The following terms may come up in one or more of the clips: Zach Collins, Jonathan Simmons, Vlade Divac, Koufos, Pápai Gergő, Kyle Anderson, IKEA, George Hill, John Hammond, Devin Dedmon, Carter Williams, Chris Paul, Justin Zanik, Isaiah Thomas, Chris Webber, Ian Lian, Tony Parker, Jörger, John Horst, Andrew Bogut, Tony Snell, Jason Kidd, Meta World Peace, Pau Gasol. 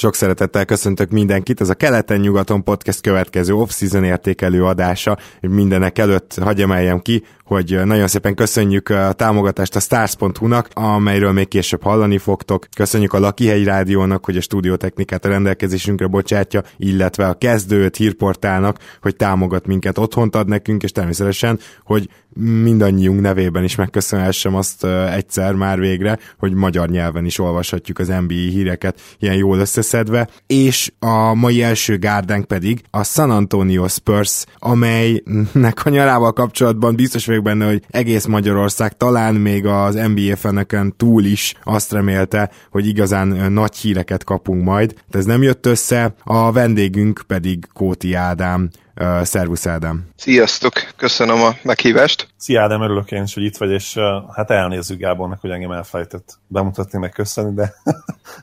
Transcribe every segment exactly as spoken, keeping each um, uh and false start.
Sok szeretettel köszöntök mindenkit, ez a Keleten-nyugaton podcast következő off-season értékelő adása. Mindenek előtt hadd emeljem ki, hogy nagyon szépen köszönjük a támogatást a stars pont hu-nak, amelyről még később hallani fogtok. Köszönjük a Lakihegy Rádiónak, hogy a stúdiótechnikát a rendelkezésünkre bocsátja, illetve a Kezdőt hírportálnak, hogy támogat minket, otthont ad nekünk, és természetesen, hogy mindannyiunk nevében is megköszönhessem azt egyszer már végre, hogy magyar nyelven is olvashatjuk az en bé á híreket ilyen jól összeszedve. És a mai első gárdánk pedig a San Antonio Spurs, amelynek a nyarával kapcsolatban biztos vagyok benne, hogy egész Magyarország, talán még az en bé á feneken túl is azt remélte, hogy igazán nagy híreket kapunk majd. De ez nem jött össze, a vendégünk pedig Kóti Ádám. Uh, szervusz Ádám! Sziasztok! Köszönöm a meghívást! Szia Ádám, örülök én is, hogy itt vagy, és uh, hát elnézzük Gábornak, hogy engem elfelejtett bemutatni, meg köszönni, de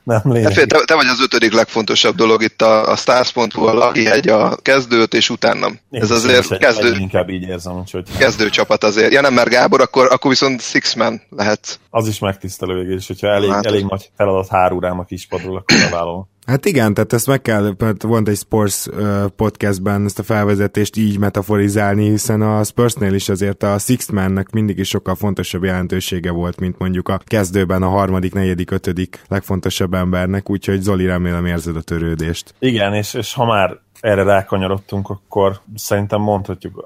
nem lényeg. Hát, te, te vagy az ötödik legfontosabb dolog itt a, a stars pont hu, a Lakihegy, a Kezdőt, és utánam. Én Ez azért egy, kezdő... Egy inkább így érzem, úgyhogy... Kezdő csapat azért. Ja nem, mert Gábor, akkor, akkor viszont six man lehet. Az is megtisztelő végül is, hogyha elég, hát, elég nagy feladat hárórám a kispadról, akkor a vállalom. Hát igen, tehát ezt meg kell, mert volt egy Spurs podcastben ezt a felvezetést így metaforizálni, hiszen a Spursnél is azért a sixth man-nek mindig is sokkal fontosabb jelentősége volt, mint mondjuk a Kezdőben a harmadik, negyedik, ötödik legfontosabb embernek, úgyhogy Zoli, remélem érzed a törődést. Igen, és, és ha már erre rákanyarodtunk, akkor szerintem mondhatjuk,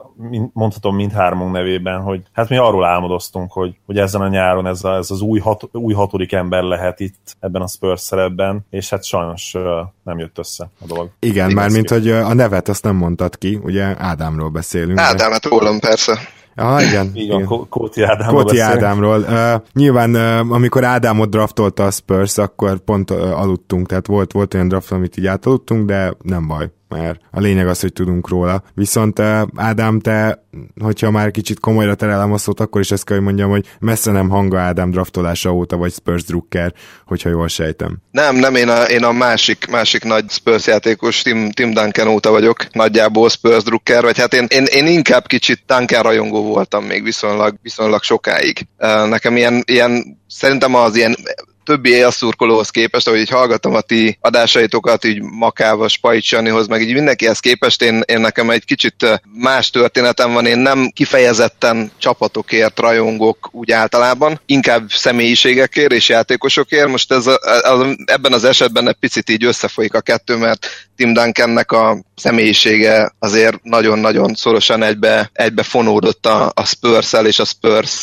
mondhatom mindhármunk nevében, hogy hát mi arról álmodoztunk, hogy, hogy ezen a nyáron ez, a, ez az új, hat, új hatodik ember lehet itt ebben a Spurs szerepben, és hát sajnos uh, nem jött össze a dolog. Igen, mármint, hogy a nevet azt nem mondtad ki, ugye Ádámról beszélünk. Ádám, hát rólam persze. Ah, igen. igen. Kóti Ádámról. Kóti Ádámról. Uh, nyilván, uh, amikor Ádámot draftolta a Spurs, akkor pont uh, aludtunk, tehát volt, volt olyan draft, amit így átaludtunk, de nem baj, mert a lényeg az, hogy tudunk róla. Viszont uh, Ádám, te, hogyha már kicsit komolyra terelem a szót, akkor is ezt kell, hogy mondjam, hogy messze nem Hanga Ádám draftolása óta vagy Spurs drukker, hogyha jól sejtem. Nem, nem, én a, én a másik, másik nagy Spurs játékos, Tim, Tim Duncan óta vagyok, nagyjából Spurs drukker, vagy hát én, én, én inkább kicsit Duncan rajongó voltam még viszonylag, viszonylag sokáig. Uh, nekem ilyen, ilyen, szerintem az ilyen többi élszurkolóhoz képest, ahogy így hallgatom a ti adásaitokat, így Makáva, Spajcs Janihoz, meg így mindenkihez képest, én, én nekem egy kicsit más történetem van, én nem kifejezetten csapatokért rajongok úgy általában, inkább személyiségekért és játékosokért, most ez a, a, ebben az esetben egy picit így összefolyik a kettő, mert Tim Duncannek a személyisége azért nagyon-nagyon szorosan egybe, egybe fonódott a, a Spurs-el és a Spurs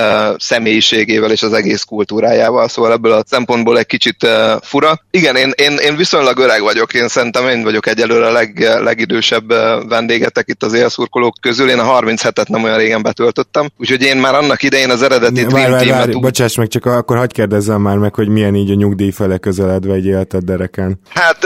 Uh, személyiségével és az egész kultúrájával, szóval ebből a szempontból egy kicsit uh, fura. Igen, én, én, én viszonylag öreg vagyok, én szerintem én vagyok egyelőre a leg, legidősebb uh, vendégetek itt az élszurkolók közül, én a harminchetet nem olyan régen betöltöttem, úgyhogy én már annak idején az eredeti Dream Teamet... Bocsáss meg, csak akkor hadd kérdezzem már meg, hogy milyen így a nyugdíj fele közeledve egy életed dereken. Hát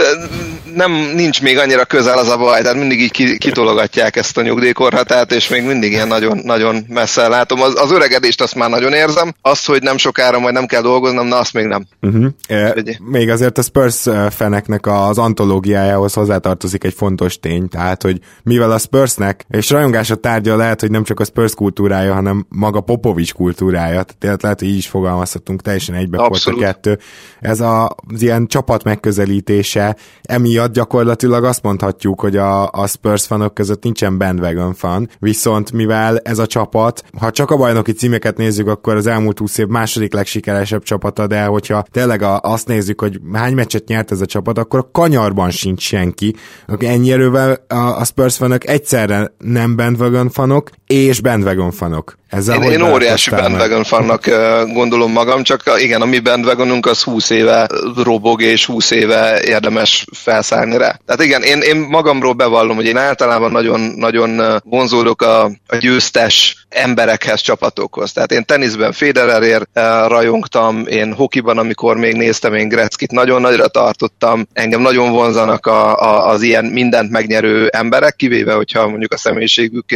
nem, nincs még annyira közel az a baj, tehát mindig így kitologatják ezt a nyugdíjkorhatárt, és még mindig ilyen nagyon, nagyon messze látom. Az, az öregedés azt már nagyon érzem. Azt, hogy nem sokára majd nem kell dolgoznom, na azt még nem. Uh-huh. E, még azért a Spurs feneknek az antológiájához hozzátartozik egy fontos tény, tehát, hogy mivel a Spursnek, és rajongása tárgya lehet, hogy nem csak a Spurs kultúrája, hanem maga Popovich kultúrája, tehát lehet, hogy így is fogalmazhatunk, teljesen egybefolt a kettő. Ez a, az ilyen csapat megközelítése, emiatt gyakorlatilag azt mondhatjuk, hogy a, a Spurs fanok között nincsen bandwagon fan, viszont mivel ez a csapat, ha csak a bajnoki címeket nézzük, akkor az elmúlt húsz év második legsikeresebb csapata, de hogyha tényleg azt nézzük, hogy hány meccset nyert ez a csapat, akkor a kanyarban sincs senki. Ennyi erővel a Spurs fanok egyszerre nem bandwagon fanok és bandwagon fanok. Ezzel én én óriási bandwagon fannak gondolom magam, csak igen, a mi bandwagonunk az húsz éve robog, és húsz éve érdemes felszállni rá. Tehát igen, én, én magamról bevallom, hogy én általában nagyon, nagyon vonzódok a, a győztes emberekhez, csapatokhoz. Tehát én teniszben Federerért rajongtam, én hokiban, amikor még néztem, én Gretzkyt nagyon nagyra tartottam, engem nagyon vonzanak a, a, az ilyen mindent megnyerő emberek, kivéve, hogyha mondjuk a személyiségük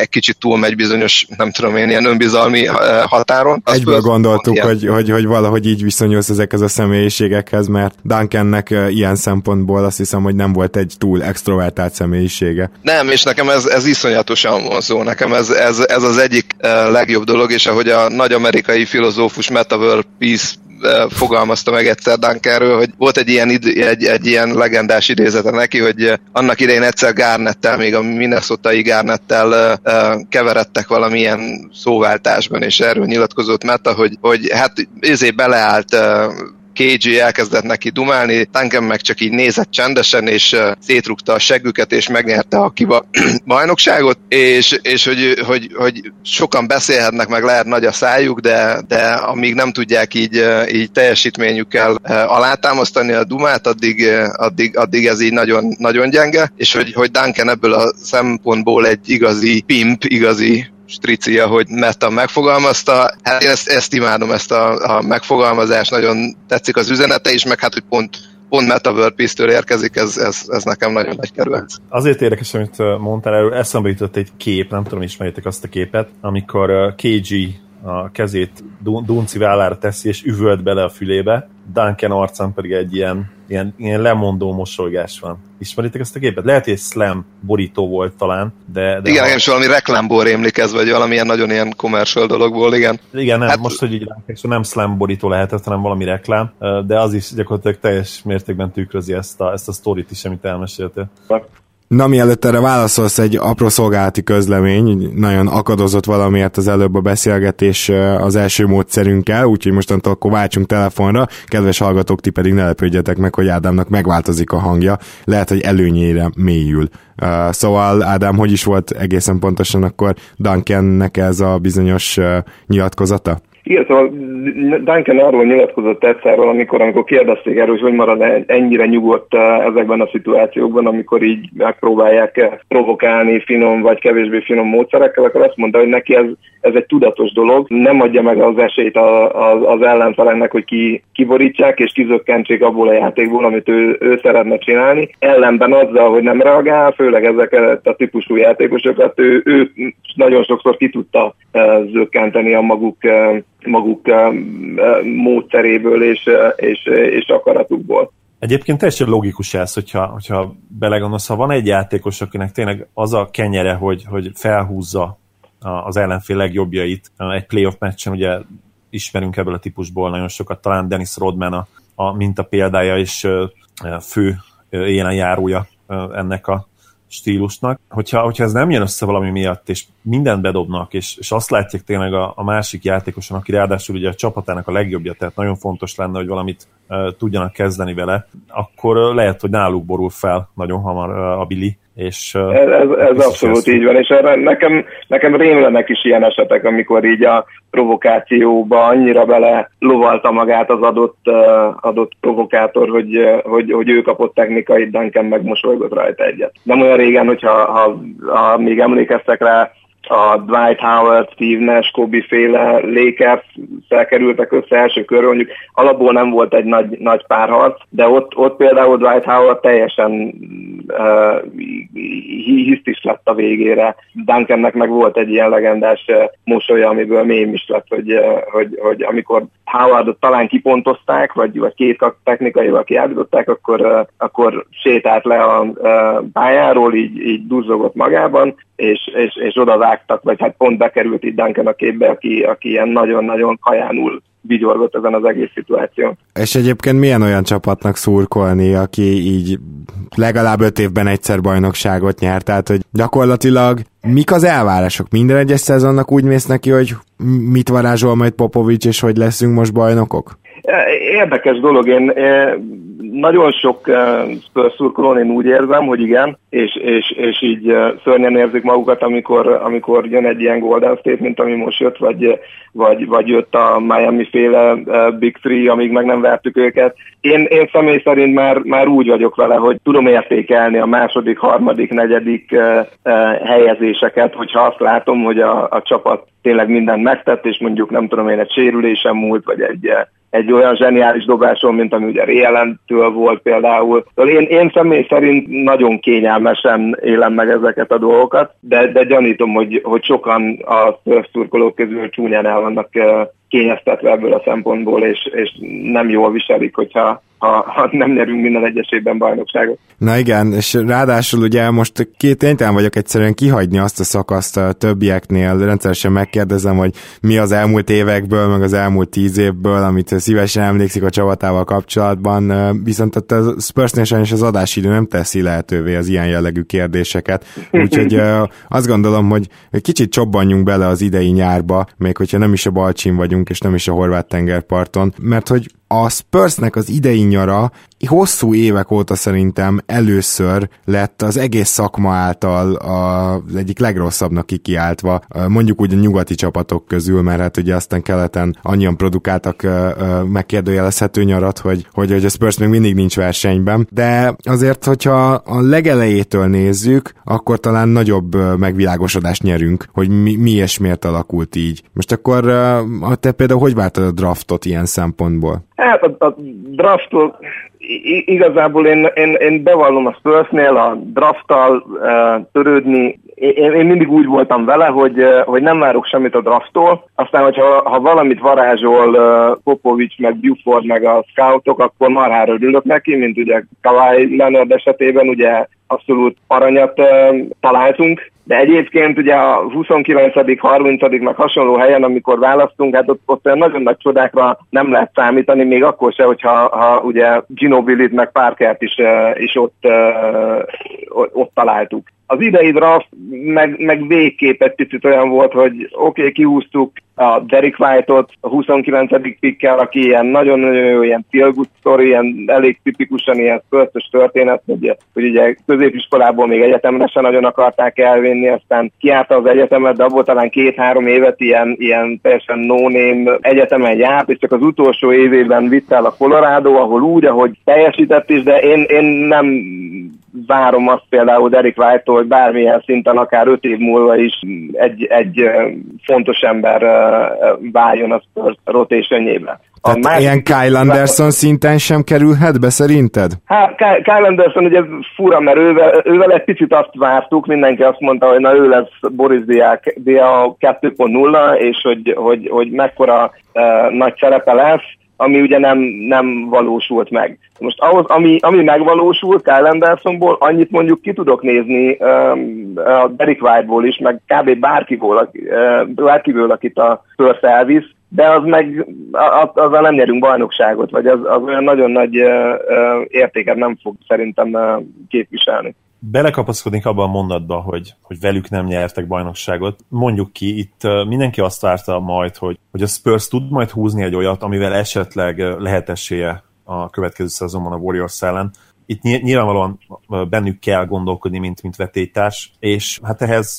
egy kicsit túlmegy bizonyos, nem tudom, én ilyen önbizalmi határon. Azt egyből gondoltuk, hogy, hogy, hogy valahogy így viszonyulsz ezekhez a személyiségekhez, mert Duncannek ilyen szempontból azt hiszem, hogy nem volt egy túl extrovertált személyisége. Nem, és nekem ez, ez iszonyatosan vonzó. Nekem ez, ez, ez az egyik legjobb dolog, és ahogy a nagy amerikai filozófus Meta World Peace fogalmazta meg egyszer Duncanről, hogy volt egy ilyen, id- egy, egy ilyen legendás idézete neki, hogy annak idején egyszer Garnettel, még a minnesotai Garnettel keveredtek valamilyen szóváltásban, és erről nyilatkozott Meta, hogy, hogy hát ezért beleállt ká gé, elkezdett neki dumálni, Duncan meg csak így nézett csendesen, és szétrugta a seggüket, és megnyerte a kiba bajnokságot, és, és hogy, hogy, hogy sokan beszélhetnek, meg lehet nagy a szájuk, de, de amíg nem tudják így, így teljesítményükkel alátámasztani a dumát, addig, addig, addig ez így nagyon, nagyon gyenge, és hogy, hogy Duncan ebből a szempontból egy igazi pimp, igazi stricia, hogy Meta megfogalmazta. Hát én ezt, ezt imádom, ezt a, a megfogalmazást, nagyon tetszik az üzenete is, meg hát, hogy pont, pont Meta World Peace-től érkezik, ez, ez, ez nekem nagyon nagy kedvenc. Azért érdekes, amit mondtál, erről eszembe jutott egy kép, nem tudom, ismeritek azt a képet, amikor ká gé a kezét Dunci vállára teszi, és üvölt bele a fülébe, Duncan arcán pedig egy ilyen, ilyen, ilyen lemondó mosolygás van. Ismeritek ezt a képet? Lehet, hogy egy slam borító volt talán, de... de igen, ha... és valami reklámból rémlik ez, vagy valamilyen nagyon ilyen commercial dologból, igen. Igen, nem, hát... most, hogy így Duncan, nem slam borító lehetett, hanem valami reklám, de az is gyakorlatilag teljes mértékben tükrözi ezt a, ezt a sztorit is, amit elmeséltél. Na, mielőtt erre válaszolsz, egy apró szolgálati közlemény, nagyon akadozott valamiért az előbb a beszélgetés az első módszerünkkel, úgyhogy mostantól akkor váltsunk telefonra, kedves hallgatók, ti pedig ne lepődjetek meg, hogy Ádámnak megváltozik a hangja, lehet, hogy előnyére mélyül. Uh, szóval, Ádám, hogy is volt egészen pontosan akkor Duncannek ez a bizonyos uh, nyilatkozata? Igen, szóval Duncan arról nyilatkozott egyszerről, amikor, amikor kérdezték erről, hogy marad ennyire nyugodt ezekben a szituációkban, amikor így megpróbálják provokálni finom vagy kevésbé finom módszerekkel, akkor azt mondta, hogy neki ez, ez egy tudatos dolog, nem adja meg az esélyt az, az ellenfelennek, hogy ki, kiborítsák és kizökkentsék abból a játékból, amit ő, ő szeretne csinálni. Ellenben azzal, hogy nem reagál, főleg ezeket a típusú játékosokat, ő, ő nagyon sokszor ki tudta zökkenteni a maguk maguk módszeréből és, és, és akaratukból. Egyébként teljesen logikus ez, hogyha, hogyha belegondolsz, ha van egy játékos, akinek tényleg az a kenyere, hogy, hogy felhúzza az ellenfél legjobbjait egy playoff meccsen, ugye ismerünk ebből a típusból nagyon sokat, talán Dennis Rodman a, a mintapéldája és fő élen járója ennek a stílusnak. Hogyha, hogyha ez nem jön össze valami miatt, és mindent bedobnak, és, és azt látják tényleg a, a másik játékoson, aki ráadásul ugye a csapatának a legjobbja, tehát nagyon fontos lenne, hogy valamit uh, tudjanak kezdeni vele, akkor uh, lehet, hogy náluk borul fel nagyon hamar uh, a bili. És, uh, ez ez, ez abszolút így van, és erre nekem, nekem rémlenek is ilyen esetek, amikor így a provokációba annyira bele lovalta magát az adott, uh, adott provokátor, hogy, uh, hogy, hogy ő kapott technikait, Duncan megmosolygott rajta egyet. Nem olyan régen, hogyha ha, ha még emlékeztek rá, a Dwight Howard, Steve Nash, Kobe féle Lakers-szel kerültek össze első körül, mondjuk alapból nem volt egy nagy, nagy párharc, de ott, ott például Dwight Howard teljesen uh, hisztis lett a végére. Duncannek meg volt egy ilyen legendás mosolya, amiből mém is lett, hogy, hogy, hogy amikor Howardot talán kipontozták, vagy, vagy két technikaival kiállították, akkor, uh, akkor sétált le a uh, pályáról, így, így duzzogott magában, és, és, és oda vágtak, vagy hát pont bekerült itt Duncan a képbe, aki, aki ilyen nagyon-nagyon kajánul vigyorgott ezen az egész szituáción. És egyébként milyen olyan csapatnak szurkolni, aki így legalább öt évben egyszer bajnokságot nyert? Tehát, hogy gyakorlatilag mik az elvárások? Minden egyes szezonnak úgy mész neki, hogy mit varázsol majd Popovich, és hogy leszünk most bajnokok? Érdekes dolog, én nagyon sok Spurs szurkolón én úgy érzem, hogy igen, és, és, és így szörnyen érzik magukat, amikor, amikor jön egy ilyen Golden State, mint ami most jött, vagy, vagy, vagy jött a Miami-féle Big Three, amíg meg nem vertük őket. Én, én személy szerint már, már úgy vagyok vele, hogy tudom értékelni a második, harmadik, negyedik helyezéseket, hogyha azt látom, hogy a, a csapat tényleg mindent megtett, és mondjuk nem tudom én, egy sérülésem múlt, vagy egy, egy olyan zseniális dobáson, mint ami ugye Réjelentől volt például. Én, én személy szerint nagyon kényelmesen élem meg ezeket a dolgokat, de, de gyanítom, hogy, hogy sokan a szurkolók közül csúnyán el vannak kényeztetve ebből a szempontból, és, és nem jól viselik, hogyha ha, ha nem nyerünk minden egyes évben bajnokságot. Na igen, és ráadásul ugye most kénytelen vagyok egyszerűen kihagyni azt a szakaszt a többieknél, rendszeresen megkérdezem, hogy mi az elmúlt évekből, meg az elmúlt tíz évből, amit szívesen emlékszik a csapatával kapcsolatban, viszont a Spursnél sajnos az adásidő nem teszi lehetővé az ilyen jellegű kérdéseket, úgyhogy azt gondolom, hogy kicsit csobbanjunk bele az idei nyárba, még hogyha nem is a Balcsin vagyunk, és nem is a horvát tengerparton, mert hogy a Spursnek az idei nyara hosszú évek óta szerintem először lett az egész szakma által az egyik legrosszabbnak kikiáltva, mondjuk úgy a nyugati csapatok közül, mert hát ugye aztán keleten annyian produkáltak megkérdőjelezhető nyarat, hogy, hogy a Spurs még mindig nincs versenyben, de azért, hogyha a legelejétől nézzük, akkor talán nagyobb megvilágosodást nyerünk, hogy mi, mi és miért alakult így. Most akkor te például hogy vártad a draftot ilyen szempontból? Hát a, a draftot igazából én, én, én bevallom a Spursnél a drafttal uh, törődni. Én, én mindig úgy voltam vele, hogy, uh, hogy nem várok semmit a drafttól. Aztán, hogyha ha valamit varázsol uh, Popovich, meg Buford, meg a scoutok, akkor marhára örülök neki, mint ugye Kawhi Leonard esetében, ugye abszolút aranyat uh, találtunk. De egyébként ugye a huszonkilencedik, harmincadik meg hasonló helyen, amikor választunk, hát ott, ott nagyon nagy csodákra nem lehet számítani, még akkor se, hogyha ha ugye Ginóbilit meg Parkert is, is ott, ott találtuk. Az idei draft meg, meg végképp egy picit olyan volt, hogy oké, okay, kihúztuk a Derek White-ot a huszonkilencedik pikkel, aki ilyen nagyon-nagyon ilyen feel-good-sztori, ilyen elég tipikusan ilyen Spurs-ös történet, hogy, hogy ugye középiskolából még egyetemre se nagyon akarták elvinni, aztán kiárta az egyetemet, de abból talán két-három évet ilyen, ilyen teljesen no-name egyetemen járt, és csak az utolsó évében vitt el a Colorado, ahol úgy, ahogy teljesített is, de én, én nem várom azt például Derek White-tól, hogy bármilyen szinten, akár öt év múlva is egy, egy fontos ember váljon a Spurs rotationjébe. Tehát másik... ilyen Kyle Anderson szinten sem kerülhet be szerinted? Hát Kyle Anderson ugye fura, mert ővel, ővel egy picit azt vártuk, mindenki azt mondta, hogy na ő lesz Boris Diaw kettő pont nulla, és hogy, hogy, hogy mekkora uh, nagy szerepe lesz, ami ugye nem, nem valósult meg. Most ahhoz, ami, ami megvalósult Kyle Andersonból, annyit mondjuk ki tudok nézni um, a Derek Whiteból is, meg kb. bárkiból, uh, bárkiből, akit a Spurs elvisz, de az meg, azzal nem nyerünk bajnokságot, vagy az, az olyan nagyon nagy értéket nem fog szerintem képviselni. Belekapaszkodik abban a mondatba, hogy, hogy velük nem nyertek bajnokságot. Mondjuk ki, itt mindenki azt várta majd, hogy, hogy a Spurs tud majd húzni egy olyat, amivel esetleg lehet esélye a következő szezonban a Warriors ellen. Itt nyilvánvalóan bennük kell gondolkodni, mint, mint vetélytárs, és hát ehhez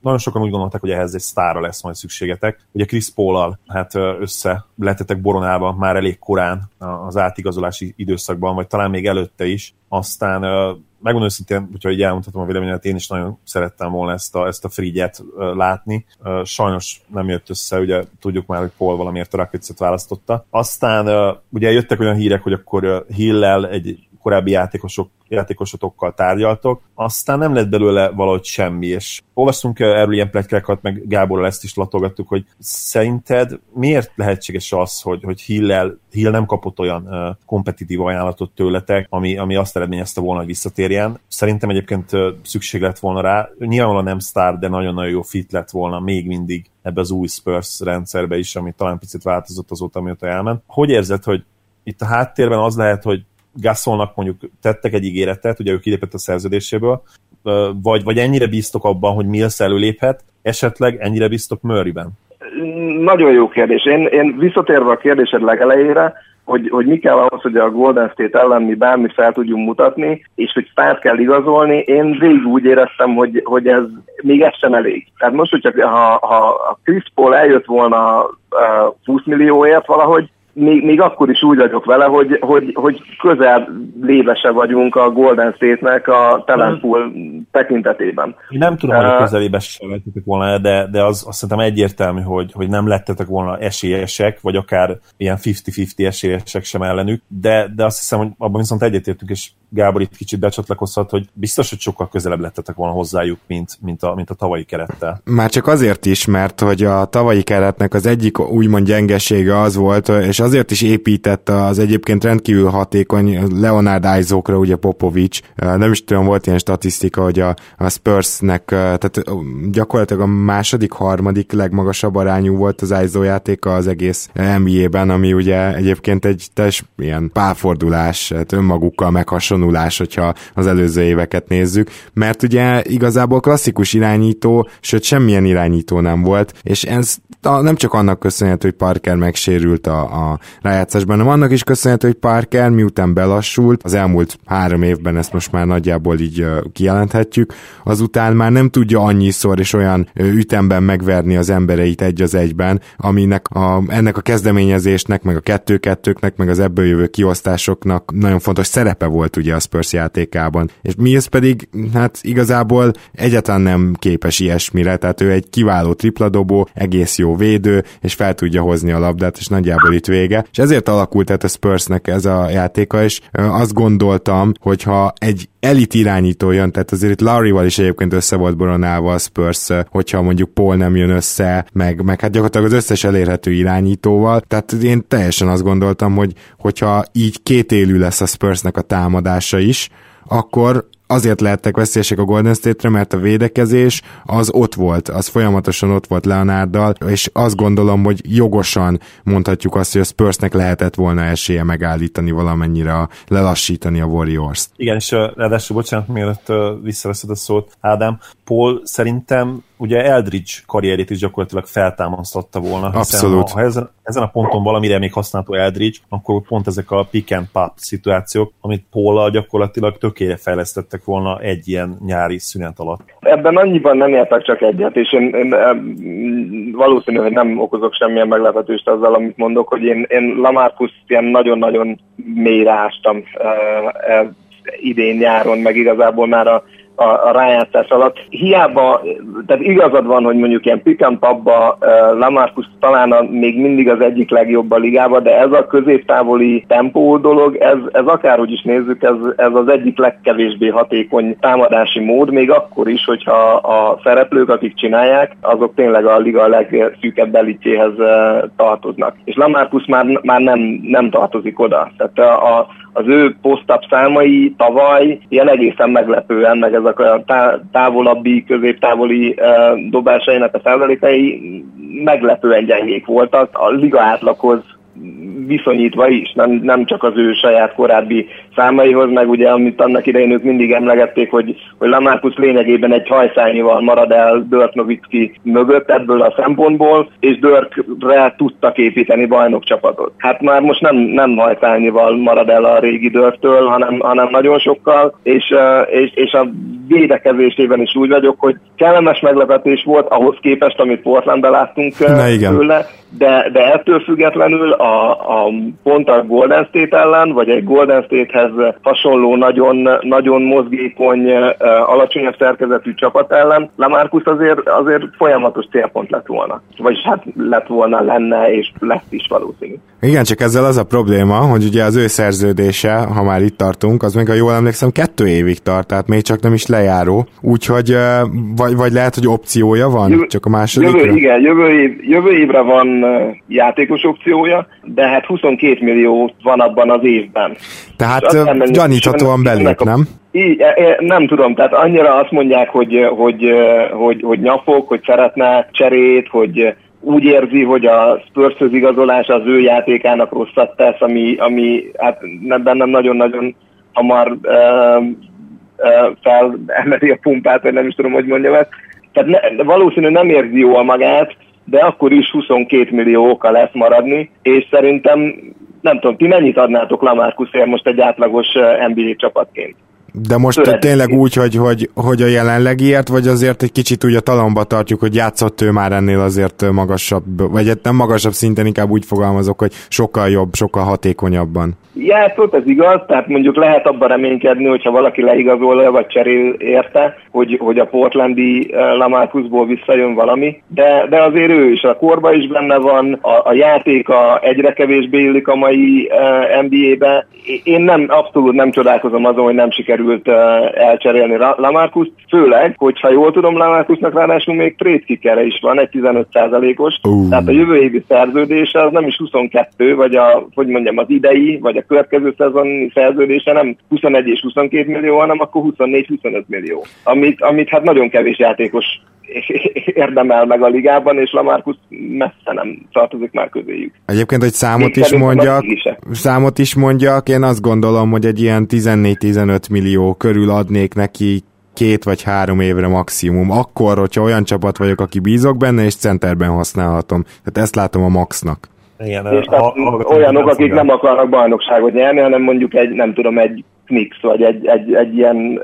nagyon sokan úgy gondolták, hogy ehhez egy sztárra lesz majd szükségetek. Ugye Chris Paul-al hát össze letetek boronálva már elég korán az átigazolási időszakban, vagy talán még előtte is. Aztán megmondom őszintén, hogyha így elmondhatom a véleményemet, én is nagyon szerettem volna ezt a, ezt a frigyet látni. Sajnos nem jött össze, ugye tudjuk már, hogy Paul valamiért a Rocketset választotta. Aztán ugye jöttek olyan hírek, hogy akkor Hill-lel egy korábbi játékosok, játékosotokkal tárgyaltok, aztán nem lett belőle valahogy semmi, és olvastunk erről ilyen pletykákat, meg Gáborral ezt is latolgattuk, hogy szerinted miért lehetséges az, hogy, hogy Hill-el, Hill nem kapott olyan uh, kompetitív ajánlatot tőletek, ami, ami azt eredményezte volna, hogy visszatérjen. Szerintem egyébként uh, szükség lett volna rá, nyilvánvalóan nem sztár, de nagyon-nagyon jó fit lett volna még mindig ebbe az új Spurs rendszerbe is, ami talán picit változott azóta, amióta elment. Hogy érzed, hogy itt a háttérben az lehet, hogy Gasolnak mondjuk tettek egy ígéretet, ugye ő kilépett a szerződéséből, vagy, vagy ennyire bíztok abban, hogy Mills előléphet, esetleg ennyire bíztok Murrayben? Nagyon jó kérdés. Én, én visszatérve a kérdésed legelejére, hogy, hogy mi kell ahhoz, hogy a Golden State ellen mi bármit fel tudjunk mutatni, és hogy párt kell igazolni, én végig úgy éreztem, hogy, hogy ez még ez sem elég. Tehát most, hogyha ha, ha a Chris Paul eljött volna húsz millióért valahogy, Még, még akkor is úgy vagyok vele, hogy, hogy, hogy közel lébe se vagyunk a Golden State-nek a talent pool tekintetében. Én nem tudom, hogy a közelébe sem lettetek volna, de, de az, azt szerintem egyértelmű, hogy, hogy nem lettetek volna esélyesek, vagy akár ilyen fifty-fifty esélyesek sem ellenük, de, de azt hiszem, hogy abban viszont egyetértünk, és Gábor itt kicsit becsatlakozhat, hogy biztos, hogy sokkal közelebb lettetek volna hozzájuk, mint, mint, a, mint a tavalyi kerettel. Már csak azért is, mert hogy a tavalyi keretnek az egyik úgymond gyengesége az volt, és azért is épített az egyébként rendkívül hatékony Leonard Isokra, ugye Popovich. Nem is tudom, volt ilyen statisztika, hogy a, a Spursnek, tehát gyakorlatilag a második, harmadik legmagasabb arányú volt az Iso játéka az egész en bé á-ben, ami ugye egyébként egy teljes ilyen pálfordulás, tehát önmagukkal meghasonulás, hogyha az előző éveket nézzük, mert ugye igazából klasszikus irányító, sőt semmilyen irányító nem volt, és ez a, nem csak annak köszönhető, hogy Parker megsérült a, a rájátszásban, hanem annak is köszönhető, hogy Parker miután belassult, az elmúlt három évben ezt most már nagyjából így uh, kijelenthetjük, azután már nem tudja annyiszor és olyan uh, ütemben megverni az embereit egy az egyben, aminek a, ennek a kezdeményezésnek, meg a kettő-kettőknek, meg az ebből jövő kiosztásoknak nagyon fontos szerepe volt ugye a Spurs játékában. És mi ez pedig, hát igazából egyáltalán nem képes ilyesmire, tehát ő egy kiváló tripladobó, egész jó védő, és fel tudja hozni a labdát, és nagyjából itt vége. És ezért alakult hát a Spursnek ez a játéka, és azt gondoltam, hogyha egy elit irányító jön, tehát azért itt Lowryval is egyébként össze volt boronálva a Spurs, hogyha mondjuk Paul nem jön össze, meg, meg hát gyakorlatilag az összes elérhető irányítóval, tehát én teljesen azt gondoltam, hogy hogyha így kétélű lesz a Spursnek a támadása is, akkor azért lehettek veszélyesek a Golden State-re, mert a védekezés az ott volt, az folyamatosan ott volt Leonarddal, és azt gondolom, hogy jogosan mondhatjuk azt, hogy a Spursnek lehetett volna esélye megállítani valamennyire, lelassítani a Warriors-t. Igen, és ráadásul, bocsánat, mielőtt visszaveszed a szót, Ádám, Paul szerintem ugye Eldridge karrierét is gyakorlatilag feltámasztotta volna. Abszolút. Ha ezen, ezen a ponton valamire még használható Eldridge, akkor pont ezek a pick and pop szituációk, amit Paul gyakorlatilag tökére fejlesztettek volna egy ilyen nyári szünet alatt. Ebben annyiban nem értek csak egyet, és én, én valószínű, hogy nem okozok semmilyen meglepetést azzal, amit mondok, hogy én, én LaMarcust ilyen nagyon-nagyon mélyre ástam e, e, idén nyáron, meg igazából már a A, a rájátszás alatt. Hiába, tehát igazad van, hogy mondjuk ilyen pick and pop-ba uh, LaMarcus talán a, még mindig az egyik legjobb a ligába, de ez a középtávoli tempó dolog, ez, ez akárhogy is nézzük, ez, ez az egyik legkevésbé hatékony támadási mód, még akkor is, hogyha a szereplők, akik csinálják, azok tényleg a liga legszűkebb elitjéhez uh, tartoznak. És LaMarcus már, már nem, nem tartozik oda. Tehát a, a az ő posztabb számai tavaly ilyen egészen meglepően, meg ezek a távolabbi, középtávoli uh, dobásainak a százalékai meglepően gyengék voltak a liga átlaghoz viszonyítva is, nem, nem csak az ő saját korábbi számaihoz, meg ugye, amit annak idején ők mindig emlegették, hogy, hogy LaMarcus lényegében egy hajszányival marad el Dirk Nowitzki mögött ebből a szempontból, és Dirkre tudtak építeni bajnokcsapatot. Hát már most nem, nem hajszányival marad el a régi Dirktől, hanem, hanem nagyon sokkal, és, és, és a védekezésében is úgy vagyok, hogy kellemes meglepetés volt ahhoz képest, amit Portlandben láttunk tőle, de, de ettől függetlenül a, a pont a Golden State ellen, vagy egy Golden Statehez hasonló nagyon, nagyon mozgékony, alacsonyabb szerkezetű csapat ellen LaMarcus azért, azért folyamatos célpont lett volna. Vagyis hát lett volna, lenne, és lesz is valószínű. Igen, csak ezzel az a probléma, hogy ugye az ő szerződése, ha már itt tartunk, az még, ha jól emlékszem, kettő évig tart, tehát még csak nem is lejáró, úgyhogy vagy, vagy lehet, hogy opciója van, jövő, csak a másodikra? Jövő, igen, jövő, év, jövő évre van játékos opciója, de hát huszonkét millió van abban az évben. Tehát gyaníthatóan belép, nem? Így, nem tudom, tehát annyira azt mondják, hogy, hogy, hogy, hogy nyafog, hogy szeretne cserét, hogy úgy érzi, hogy a Spurshöz igazolás az ő játékának rosszat tesz, ami, ami hát bennem nagyon-nagyon hamar uh, uh, felemeli a pumpát, vagy nem is tudom, hogy mondjam ezt. Tehát ne, valószínűleg nem érzi jól magát, de akkor is huszonkét millió oka lesz maradni, és szerintem, nem tudom, ti mennyit adnátok LaMarcusért most egy átlagos en bé á csapatként? De most Töredék. tényleg úgy, hogy, hogy, hogy a jelenlegiért, vagy azért egy kicsit úgy a talomba tartjuk, hogy játszott ő már ennél azért magasabb, vagy nem magasabb szinten, inkább úgy fogalmazok, hogy sokkal jobb, sokkal hatékonyabban. játszott, ez igaz, tehát mondjuk lehet abban reménykedni, hogyha valaki leigazolja vagy cserél érte, hogy, hogy a portlandi LaMarcusból visszajön valami, de, de azért ő is a korba is benne van, a, a játéka egyre kevésbé illik a mai uh, en bé á-be. Én nem, abszolút nem csodálkozom azon, hogy nem sikerült uh, elcserélni LaMarcust, főleg, hogyha jól tudom, LaMarcusnak ráadásul még trade kickerre is van, egy tizenöt százalékos, uh. tehát a jövő évi szerződése az nem is huszonkettő, vagy a, hogy mondjam, az idei, vagy a következő szezon szerződése nem huszonegy és huszonkét millió, hanem akkor huszonnégy-huszonöt millió, amit, amit hát nagyon kevés játékos érdemel meg a ligában, és LaMarcus messze nem tartozik már közéjük. Egyébként, hogy számot is mondjak, számot is mondjak, én azt gondolom, hogy egy ilyen tizennégy-tizenöt millió körül adnék neki két vagy három évre maximum. Akkor, hogyha olyan csapat vagyok, aki bízok benne, és centerben használhatom. Tehát ezt látom a maxnak. Igen, és a, a, a, olyanok, akik nem akarnak bajnokságot nyerni, hanem mondjuk egy, nem tudom, egy Knicks, vagy egy, egy, egy ilyen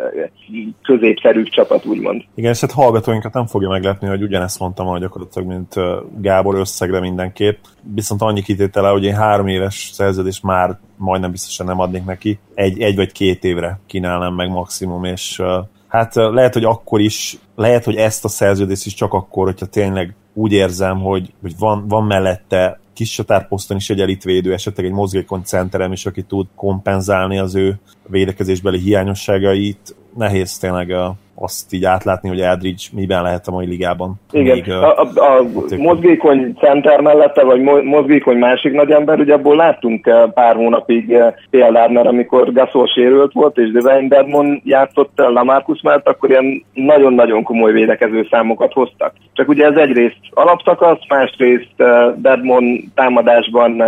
középszerű csapat, úgymond. Igen, és hát hallgatóinkat nem fogja meglepni, hogy ugyanezt mondtam, ahogy gyakorlatilag, mint Gábor összegre mindenképp. Viszont annyi kitétele, hogy én három éves szerződés már majdnem biztosan nem adnék neki. Egy, egy vagy két évre kínálnám meg maximum, és hát lehet, hogy akkor is, lehet, hogy ezt a szerződést is csak akkor, hogyha tényleg úgy érzem, hogy, hogy van, van mellette kis csatárposzton is egy elitvédő, esetleg egy mozgékony centerem is, aki tud kompenzálni az ő védekezésbeli hiányosságait. Nehéz tényleg azt így átlátni, hogy Aldridge miben lehet a mai ligában. Igen, még, a, a, a mozgékony center mellette, vagy mozgékony másik nagy ember, ugye abból láttunk pár hónapig példát, mert amikor Gasol sérült volt, és Devin Dedmon játszott LaMarcus mellett, akkor ilyen nagyon-nagyon komoly védekező számokat hoztak. Csak ugye ez egyrészt alapszakasz, másrészt Dedmon támadásban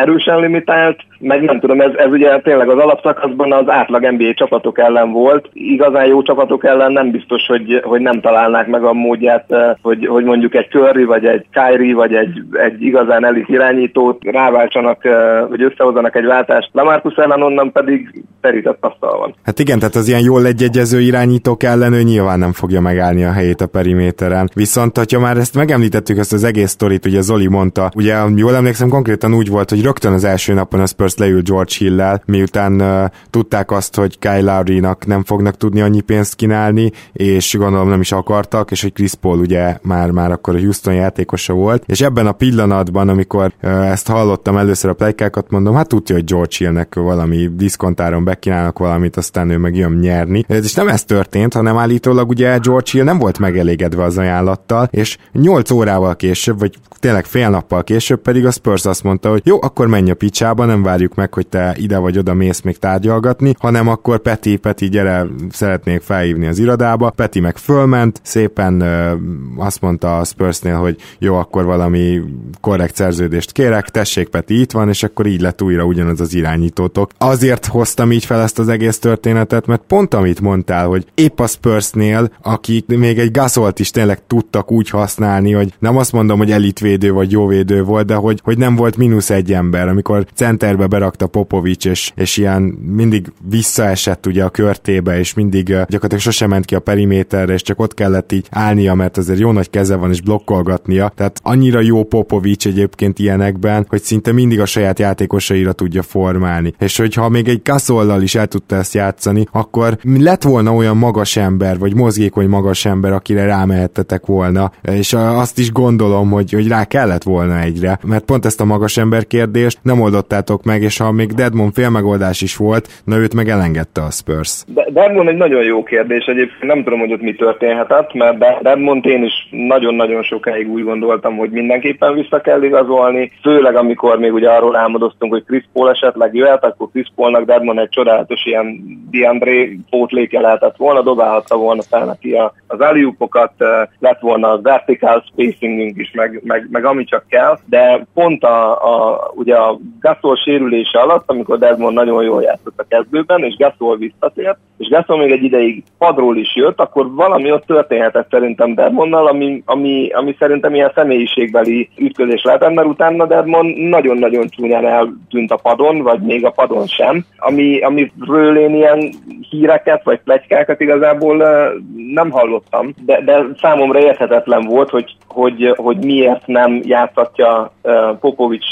erősen limitált, meg nem tudom, ez, ez ugye tényleg az alapszakaszban az átlag en bé á csapatok ellen volt, igazán jó csapatok ellen nem biztos, hogy, hogy nem találnák meg a módját, hogy, hogy mondjuk egy Curry, vagy egy Kyrie, vagy egy, egy igazán elit irányítót ráváltsanak, hogy összehozzanak egy váltást. LaMarcus ellen onnan pedig terített asztal van. Hát igen, tehát az ilyen jól egyegyező irányítók ellen ő nyilván nem fogja megállni a helyét a periméteren. Viszont, hogyha már ezt megemlítettük, ezt az egész sztorit, ugye Zoli mondta, ugye jól emlékszem, konkrétan úgy volt, hogy rögtön az első napon a Spurs leül George Hill-lel, miután uh, tudták azt, hogy Kyle Lowry-nak nem fognak tudni annyi pénzt kínálni, és gondolom nem is akartak, és hogy Chris Paul ugye már, már akkor a Houston játékosa volt, és ebben a pillanatban, amikor ezt hallottam először a pletykákat, mondom, hát tudja, hogy George Hillnek valami diszkontáron bekínálnak valamit, aztán ő meg jön nyerni, és nem ez történt, hanem állítólag ugye George Hill nem volt megelégedve az ajánlattal, és nyolc órával később, vagy tényleg fél nappal később pedig a Spurs azt mondta, hogy jó, akkor menj a picsába, nem várjuk meg, hogy te ide vagy oda mész még tárgyalgatni, hanem akkor Peti, Peti, gyere, szeretnék felhívni az irodába. Peti meg fölment, szépen ö, azt mondta a Spursnél, hogy jó, akkor valami korrekt szerződést kérek, tessék, Peti itt van, és akkor így lett újra ugyanaz az irányítótok. Azért hoztam így fel ezt az egész történetet, mert pont amit mondtál, hogy épp a Spursnél, akik még egy Gasolt is tényleg tudtak úgy használni, hogy nem azt mondom, hogy elitvédő vagy jóvédő volt, de hogy, hogy nem volt mínusz egy ember, amikor centerbe berakta Popovich, és, és ilyen mindig visszaesett ugye a körtébe, és mindig gyakorlatilag sosem ment ki a periméterre, és csak ott kellett így állnia, mert azért jó nagy keze van, és blokkolgatnia. Tehát annyira jó Popovich egyébként ilyenekben, hogy szinte mindig a saját játékosaira tudja formálni. És hogyha még egy Gasollal is el tudta ezt játszani, akkor lett volna olyan magas ember, vagy mozgékony magas ember, akire rámehettetek volna. És azt is gondolom, hogy, hogy rá kellett volna egyre, mert pont ezt a magas ember kérdést nem oldottátok meg, és ha még Dedmon félmegoldás is volt, na őt meg elengedte a Spurs. Dedmon egy nagyon jó kérdés, egyébként nem tudom, hogy ott mi történhetett, mert Dedmont én is nagyon-nagyon sokáig úgy gondoltam, hogy mindenképpen vissza kell igazolni, főleg amikor még ugye arról álmodoztunk, hogy Chris Paul esetleg jöhet, akkor Chris Paulnak Dedmon egy csodálatos ilyen DeAndre pótléke lehetett volna, dobálhatta volna fel neki az alley-oopokat, lett volna a vertical spacingünk is, meg, meg, meg ami csak kell, de pont a, a, ugye a Gasol sérülése alatt, amikor Dedmon nagyon jól játszott a kezdőben, és Gasol visszatért, és Gasol még egy ideig padról is jött, akkor valami ott történhetett szerintem Dedmonnal, ami, ami, ami szerintem ilyen személyiségbeli ütközés lehetett, mert utána Dedmon nagyon-nagyon csúnyán eltűnt a padon, vagy még a padon sem, ami, amiről én ilyen híreket, vagy pletykákat igazából nem hallottam, de, de számomra érthetetlen volt, hogy hogy, hogy miért nem játszatja Popovich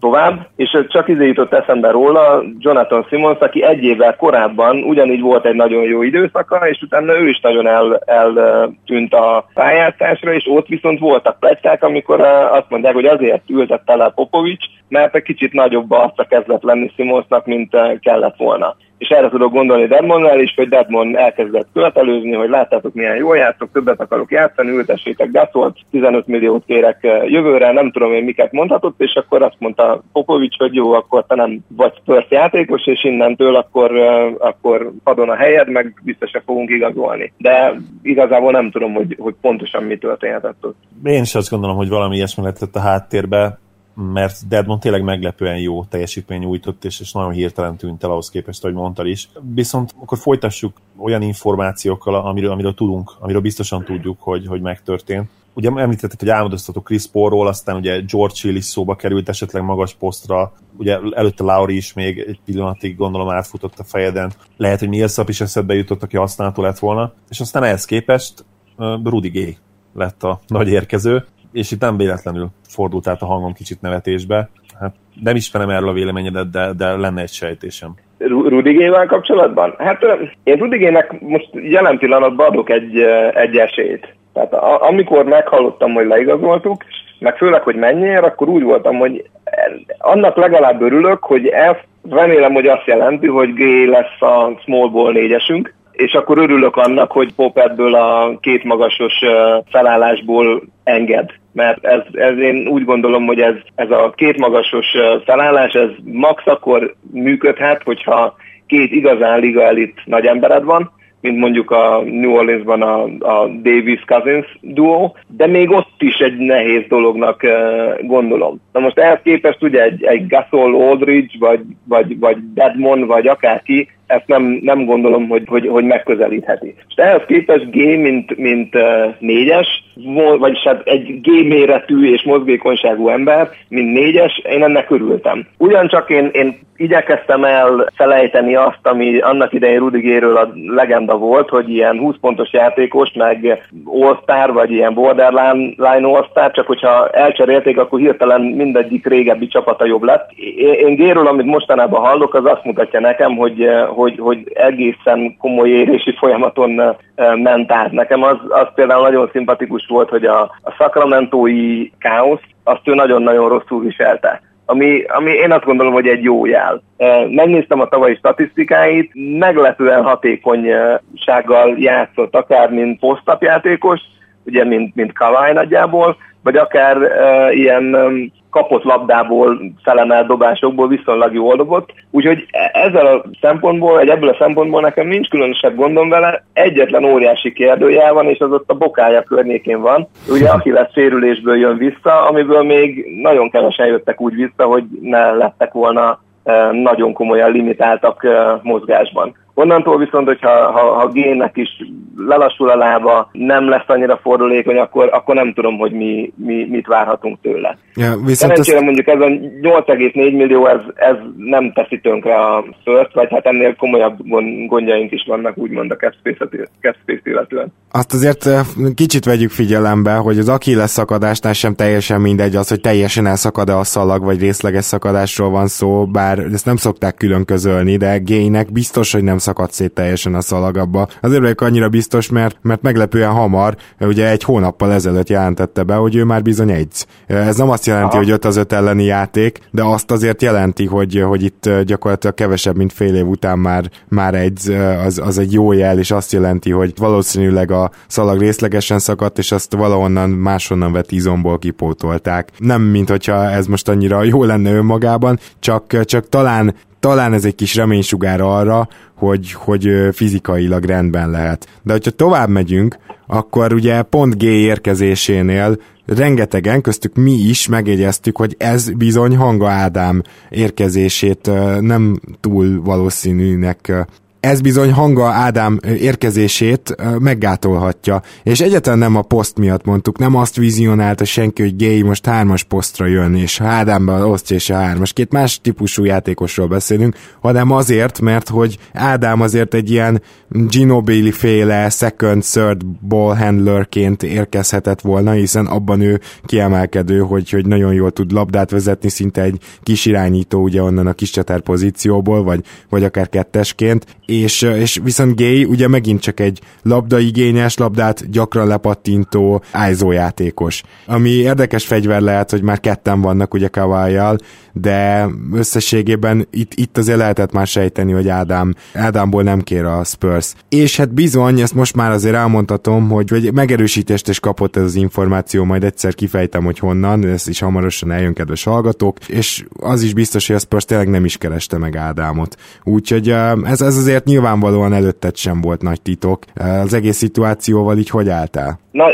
tovább, és csak ide jutott eszembe róla Jonathan Simmons, aki egy évvel korábban ugyanígy volt egy nagyon jó időszaka, és utána ő is nagyon el, eltűnt a pályáztásra, és ott viszont voltak pletykák, amikor azt mondják, hogy azért ültette le Popovich, mert egy kicsit nagyobb arca kezdett lenni Simmonsnak, mint kellett volna. És erre tudok gondolni Dedmonnál is, hogy Dedmon elkezdett követelőzni, hogy láttátok milyen jól játszok, többet akarok játszani, ültessétek Gasolt, tizenöt milliót kérek jövőre, nem tudom én miket mondhatott, és akkor azt mondta Popovich, hogy jó, akkor te nem vagy Spurs játékos, és innentől akkor, akkor adon a helyed, meg biztos se fogunk igazolni. De igazából nem tudom, hogy, hogy pontosan mi történhetett ott. Én is azt gondolom, hogy valami ilyesmi lett a háttérbe, mert Dedmon tényleg meglepően jó teljesítmény nyújtott, és, és nagyon hirtelen tűnt el ahhoz képest, ahogy mondtad is. Viszont akkor folytassuk olyan információkkal, amiről, amiről tudunk, amiről biztosan tudjuk, hogy, hogy megtörtént. Ugye említetted, hogy álmodoztató Chris Paulról, aztán ugye George Hill is szóba került, esetleg magas posztra, ugye előtte Lauri is még egy pillanatig gondolom átfutott a fejeden. Lehet, hogy Millsap is eszedbe jutott, aki használható lett volna, és aztán ehhez képest Rudy Gay lett a nagy érkező, és itt nem véletlenül fordult át a hangom kicsit nevetésbe. Hát nem ismerem erről a véleményedet, de, de lenne egy sejtésem. Rudy Gayvel kapcsolatban? Hát én Rudy Gaynek most jelen pillanatban adok egy, egy esélyt. Tehát a, amikor meghallottam, hogy leigazoltuk, meg főleg, hogy mennyiért, akkor úgy voltam, hogy annak legalább örülök, hogy ezt remélem, hogy azt jelenti, hogy Gay lesz a small ball négyesünk, és akkor örülök annak, hogy Pop ebből a két magasos felállásból enged. Mert ez, ez én úgy gondolom, hogy ez, ez a két magasos felállás, ez max akkor működhet, hogyha két igazán liga elit nagy embered van, mint mondjuk a New Orleansban a, a Davis-Cousins duó, de még ott is egy nehéz dolognak gondolom. Na most ehhez képest ugye egy, egy Gasol, Aldridge, vagy, vagy, vagy Dedmon, vagy akárki, ezt nem, nem gondolom, hogy, hogy, hogy megközelítheti. És ehhez képest G, mint, mint uh, négyes, vagyis hát egy G méretű és mozgékonyságú ember, mint négyes, én ennek örültem. Ugyancsak én, én igyekeztem el felejteni azt, ami annak idején Rudy Gayről a legenda volt, hogy ilyen húsz pontos játékos, meg all-star, vagy ilyen borderline all-star, csak hogyha elcserélték, akkor hirtelen mindegyik régebbi csapata jobb lett. Én Gayről, amit mostanában hallok, az azt mutatja nekem, hogy Hogy, hogy egészen komoly érési folyamaton ment át. Nekem az, az például nagyon szimpatikus volt, hogy a, a szakramentói káosz, azt ő nagyon-nagyon rosszul viselte. Ami, ami én azt gondolom, hogy egy jó jel. Megnéztem a tavalyi statisztikáit, meglepően hatékonysággal játszott, akár mint posztap játékos, ugye mint, mint Kawhi nagyjából, vagy akár uh, ilyen um, kapott labdából, felemelt dobásokból viszonylag jól dobott. Úgyhogy ezzel a szempontból, egy ebből a szempontból nekem nincs különösebb gondom vele, egyetlen óriási kérdőjel van, és az ott a bokája környékén van. Ugye Achilles sérülésből jön vissza, amiből még nagyon kevesen jöttek úgy vissza, hogy ne lettek volna uh, nagyon komolyan limitáltak uh, mozgásban. Onnantól viszont, hogyha ha, ha G-nek is lelassul a lába, nem lesz annyira fordulékony, akkor, akkor nem tudom, hogy mi, mi mit várhatunk tőle. Ja, szerencsére ezt... mondjuk ez a nyolc egész négy millió, ez, ez nem teszi tönkre a Spurs, vagy hát ennél komolyabb gondjaink is vannak, úgymond a cap space illetően. Azt azért kicsit vegyük figyelembe, hogy az Achilles szakadásnál sem teljesen mindegy az, hogy teljesen elszakad-e a szalag, vagy részleges szakadásról van szó, bár ezt nem szokták külön közölni, de G-nek biztos, hogy nem szakadt szét teljesen a szalag abba. Azért vagyok annyira biztos, mert, mert meglepően hamar, ugye egy hónappal ezelőtt jelentette be, hogy ő már bizony egy. Ez nem azt jelenti, aha, hogy öt az öt elleni játék, de azt azért jelenti, hogy, hogy itt gyakorlatilag kevesebb, mint fél év után már, már egy, az, az egy jó jel, és azt jelenti, hogy valószínűleg a szalag részlegesen szakadt, és azt valahonnan máshonnan vett izomból kipótolták. Nem, mint hogyha ez most annyira jó lenne önmagában, csak, csak talán Talán ez egy kis reménysugár arra, hogy, hogy fizikailag rendben lehet. De hogyha tovább megyünk, akkor ugye pont G érkezésénél rengetegen, köztük mi is megjegyeztük, hogy ez bizony Hanga Ádám érkezését nem túl valószínűnek ez bizony hanga Ádám érkezését meggátolhatja. És egyáltalán nem a poszt miatt mondtuk, nem azt vizionálta senki, hogy Gay most hármas posztra jön, és Ádámban osztja és a hármas. Két más típusú játékosról beszélünk, hanem azért, mert hogy Ádám azért egy ilyen Ginobili féle second, third ball handlerként érkezhetett volna, hiszen abban ő kiemelkedő, hogy, hogy nagyon jól tud labdát vezetni, szinte egy kis irányító ugye onnan a kis csatár pozícióból, vagy, vagy akár kettesként, és, és viszont Gay ugye megint csak egy labdaigényes, labdát gyakran lepattintó ájzó játékos. Ami érdekes fegyver lehet, hogy már ketten vannak ugye Kawhi-jal, de összességében itt, itt azért lehetett már sejteni, hogy Ádám, Ádámból nem kér a Spurs. És hát bizony, ezt most már azért elmondhatom, hogy vagy megerősítést is kapott ez az információ, majd egyszer kifejtem, hogy honnan, ezt is hamarosan eljön, kedves hallgatók, és az is biztos, hogy a Spurs tényleg nem is kereste meg Ádámot. Úgyhogy ez, ez azért nyilvánvalóan előtted sem volt nagy titok. Az egész szituációval így hogy álltál? Na,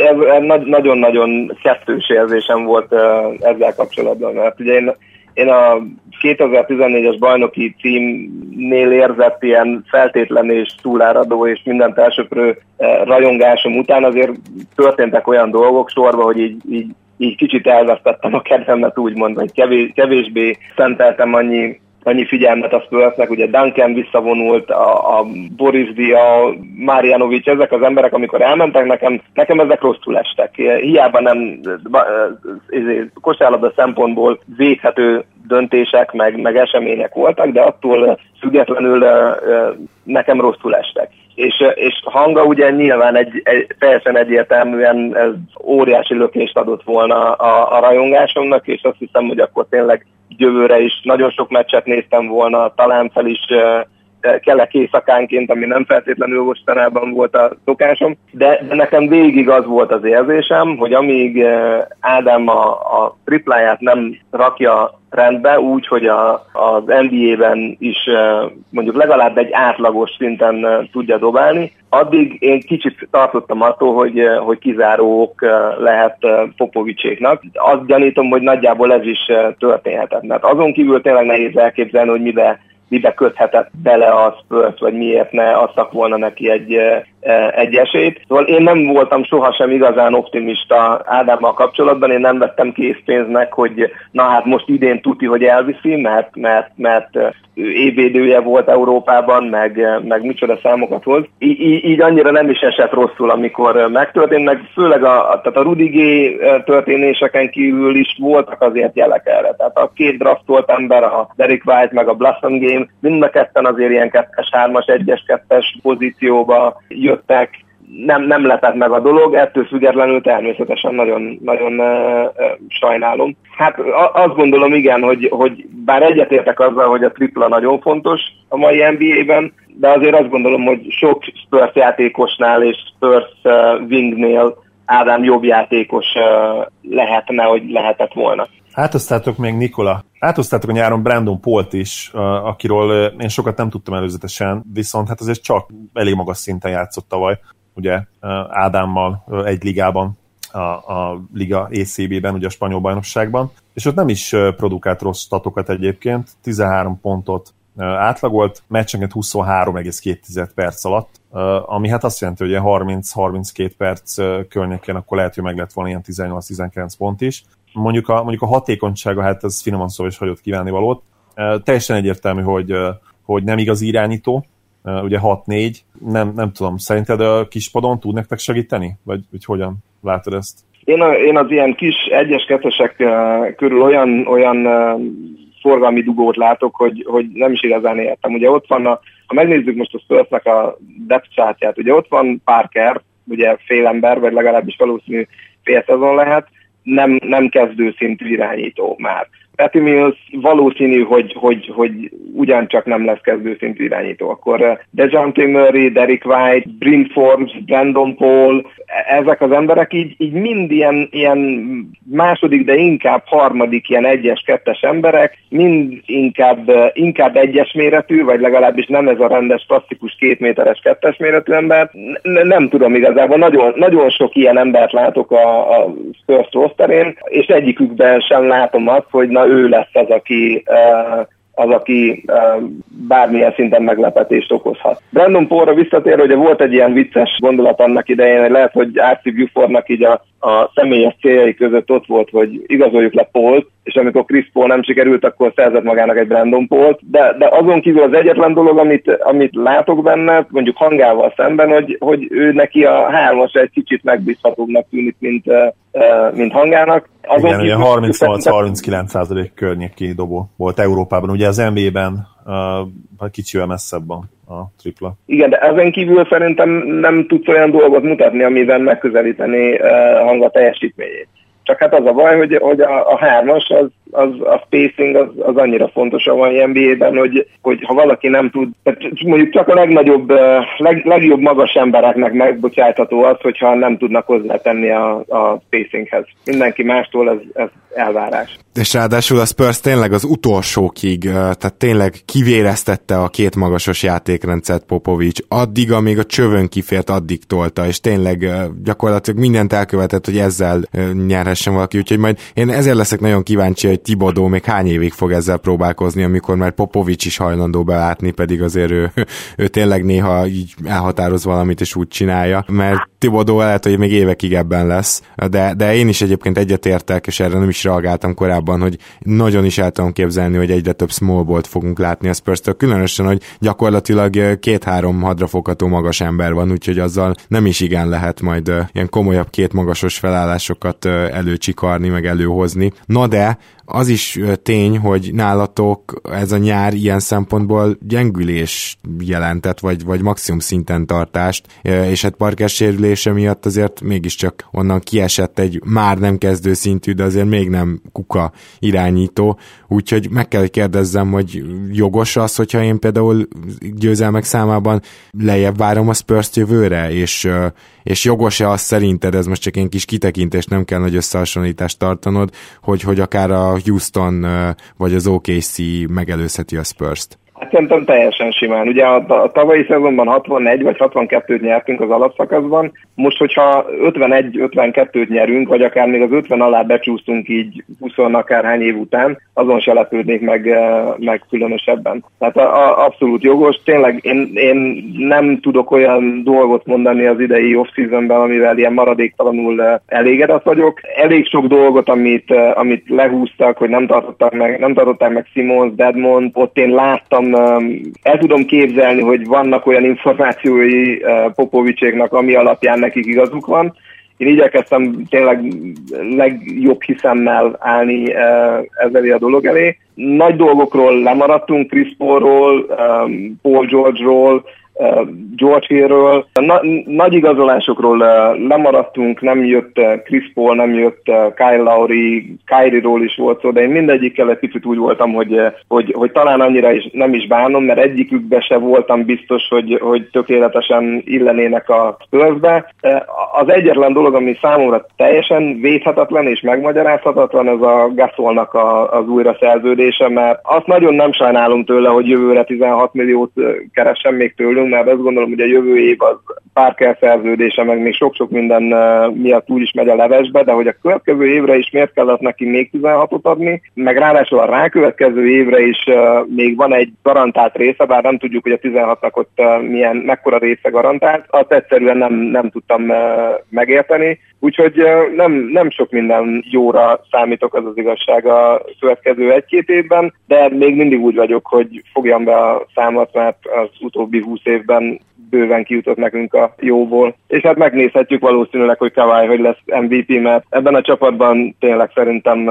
nagyon-nagyon kettős érzésem volt ezzel kapcsolatban, mert ugye én Én a kétezer-tizennégyes bajnoki címnél érzett ilyen feltétlen és túláradó és mindent elsöprő rajongásom után azért történtek olyan dolgok sorba, hogy így, így, így kicsit elvesztettem a kedvemet, úgymond, hogy kevés, kevésbé szenteltem annyi, annyi figyelmet a Spursnek. Ugye Duncan visszavonult, a, a Boris Di, a Marjanovic, ezek az emberek, amikor elmentek, nekem, nekem ezek rosszul estek. Hiába nem kosárlabda szempontból védhető döntések, meg, meg események voltak, de attól függetlenül nekem rosszul estek. És, és hanga ugye nyilván egy, egy, teljesen egyértelműen ez óriási lökést adott volna a, a rajongásomnak, és azt hiszem, hogy akkor tényleg jövőre is nagyon sok meccset néztem volna, talán fel is uh, kelek éjszakánként, ami nem feltétlenül mostanában volt a szokásom, de, de nekem végig az volt az érzésem, hogy amíg uh, Ádám a, a tripláját nem rakja rendbe, úgy, hogy a, az en bé á-ben is uh, mondjuk legalább egy átlagos szinten uh, tudja dobálni, addig én kicsit tartottam attól, hogy, uh, hogy kizárók uh, lehet uh, Popovicséknak. Azt gyanítom, hogy nagyjából ez is uh, történhetett, mert azon kívül tényleg nehéz elképzelni, hogy mibe, mibe köthetett bele a Spurs, vagy miért ne adtak volna neki egy, uh, egy esélyt. Szóval én nem voltam sohasem igazán optimista Ádámmal kapcsolatban, én nem vettem készpénznek, hogy na hát most idén tuti, hogy elviszi, mert, mert, mert évvédője volt Európában, meg, meg micsoda számokat hoz. Így, így annyira nem is esett rosszul, amikor megtörtént, meg főleg a, tehát a Rudy Gay történéseken kívül is voltak azért jelek erre. Tehát a két draftolt ember, a Derek White, meg a Blossom Game, mind a ketten azért ilyen kettes, hármas, egyes, kettes pozícióba jöttek. Nem, nem lepett meg a dolog, ettől függetlenül természetesen nagyon, nagyon uh, sajnálom. Hát azt gondolom, igen, hogy, hogy bár egyetértek azzal, hogy a tripla nagyon fontos a mai en bé á-ben, de azért azt gondolom, hogy sok Spurs játékosnál és Spurs uh, wingnél Ádám jobb játékos uh, lehetne, hogy lehetett volna. Átosztátok még, Nikola. Átosztátok a nyáron Brandon Polt is, akiről én sokat nem tudtam előzetesen, viszont hát azért csak elég magas szinten játszott tavaly. Ugye Ádámmal egy ligában, a, a Liga á cé bé-ben, ugye a spanyol bajnokságban, és ott nem is produkált rossz statokat egyébként, tizenhárom pontot átlagolt, meccsenként huszonhárom egész kettő perc alatt, ami hát azt jelenti, hogy harminc-harminckettő perc környékén akkor lehet, hogy meg lett volna ilyen tizennyolc-tizenkilenc pont is. Mondjuk a, mondjuk a hatékonysága, hát ez finoman szóval is hagyott kívánni valót. Teljesen egyértelmű, hogy, hogy nem igaz irányító, ugye hat négy, nem, nem tudom, szerinted a kispadon tud nektek segíteni? Vagy hogy hogyan látod ezt? Én, a, én az ilyen kis egyes-kettesek uh, körül olyan, olyan uh, forgalmi dugót látok, hogy, hogy nem is igazán értem. Ugye ott van, a, ha megnézzük most a Spursnek a depth chart-ját, ugye ott van Parker, ugye fél ember, vagy legalábbis valószínű fél szezon lehet, nem, nem kezdő szintű irányító már. Patty Mills valószínű, hogy, hogy, hogy ugyancsak nem lesz kezdőszintű irányító. Akkor DeJounte Murray, Derek White, Bryn Forbes, Brandon Paul, ezek az emberek így, így mind ilyen, ilyen második, de inkább harmadik ilyen egyes-kettes emberek, mind inkább, inkább egyes méretű, vagy legalábbis nem ez a rendes, klasszikus kétméteres kettes méretű ember. N- nem tudom igazából, nagyon, nagyon sok ilyen embert látok a, a Spurs rosterén, és egyikükben sem látom azt, hogy na, ő lesz az, aki, az, aki bármilyen szinten meglepetést okozhat. Brandon Paulra visszatérve, ugye volt egy ilyen vicces gondolat annak idején, hogy lehet, hogy er cé Bufordnak így a, a személyes céljai között ott volt, hogy igazoljuk le Pault, és amikor Chris Paul nem sikerült, akkor szerzett magának egy Brandon Pault, de, de azon kívül az egyetlen dolog, amit, amit látok benne, mondjuk hangával szemben, hogy, hogy ő neki a hármas egy kicsit megbízhatóbbnak tűnik, mint, mint hangának. Azon igen, kívül, ugye harmincnyolc-harminckilenc százalék környéki dobó volt Európában, ugye az en bé á-ben uh, kicsivel messzebb van a tripla. Igen, de ezen kívül szerintem nem tudsz olyan dolgot mutatni, amiben megközelíteni uh, hanga teljesítményét. Csak hát az a baj, hogy, hogy a, a hármas, az, az, a spacing az, az annyira fontos a mai en bé á-ben, hogy, hogy ha valaki nem tud, mondjuk csak a legnagyobb, leg, legjobb magas embereknek megbocsájtható az, hogyha nem tudnak hozzátenni a, a spacinghez. Mindenki mástól ez, ez elvárás. És ráadásul a Spurs tényleg az utolsókig, tehát tényleg kivéreztette a két magasos játékrendszert Popovich, addig, amíg a csövön kifért, addig tolta, és tényleg gyakorlatilag mindent elkövetett, hogy ezzel nyerhet sem valaki, úgyhogy majd én ezért leszek nagyon kíváncsi, hogy Thibodeau még hány évig fog ezzel próbálkozni, amikor már Popovich is hajlandó belátni, pedig azért ő, ő tényleg néha így elhatároz valamit és úgy csinálja, mert Thibodeau lehet, hogy még évekig ebben lesz, de, de én is egyébként egyetértek, és erre nem is reagáltam korábban, hogy nagyon is el tudom képzelni, hogy egyre több small ball-t fogunk látni a Spurs-től, különösen, hogy gyakorlatilag két-három hadrafogható magas ember van, úgyhogy azzal nem is igen lehet majd ilyen komolyabb két magasos felállásokat előcsikarni, meg előhozni. Na de az is tény, hogy nálatok ez a nyár ilyen szempontból gyengülés jelentett, vagy, vagy maximum szinten tartást, és hát Parker sérülése miatt azért mégiscsak onnan kiesett egy már nem kezdő szintű, de azért még nem kuka irányító, úgyhogy meg kell kérdezzem, hogy jogos az, hogyha én például győzelmek számában lejjebb várom a Spurs jövőre, és, és jogos-e az szerinted, ez most csak én kis kitekintés, nem kell nagy összehasonlítást tartanod, hogy, hogy akár a Houston vagy az o ká cé megelőzheti a Spurs-t? Hát szerintem teljesen simán. Ugye a, a tavalyi szezonban hatvanegy vagy hatvankettőt nyertünk az alapszakaszban, most hogyha ötvenegy-ötvenkettőt nyerünk, vagy akár még az ötven alá becsúsztunk így húsz akárhány év után, azon se lepődnék meg, meg különösebben. Tehát a, a, abszolút jogos, tényleg én, én nem tudok olyan dolgot mondani az idei off-seasonben, amivel ilyen maradéktalanul elégedett vagyok. Elég sok dolgot, amit, amit lehúztak, hogy nem tartották meg, nem tartották meg Simons, Dedmont, ott én láttam, el tudom képzelni, hogy vannak olyan információi Popovichéknak, ami alapján nekik igazuk van. Én igyekeztem tényleg legjobb hiszemmel állni ezzel a dolog elé. Nagy dolgokról lemaradtunk, Chris Paulról, Paul George-ról, George Hillről. Na, nagy igazolásokról lemaradtunk, nem jött Chris Paul, nem jött Kyle Lowry, Kyrie-ról is volt szó, de én mindegyikkel egy picit úgy voltam, hogy, hogy, hogy talán annyira is nem is bánom, mert egyikükbe se voltam biztos, hogy, hogy tökéletesen illenének a Spursbe. Az egyetlen dolog, ami számomra teljesen védhetetlen és megmagyarázhatatlan, ez a Gasolnak a, az újra szerződése, mert azt nagyon nem sajnálom tőle, hogy jövőre tizenhat milliót keresem még tőlünk, mert azt gondolom, hogy a jövő év az Parker szerződése, meg még sok-sok minden miatt úgyis megy a levesbe, de hogy a következő évre is miért kellett neki még tizenhatot adni, meg ráadásul a rákövetkező évre is még van egy garantált része, bár nem tudjuk, hogy a tizenhatnak ott milyen, mekkora része garantált, azt egyszerűen nem, nem tudtam megérteni, úgyhogy nem, nem sok minden jóra számítok, az az igazság a következő egy-két évben, de még mindig úgy vagyok, hogy fogjam be a számot, mert az utóbbi húsz évben bőven kijutott nekünk a jóból. És hát megnézhetjük valószínűleg, hogy Kawhi hogy lesz em vé pé, mert ebben a csapatban tényleg szerintem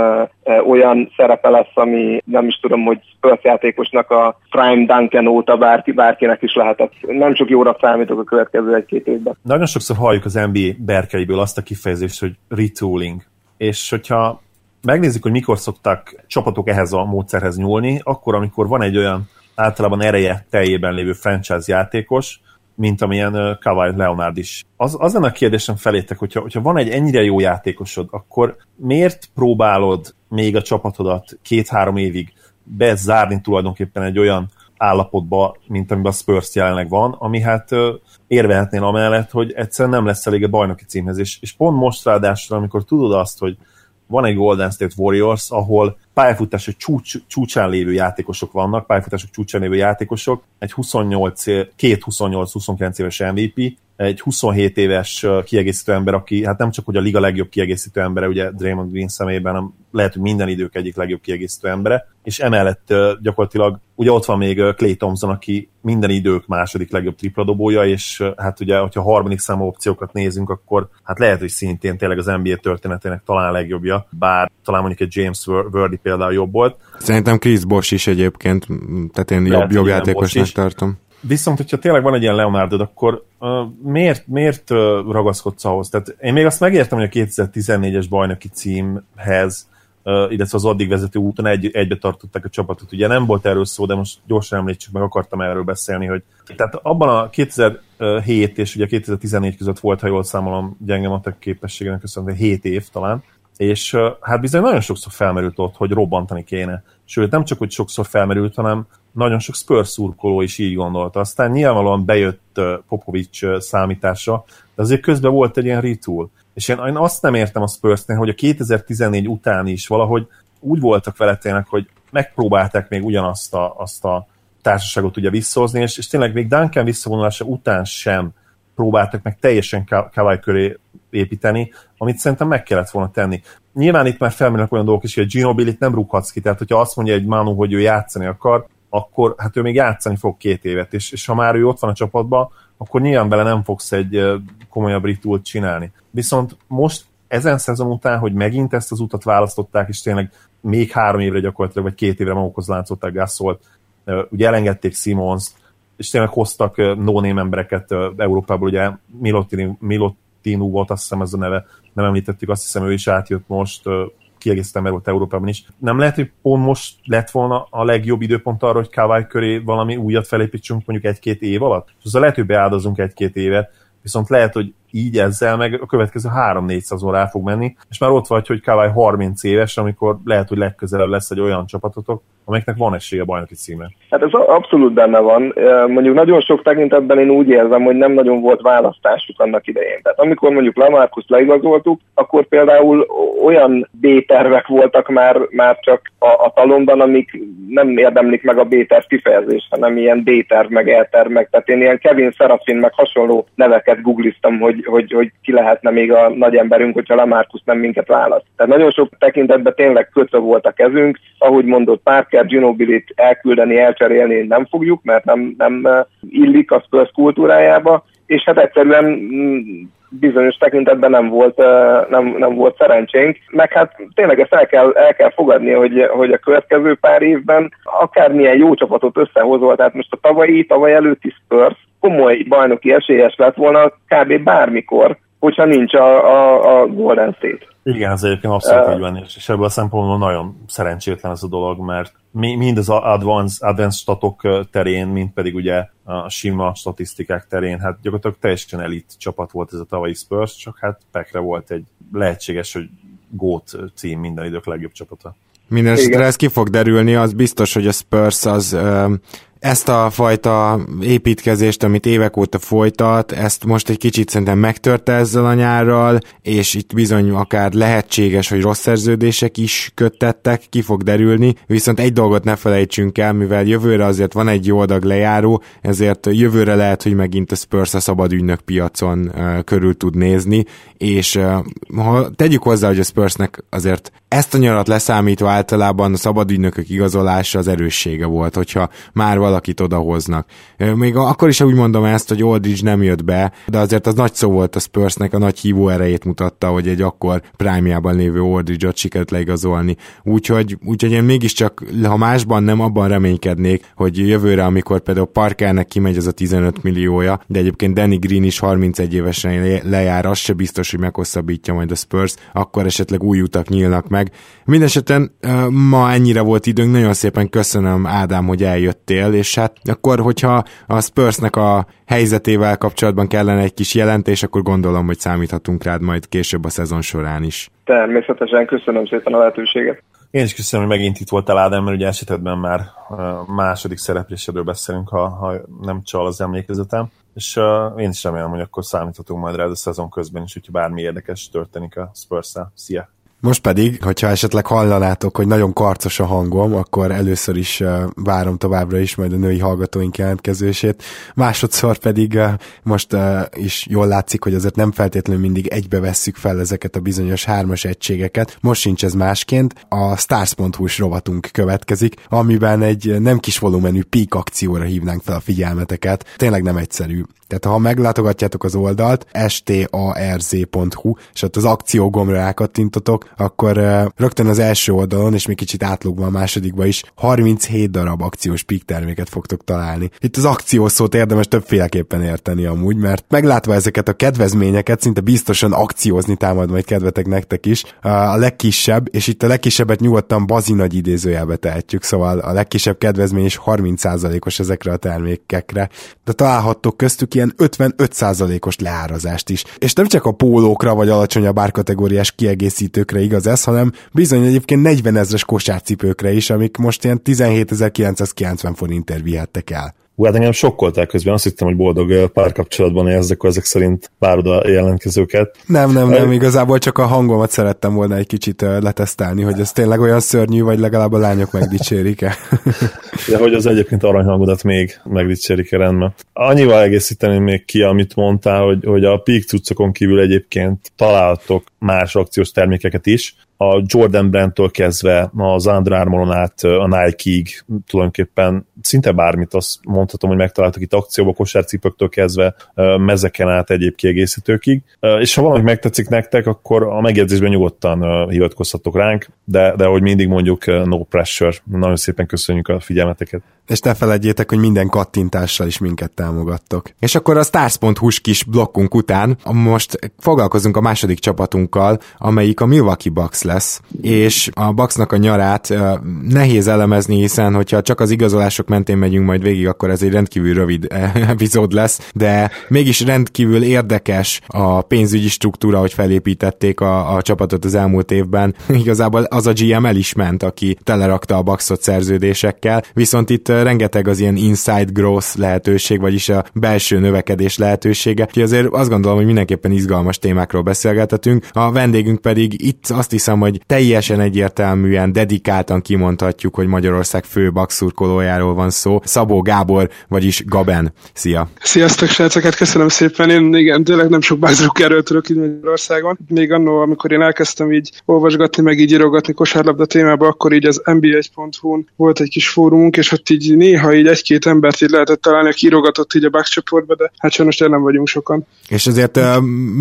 olyan szerepe lesz, ami nem is tudom, hogy Spurs játékosnak a Prime Duncan óta bárki, bárkinek is lehetett. Nem sok jóra számítok a következő egy-két évben. Nagyon sokszor halljuk az en bé á berkeiből azt a kifejezést, hogy retooling. És hogyha megnézzük, hogy mikor szoktak csapatok ehhez a módszerhez nyúlni, akkor, amikor van egy olyan általában ereje teljében lévő franchise játékos, mint amilyen Kawhi Leonard is. Az, az lenne a kérdésem felétek, hogyha, hogyha van egy ennyire jó játékosod, akkor miért próbálod még a csapatodat két-három évig bezárni tulajdonképpen egy olyan állapotba, mint amiben a Spurs jelenleg van, ami hát érvehetnél amellett, hogy egyszerűen nem lesz elég a bajnoki címhez. És, és pont most ráadásul, amikor tudod azt, hogy van egy Golden State Warriors, ahol pályafutások csúcs, csúcsán lévő játékosok vannak, pályafutások csúcsán lévő játékosok, egy huszonnyolc, két huszonnyolc-huszonkilenc éves em vé pé, egy huszonhét éves kiegészítő ember, aki hát nem csak hogy a liga legjobb kiegészítő embere, ugye Draymond Green szemében, hanem lehet, hogy minden idők egyik legjobb kiegészítő embere, és emellett gyakorlatilag ugye ott van még Klay Thompson, aki minden idők második legjobb tripladobója, és hát ugye, hogyha harmadik számú opciókat nézünk, akkor hát lehet, hogy szintén tényleg az en bé á történetének talán legjobbja, bár talán mondjuk egy James Worthy például jobb volt. Szerintem Chris Bosh is egyébként, tehát én lehet, jobb, jobb játékosnak tartom. Viszont, hogyha tényleg van egy ilyen Leonardod, akkor uh, miért, miért uh, ragaszkodsz ahhoz? Tehát én még azt megértem, hogy a kétezer-tizennégyes bajnoki címhez, uh, illetve az addig vezető úton egy, egybe tartották a csapatot. Ugye nem volt erről szó, de most gyorsan említsük, meg akartam erről beszélni, hogy tehát abban a kétezer-hét és ugye kétezer-tizennégy között volt, ha jól számolom, gyenge matek képességének köszönhetően hét év talán, és uh, hát bizony nagyon sokszor felmerült ott, hogy robbantani kéne. Sőt, nem csak, hogy sokszor felmerült, hanem nagyon sok Spurs szurkoló is így gondolta. Aztán nyilvánvalóan bejött Popovich számítása, de azért közben volt egy ilyen retool. És én azt nem értem a Spursnél, hogy a kétezer-tizennégy után is valahogy úgy voltak vele tényleg, hogy megpróbálták még ugyanazt a, azt a társaságot ugye visszahozni, és, és tényleg még Duncan visszavonulása után sem próbáltak meg teljesen Kawhi köré építeni, amit szerintem meg kellett volna tenni. Nyilván itt már felmerülnek olyan dolgok is, hogy a Ginobilit nem rúghatsz ki, tehát hogyha azt mondja egy Manu, hogy ő játszani akar, akkor hát ő még játszani fog két évet, és, és ha már ő ott van a csapatban, akkor nyilván vele nem fogsz egy komolyabb ritult csinálni. Viszont most ezen szezon után, hogy megint ezt az utat választották, és tényleg még három évre gyakorlatilag, vagy két évre magukhoz láncolták Gasolt, ugye elengedték Simonst, és tényleg hoztak no-name embereket Európából, ugye Milotin, Milotinu volt, azt hiszem ez a neve, nem említettük, azt hiszem ő is átjött most, kiegészítem, mert volt Európában is. Nem lehet, hogy pont most lett volna a legjobb időpont arra, hogy Kawhi köré valami újat felépítsünk mondjuk egy-két év alatt? És azzal lehet, hogy beáldozunk egy-két évet, viszont lehet, hogy így ezzel meg a következő három-négy szezon rá fog menni, és már ott vagy, hogy Kawhi harminc éves, amikor lehet, hogy legközelebb lesz egy olyan csapatotok, amelyeknek van esélye a bajnoki címen. Hát ez abszolút benne van. Mondjuk nagyon sok tekintetben én úgy érzem, hogy nem nagyon volt választásuk annak idején. Tehát amikor mondjuk LaMarcust leigazoltuk, akkor például olyan B-tervek voltak már, már csak a, a talomban, amik nem érdemlik meg a B-terv kifejezést, hanem ilyen D-terv, meg E-terv, meg. Tehát én ilyen Kevin Serafin, meg hasonló neveket googliztam, hogy, hogy, hogy ki lehetne még a nagy emberünk, hogyha LaMarcus nem minket választ. Tehát nagyon sok tekintetben tényleg kötve volt a kezünk, ahogy mondott Parker, Ginobilit elküldeni, elcserélni nem fogjuk, mert nem, nem illik a Spurs kultúrájába, és hát egyszerűen bizonyos tekintetben nem volt, nem, nem volt szerencsénk, meg hát tényleg ezt el kell, el kell fogadni, hogy, hogy a következő pár évben akármilyen jó csapatot összehozol, tehát most a tavalyi, tavaly előtti Spurs komoly bajnoki esélyes lett volna kb. Bármikor, hogyha nincs a, a, a Golden State. Igen, ez egyébként abszolút így van, és ebből a szempontból nagyon szerencsétlen ez a dolog, mert mind az advanced, advanced statok terén, mind pedig ugye a sima statisztikák terén, hát gyakorlatilag teljesen elit csapat volt ez a tavalyi Spurs, csak hát pekre volt egy lehetséges, hogy gé o á té cím minden idők legjobb csapata. Mindenesetre ez ki fog derülni, az biztos, hogy a Spurs az ö, ezt a fajta építkezést, amit évek óta folytat, ezt most egy kicsit szerintem megtörte ezzel a nyárral, és itt bizony akár lehetséges, hogy rossz szerződések is köttettek, ki fog derülni, viszont egy dolgot ne felejtsünk el, mivel jövőre azért van egy jó adag lejáró, ezért jövőre lehet, hogy megint a Spurs a szabad ügynök piacon ö, körül tud nézni, és ö, ha tegyük hozzá, hogy a Spursnek azért ezt a nyarat leszámítva általában a szabad ügynökök igazolása az erőssége volt, hogyha már valakit odahoznak. Még akkor is úgy mondom ezt, hogy Aldridge nem jött be, de azért az nagy szó volt a Spursnek, a nagy hívó erejét mutatta, hogy egy akkor prime-jában lévő Aldridge-ot sikerült leigazolni. Úgyhogy, úgyhogy én mégiscsak, ha másban nem, abban reménykednék, hogy jövőre, amikor például Parkernek kimegy ez a tizenöt milliója, de egyébként Danny Green is harmincegy évesen lejár, az se biztos, hogy meghosszabbítja majd a Spurs, akkor esetleg új utak nyílnak meg. Mindenesetben ma ennyire volt időnk, nagyon szépen köszönöm, Ádám, hogy eljöttél, és hát akkor, hogyha a Spursnek a helyzetével kapcsolatban kellene egy kis jelentés, akkor gondolom, hogy számíthatunk rád majd később a szezon során is. Természetesen, köszönöm szépen a lehetőséget. Én is köszönöm, hogy megint itt voltál, Ádám, mert ugye esetben már második szereplésedről beszélünk, ha, ha nem csal az emlékezetem, és uh, én is remélem, hogy akkor számíthatunk majd rád a szezon közben is, hogyha bármi érdekes történik a Spurs-szel. Szia! Most pedig, hogyha esetleg hallanátok, hogy nagyon karcos a hangom, akkor először is várom továbbra is majd a női hallgatóink jelentkezését. Másodszor pedig most is jól látszik, hogy azért nem feltétlenül mindig egybe vesszük fel ezeket a bizonyos hármas egységeket. Most sincs ez másként. A stars pont hu-s rovatunk következik, amiben egy nem kis volumenű peak akcióra hívnánk fel a figyelmeteket. Tényleg nem egyszerű. Tehát ha meglátogatjátok az oldalt, starz pont hu, és ott az akció gombra rákattintotok, akkor uh, rögtön az első oldalon, és még kicsit átlógva a másodikba is, harminchét darab akciós peak terméket fogtok találni. Itt az akció szót érdemes többféleképpen érteni amúgy, mert meglátva ezeket a kedvezményeket, szinte biztosan akciózni támad majd kedvetek nektek is. Uh, a legkisebb, és itt a legkisebbet nyugodtan bazinagy idézőjelbe tehetjük, szóval a legkisebb kedvezmény is harminc százalékos ezekre a termékekre. De találhattok köztük ilyen ötvenöt százalékos leárazást is. És nem csak a pólókra vagy alacsonyabb árkategóriás kiegészítőkre igaz ez, hanem bizony egyébként negyvenezres kosárcipőkre is, amik most ilyen tizenhétezer-kilencszázkilencven forintért vihettek el. Hú, hát engem sokkoltál közben, azt hittem, hogy boldog párkapcsolatban érzek, akkor ezek szerint várod a jelentkezőket. Nem, nem, nem, igazából csak a hangomat szerettem volna egy kicsit letesztelni, hogy ez tényleg olyan szörnyű, vagy legalább a lányok megdicsérik-e. De hogy az egyébként aranyhangodat még megdicsérik-e, rendben. Annyival egészíteném még ki, amit mondtál, hogy, hogy a peak cuccokon kívül egyébként találtok más akciós termékeket is, a Jordan Brandtől kezdve az Under Armouron át a Nike-ig tulajdonképpen szinte bármit azt mondhatom, hogy megtaláltak itt akcióba, kosárcipőktől kezdve mezeken át egyéb kiegészítőkig, és ha valami megtetszik nektek, akkor a megjegyzésben nyugodtan hivatkozhatok ránk, de, de ahogy mindig mondjuk, no pressure. Nagyon szépen köszönjük a figyelmeteket. És ne feledjétek, hogy minden kattintással is minket támogattok. És akkor a starz pont hu-s kis blokkunk után most foglalkozunk a második csapatunkkal, amelyik a Milwaukee Bucks lesz, és a Bucksnak a nyarát uh, nehéz elemezni, hiszen hogyha csak az igazolások mentén megyünk majd végig, akkor ez egy rendkívül rövid uh, epizód lesz, de mégis rendkívül érdekes a pénzügyi struktúra, hogy felépítették a, a csapatot az elmúlt évben. Igazából az a gé em el is ment, aki telerakta a Bucksot szerződésekkel, viszont itt uh, rengeteg az ilyen inside growth lehetőség, vagyis a belső növekedés lehetősége, úgyhogy azért azt gondolom, hogy mindenképpen izgalmas témákról beszélgethetünk. A vendégünk pedig itt azt hiszem, hogy teljesen egyértelműen, dedikáltan kimondhatjuk, hogy Magyarország fő bakszurkolójáról van szó. Szabó Gábor, vagyis Gaben. Szia! Sziasztok, srácokat! Köszönöm szépen! Én igen, tényleg nem sok bakszurkolóról tudok így Magyarországon. Még annó, amikor én elkezdtem így olvasgatni, meg így írogatni kosárlabda témába, akkor így az en bé egy pont hu-n volt egy kis fórumunk, és ott így néha így egy-két embert így lehetett találni, aki írogatott így a Bucks csoportba, de hát sajnos nem vagyunk sokan. És azért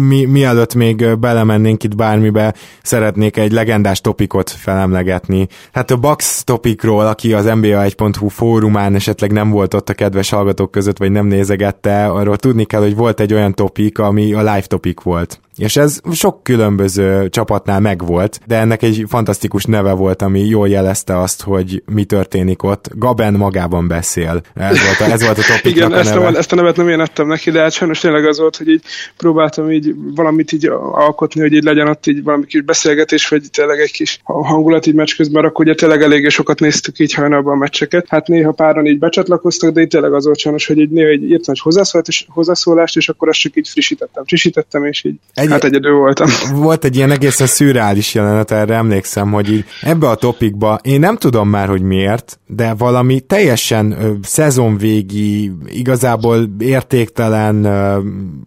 mi, mielőtt még belemennénk itt bármibe, szeretnék egy legendás topikot felemlegetni. Hát a Bucks topikról, aki az en bé á egy pont hu fórumán esetleg nem volt ott a kedves hallgatók között, vagy nem nézegette, arról tudni kell, hogy volt egy olyan topik, ami a live topik volt. És ez sok különböző csapatnál megvolt, de ennek egy fantasztikus neve volt, ami jól jelezte azt, hogy mi történik ott. Gaben magában beszél. Ez volt a, ez volt a topiknak igen, a ezt, neve. Nem, ezt a nevet nem én adtam neki, de hát sajnos tényleg az volt, hogy így próbáltam így valamit így alkotni, hogy így legyen ott így valami kis beszélgetés, vagy tényleg egy kis hangulat így meccs közben, akkor ugye tényleg eléggé sokat néztük így hajnalban a meccseket. Hát néha páran így becsatlakoztak, de így tényleg az volt sajnos, hogy így néha így írtam egy hozzászólást, és, hozzászólást, és akkor azt csak így frissítettem, frissítettem, és így hát egyedül voltam. Volt egy ilyen egészen szürreális jelenet, erre emlékszem, hogy így ebbe a topikba, én nem tudom már, hogy miért, de valami teljesen ö, szezonvégi, igazából értéktelen, ö,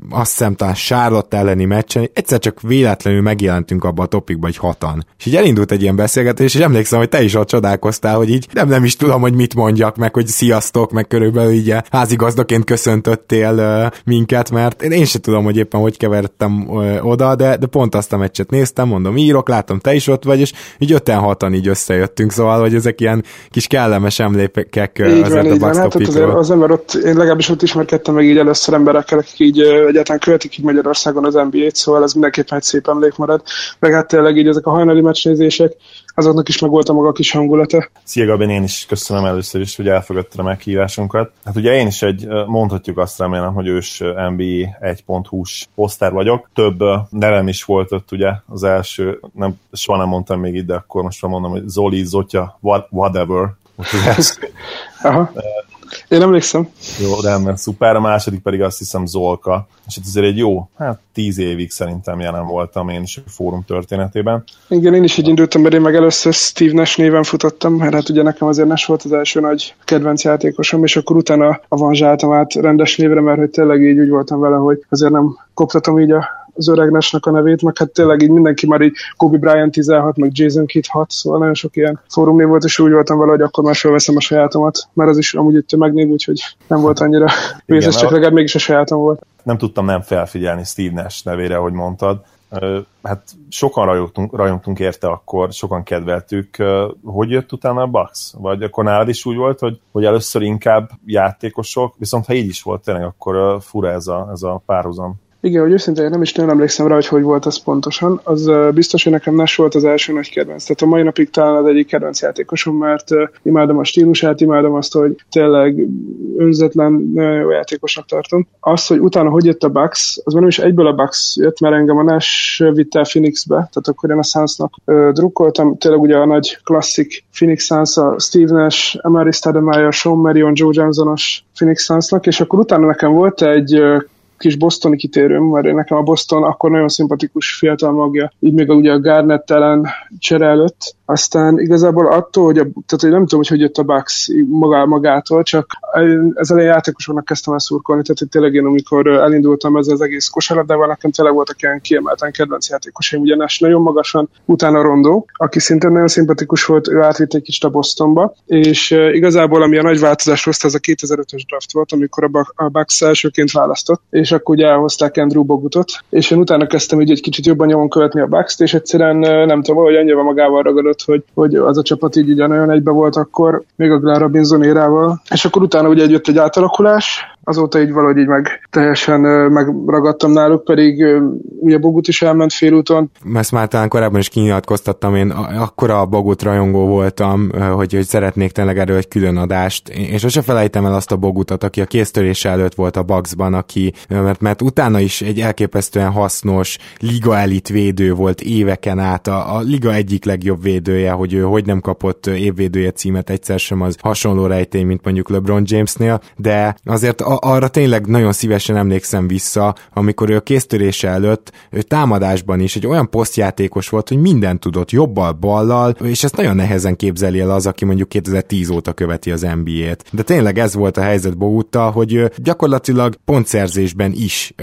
azt hiszem talán Charlotte elleni meccsen, egyszer csak véletlenül megjelentünk abba a topikba egy hatan. És így elindult egy ilyen beszélgetés, és emlékszem, hogy te is ott csodálkoztál, hogy így nem, nem is tudom, hogy mit mondjak, meg hogy sziasztok, meg körülbelül így házigazdaként köszöntöttél ö, minket, mert én, én sem tudom, hogy éppen hogy kevertem oda, de, de pont azt a meccset néztem, mondom, írok, látom, te is ott vagy, és így öten-hatan így összejöttünk, szóval, hogy ezek ilyen kis kellemes emlékek azért a Bucks topikról. Hát az ember ott, én legalábbis ott ismerkedtem meg így először emberekkel, akik így egyáltalán követik így Magyarországon az en bé á-t, szóval ez mindenképpen egy szép emlék marad, meg hát tényleg így ezek a hajnali meccsnézések, azoknak is meg volt a maga kis hangulata. Szia Gaben, én is köszönöm először is, hogy elfogadtad a meghívásunkat. Hát ugye én is egy, mondhatjuk azt remélem, hogy ős en bé á egy pont hu-s poszter vagyok. Több nevem is volt ott ugye az első, nem, soha nem mondtam még itt, de akkor most már mondom, hogy Zoli, Zotya, what, whatever. Aha. Én emlékszem. Jó, de nem szuper, a második pedig azt hiszem Zolka, és itt azért egy jó, hát tíz évig szerintem jelen voltam én is a fórum történetében. Igen, én is így indultam, mert én meg először Steve Nash néven futottam, mert hát ugye nekem azért Nash volt az első nagy kedvenc játékosom, és akkor utána avanzsáltam át rendes névre, mert hogy tényleg így úgy voltam vele, hogy azért nem koptatom így a az öreg Nash-nak a nevét, meg hát tényleg így mindenki már így Kobe Bryant tizenhat, meg Jason Kidd hat, szóval nagyon sok ilyen fórumnév volt, és úgy voltam vele, hogy akkor már felveszem a sajátomat, mert az is amúgy egy tömegnév, úgyhogy nem volt annyira vészes, csak legalább mégis a sajátom volt. Nem tudtam nem felfigyelni Steve Nash nevére, ahogy mondtad. Hát sokan rajongtunk, rajongtunk érte akkor, sokan kedveltük. Hogy jött utána a Bucks? Vagy akkor nálad is úgy volt, hogy, hogy először inkább játékosok, viszont ha így is volt tényleg, akkor fura ez a, ez a párhuzam. Igen, hogy őszintén én nem is nagyon emlékszem rá, hogy hogy volt az pontosan. Az biztos, hogy nekem Nash volt az első nagy kedvenc. Tehát a mai napig talán az egyik kedvenc játékosom, mert imádom a stílusát, imádom azt, hogy tényleg önzetlen, nagyon jó játékosnak tartom. Az, hogy utána hogy jött a Bucks, az már nem is egyből a Bucks jött, mert engem a Nash vitt el Phoenixbe, tehát akkor én a Sunsnak drukkoltam. Tényleg ugye a nagy klasszik Phoenix Suns, a Steve Nash, Amari Stoudemire, Sean Marion, Joe Johnson-os Phoenix Sunsnak, és akkor utána nekem volt egy kis bostoni kitérőm, mert nekem a Boston akkor nagyon szimpatikus fiatal magja, így még ugye a Garnett ellen csere előtt. Aztán igazából attól, hogy, a, tehát, hogy nem tudom, hogy hogy jött a Bucks magá, magától, csak ezzel a játékosoknak kezdtem el szurkolni, tehát hogy tényleg én, amikor elindultam ezzel az egész kosárlabdával, nekem tényleg voltak ilyen kiemelten kedvenc játékosaim, ugyanis nagyon magasan, utána Rondó, aki szintén nagyon szimpatikus volt, ő átvitt egy kicsit a Bostonba, és igazából ami a nagy változást hozta, ez a kétezer-ötös draft volt, amikor a Bucks elsőként választott, és akkor ugye elhozták Andrew Bogutot, és én utána kezdtem így egy kicsit jobban nyomon követni a Bucks-t, és egyszerűen nem tudom, hogy annyira magával ragadott, hogy, hogy az a csapat így nagyon egybe volt akkor, még a Glenn Robinson érával, és akkor utána ugye jött egy átalakulás, azóta így valahogy így meg teljesen megragadtam náluk, pedig ugye Bogut is elment félúton. Ezt már talán korábban is kinyilatkoztattam, én akkora Bogut rajongó voltam, hogy, hogy szeretnék tényleg erről egy külön adást, és sose felejtem el azt a Bogutot, aki a kéztörése előtt volt a Bucksban, aki, mert, mert utána is egy elképesztően hasznos liga elit védő volt éveken át, a, a liga egyik legjobb védője, hogy ő hogy nem kapott évvédője címet egyszer sem, az hasonló rejtély, mint mondjuk LeBron Jamesnél, de azért a arra tényleg nagyon szívesen emlékszem vissza, amikor ő a kéztörése előtt ő támadásban is egy olyan posztjátékos volt, hogy mindent tudott, jobbal, ballal, és ezt nagyon nehezen képzeli el az, aki mondjuk kétezer-tíz óta követi az en bé á-t. De tényleg ez volt a helyzet Boguttal, hogy gyakorlatilag pontszerzésben is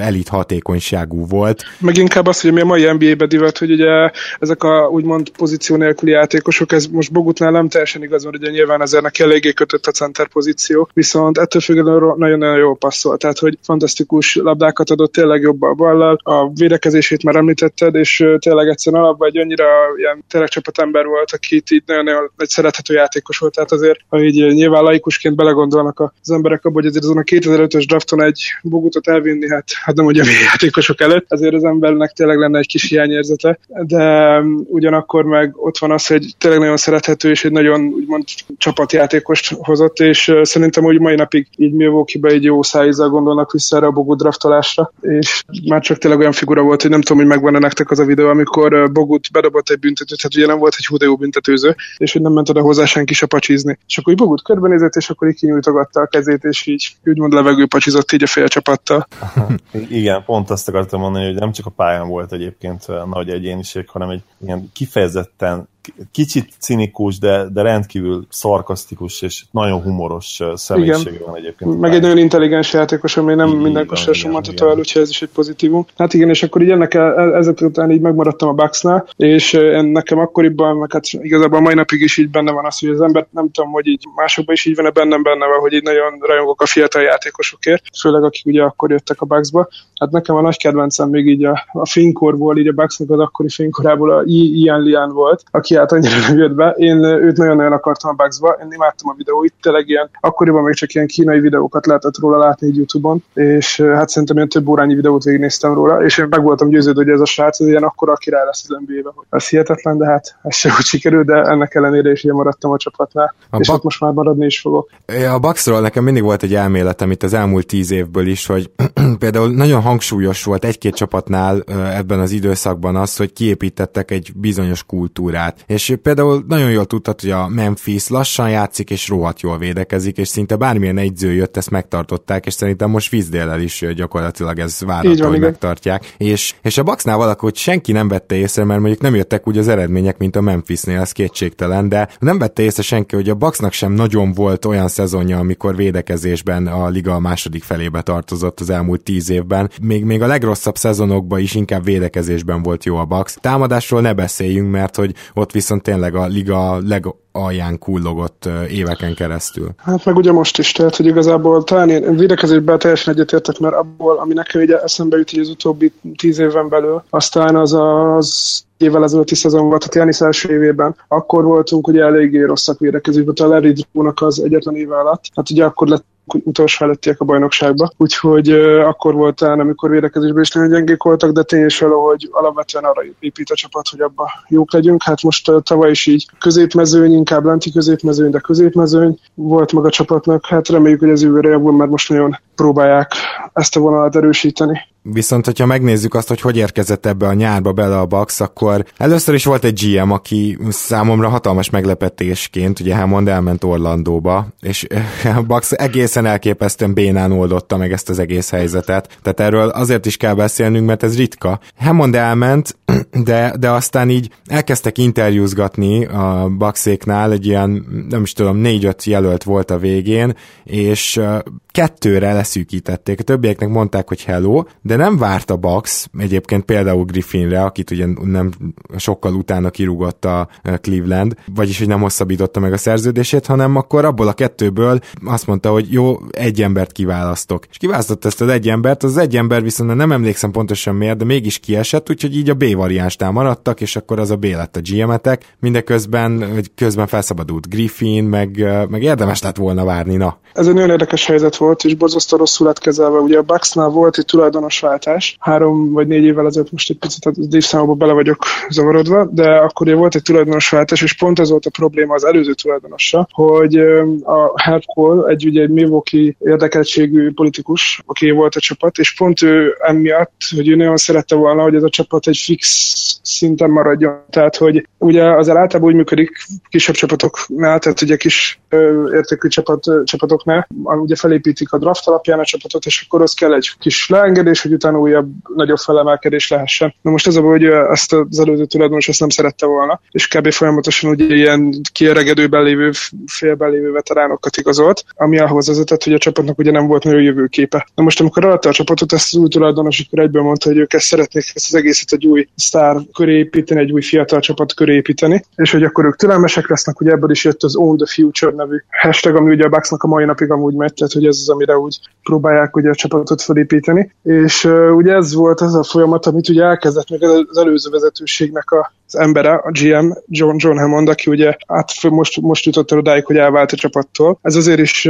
elit hatékonyságú volt. Meg inkább az, hogy mi a mai en bé á-be divat, hogy ugye ezek a úgymond pozíció nélküli játékosok, ez most Bogutnál nem teljesen igaz, mert ugye nyilván azért neki eléggé kötött a center pozíció, viszont ettől függetlenül nagyon-nagyon jól passzol, tehát hogy fantasztikus labdákat adott, tényleg jobban a ballal, a védekezését már említetted, és tényleg egyszerűen alapban egy annyira ilyen tényleg csapatember volt, akit így nagyon-nagyon egy szerethető játékos volt, tehát azért, ha így nyilván laikusként belegondolnak az emberek abban, hogy azért azon a kétezer-ötös drafton egy Bogutot elvinni, hát, hát nem ugye a játékosok előtt, azért az embernek tényleg lenne egy kis hiányérzete, de ugyanakkor meg ott van az, hogy tényleg nagyon szerethető, és egy nagyon úgymond csapatjátékost hozott, és szerintem úgy mai napig így mi akiben így jó szájízzel gondolnak vissza erre a Bogut draftolásra, és már csak tényleg olyan figura volt, hogy nem tudom, hogy megvan-e nektek az a videó, amikor Bogut bedobott egy büntetőt, hát ugye nem volt egy hú de jó büntetőző, és hogy nem ment oda hozzá senki se pacsizni. És akkor így Bogut körbenézett, és akkor így kinyújtogatta a kezét, és így úgymond levegő pacsizott így a fél csapattal. Igen, pont azt akartam mondani, hogy nem csak a pályán volt egyébként nagy egyéniség, hanem egy ilyen kifejezetten kicsit cinikus, de, de rendkívül szarkasztikus és nagyon humoros személyisége van egyébként. Meg egy nagyon intelligens játékos, ami nem igen, minden kosárlabdásra mondható el, úgyhogy ez is egy pozitívum. Hát igen, és akkor így ennek ezek után így megmaradtam a Bucksnál, és nekem akkoriban, meg hát igazából a mai napig is így benne van az, hogy az ember nem tudom, hogy így másokban is így van-e bennem benne van, hogy így nagyon rajongok a fiatal játékosokért, főleg akik ugye akkor jöttek a Bucksba. Hát nekem a nagy kedvencem még így a, a fénykorból, így a Bucksnak az akkori fénykorából a Ian Lian volt, aki hát annyira nem jött be. Én őt nagyon-nagyon akartam a Bucksba, én imádtam a videóit, tényleg ilyen, akkoriban még csak ilyen kínai videókat lehetett róla látni egy YouTube-on, és hát szerintem ilyen több órányi videót végignéztem róla, és én meg voltam győződő, hogy ez a srác, ez ilyen akkora király lesz az en bé á-ben, hogy ez hihetetlen, de hát ez sem úgy sikerül, de ennek ellenére is ilyen maradtam a csapatnál, a és bak... ott most már maradni is fogok. A Bucksról nekem mindig volt egy elméletem itt az elmúlt tíz évből is, hogy például nagyon hangsúlyos volt egy-két csapatnál ebben az időszakban az, hogy kiépítettek egy bizonyos kultúrát. És például nagyon jól tudtad, hogy a Memphis lassan játszik, és rohadt jól védekezik, és szinte bármilyen egyző jött, ezt megtartották, és szerintem most Vízdéllel is gyakorlatilag ez várható, hogy megtartják. És, és a Bucksnál valahogy senki nem vette észre, mert mondjuk nem jöttek úgy az eredmények, mint a Memphisnél, ez kétségtelen, de nem vette észre senki, hogy a Bucksnak sem nagyon volt olyan szezonja, amikor védekezésben a liga második felébe tartozott az elmúlt tíz évben. Még, még a legrosszabb szezonokban is inkább védekezésben volt jó a Bucks. Támadásról ne beszéljünk, mert hogy ott viszont tényleg a liga leg alján kullogott éveken keresztül. Hát meg ugye most is, tehát, hogy igazából talán én védekezésben teljesen egyetértek, mert abból, ami nekem ugye eszembe jut az utóbbi tíz éven belül, aztán az az évvel ezelőtti szezon volt, a Giannis első évében, akkor voltunk ugye eléggé rosszak védekezésben, talán Larry Drew-nak az egyetlen éve alatt, hát ugye akkor lett utolsó előttiek a bajnokságba, úgyhogy euh, akkor voltál, amikor védekezésben is nagyon gyengék voltak, de tény is valahogy alapvetően arra épít a csapat, hogy abban jók legyünk. Hát most uh, tavaly is így középmezőny, inkább lenti középmezőny, de középmezőny volt maga a csapatnak. Hát reméljük, hogy ez jövőre javul, mert most nagyon próbálják ezt a vonalat erősíteni. Viszont, hogyha megnézzük azt, hogy hogy érkezett ebbe a nyárba bele a Bucks, akkor először is volt egy gé em, aki számomra hatalmas meglepetésként, ugye Hammond elment Orlandóba, és a Bucks egészen elképesztően bénán oldotta meg ezt az egész helyzetet. Tehát erről azért is kell beszélnünk, mert ez ritka. Hammond elment, de, de aztán így elkezdtek interjúzgatni a Bucks-éknál, egy ilyen, nem is tudom, négy-öt jelölt volt a végén, és kettőre leszűkítették. A többieknek mondták, hogy hello, de nem várt a Bucks, egyébként például Griffinre, akit ugye nem sokkal utána kirúgott a Cleveland, vagyis hogy nem hosszabbította meg a szerződését, hanem akkor abból a kettőből azt mondta, hogy jó, egy embert kiválasztok. És kiválasztott ezt az egy embert, az egy ember viszont nem emlékszem pontosan miért, de mégis kiesett, úgyhogy így a B-variánsnál maradtak, és akkor az a B lett a gé em-etek, mindeközben közben felszabadult Griffin, meg, meg érdemes lett volna várni, na. Ez egy nagyon érdekes helyzet volt, és borzasztó rosszul lett kezelve. Ugye a Bucksnál volt egy tulajdonos váltás. Három vagy négy évvel ezelőtt, most egy picit a dívszámokba bele vagyok zavarodva, de akkor ugye volt egy tulajdonosváltás, és pont ez volt a probléma az előző tulajdonossal, hogy a Herb Cole, egy ugye egy Milwaukee érdekeltségű politikus, aki volt a csapat, és pont ő emiatt, hogy ő nagyon szerette volna, hogy ez a csapat egy fix szinten maradjon. Tehát, hogy ugye az általában úgy működik kisebb csapatoknál, tehát ugye kis ö, értékű csapat, ö, csapatoknál, ugye felépítik a draft alapján a csapatot, és akkor az kell egy kis leengedés, hogy utána újabb, nagyobb felemelkedés lehessen. Na most az a baj, hogy ezt az előző tulajdonos ezt nem szerette volna, és kb. Folyamatosan ugye ilyen kieregedőben lévő, félben lévő veteránokat igazolt, ami ahhoz vezetett, hogy a csapatnak ugye nem volt nagyon jövőképe. Na most, amikor eladta a csapatot, ezt az új tulajdonos akkor egyből mondta, hogy ők ezt szeretnék, ezt az egészet egy új sztár köré építeni, egy új fiatal csapat köré építeni, és hogy akkor ők türelmesek lesznek, ugye ebből is jött az Own the Future nevű hashtag, ami ugye a Bucksnak a mai napig amúgy megy, tehát hogy ez az, amire úgy próbálják ugye a csapatot felépíteni. És uh, ugye ez volt az a folyamat, amit ugye elkezdett még az előző vezetőségnek a az embere, a gé em, John, John Hammond, aki ugye át, most, most jutott el odáig, hogy elvált a csapattól. Ez azért is,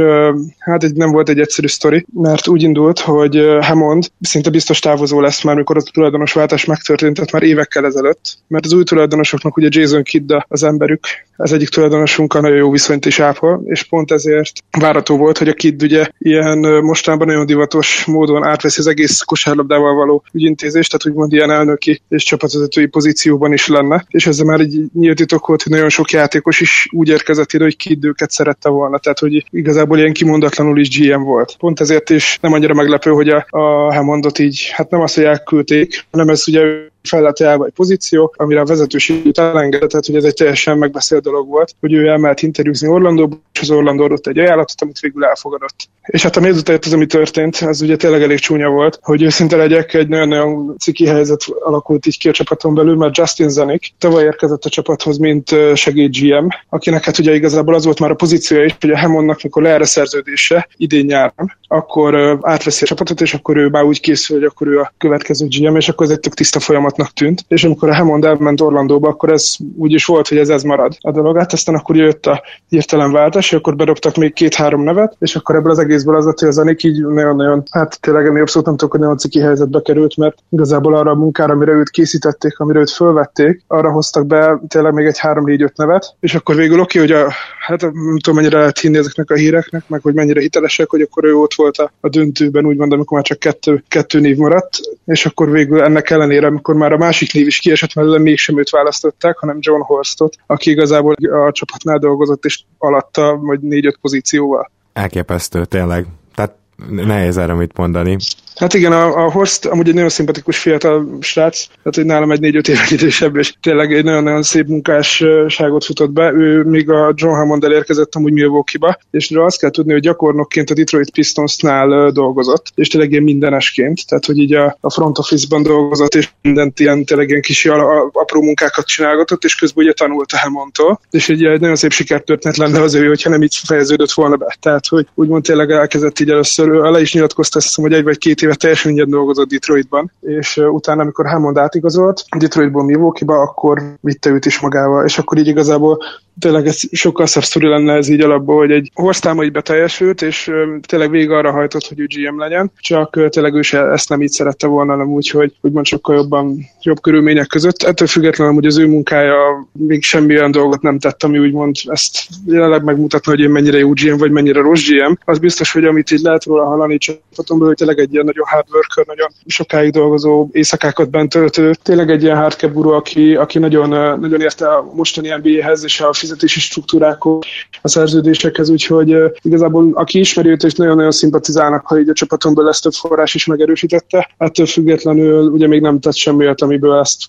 hát egy, nem volt egy egyszerű sztori, mert úgy indult, hogy Hammond szinte biztos távozó lesz már, mikor a tulajdonosváltás megtörtént, tehát már évekkel ezelőtt, mert az új tulajdonosoknak ugye Jason Kidd az emberük, az egyik tulajdonosunkkal nagyon jó viszonyt is ápol, és pont ezért várható volt, hogy a Kidd ugye ilyen mostanában nagyon divatos módon átveszi az egész kosárlabdával való ügyintézést, tehát úgymond ilyen elnöki és csapatvezetői pozícióban is lenne. És ezzel már egy nyílt titok volt, hogy nagyon sok játékos is úgy érkezett ide, hogy Kidd őket szerette volna, tehát hogy igazából ilyen kimondatlanul is gé em volt. Pont ezért is nem annyira meglepő, hogy a, a Hammondot így, hát nem azt, hogy elküldték, hanem ez ugye fellátta elve egy pozíció, amire a vezetőség elengedett, tehát hogy ez egy teljesen megbeszélt dolog volt, hogy ő elment interjúzni Orlandóba, és az Orlandó adott egy ajánlatot, amit végül elfogadott. És hát a miután az, ami történt, ez ugye tényleg elég csúnya volt, hogy őszinte legyek, egy nagyon-nagyon ciki helyzet alakult így ki a csapaton belül, mert Justin Zanik tavaly érkezett a csapathoz, mint segéd gé em, akinek hát ugye igazából az volt már a pozíciója is, hogy a Hammondnak, mikor leáll a szerződése idén nyáron, akkor átveszi a csapatot, és akkor ő már úgy készül, hogy akkor ő a következő gé em, és akkor ez egy tök tiszta folyamatnak tűnt. És amikor a Hammond elment Orlandóba, akkor ez úgy is volt, hogy ez ez marad a dolog. Hát aztán akkor jött a hirtelen váltás, és akkor bedobtak még két-három nevet, és akkor ebből az egészből az lett, hogy az Anik így nagyon-nagyon, hát tényleg ennél abszolút nem tudok, hogy nagyon ciki helyzetbe került, mert igazából arra a munkára, amire őt készítették, amire őt fölvették, arra hoztak be tényleg még egy három-négy-öt nevet, és akkor végül oké, hogy a, hát nem tudom, mennyire lehet hinni ezeknek a híreknek, meg hogy mennyire hitelesek, hogy akkor ő ott volt a, a döntőben, úgymond, amikor már csak kettő, kettő név maradt, és akkor végül ennek ellenére, amikor már a másik név is kiesett, mert mégsem őt választották, hanem John Horstot, aki igazából a csapatnál dolgozott, és alatta vagy négy-öt pozícióval. Elképesztő, tényleg. Tehát nehéz erre mit mondani. Hát igen, a, a Horst amúgy egy nagyon szimpatikus fiatal srác, tehát hogy nálam egy négy-öt évvel idősebb, és tényleg egy nagyon-nagyon szép munkásságot futott be. Ő még a John Hammond elérkezett amúgy Milwaukee-ba, és azt kell tudni, hogy gyakornokként a Detroit Pistonsnál dolgozott, és tényleg ilyen mindenesként, tehát hogy így a, a front office-ban dolgozott, és mindent ilyen tényleg ilyen kis apró munkákat csinálgatott, és közben ugye tanult a Hammondtól, és egy, egy nagyon szép sikertörténet lenne az ő, hogyha nem így fejeződött volna be. Tehát, hogy úgymond tényleg elkezdett így először, le is nyilatkozta, azt hiszem, hogy egy vagy két éve teljesen ingyen dolgozott Detroitban, és utána, amikor Hammond átigazolt Detroitból Milwaukee-ba, akkor vitte őt is magával, és akkor így igazából tényleg ez sokkal szebb sztori lenne ez így alapból, hogy egy Horst álma így beteljesült, és tényleg végig arra hajtott, hogy ő gé em legyen, csak tényleg ő is ezt nem így szerette volna, hanem úgy, hogy úgymond sokkal jobban, jobb körülmények között. Ettől függetlenül, hogy az ő munkája még semmi olyan dolgot nem tett, ami úgymond ezt jelenleg megmutatna, hogy én mennyire jó gé em vagy mennyire rossz gé em. Az biztos, hogy amit így lehet róla hallani csapatomból, hogy tényleg egy ilyen nagyon hard worker, nagyon sokáig dolgozó, éjszakákat bent töltő, tényleg egy ilyen hardcap guru, aki, aki nagyon, nagyon érte a mostani en bé á-hez és a fizetési struktúrákhoz, a szerződésekhez, úgyhogy uh, igazából aki ismeri őt, és nagyon-nagyon szimpatizálnak, ha így a csapatomból ezt több forrás is megerősítette, ettől függetlenül ugye még nem tett semmi olyat, amiből ezt,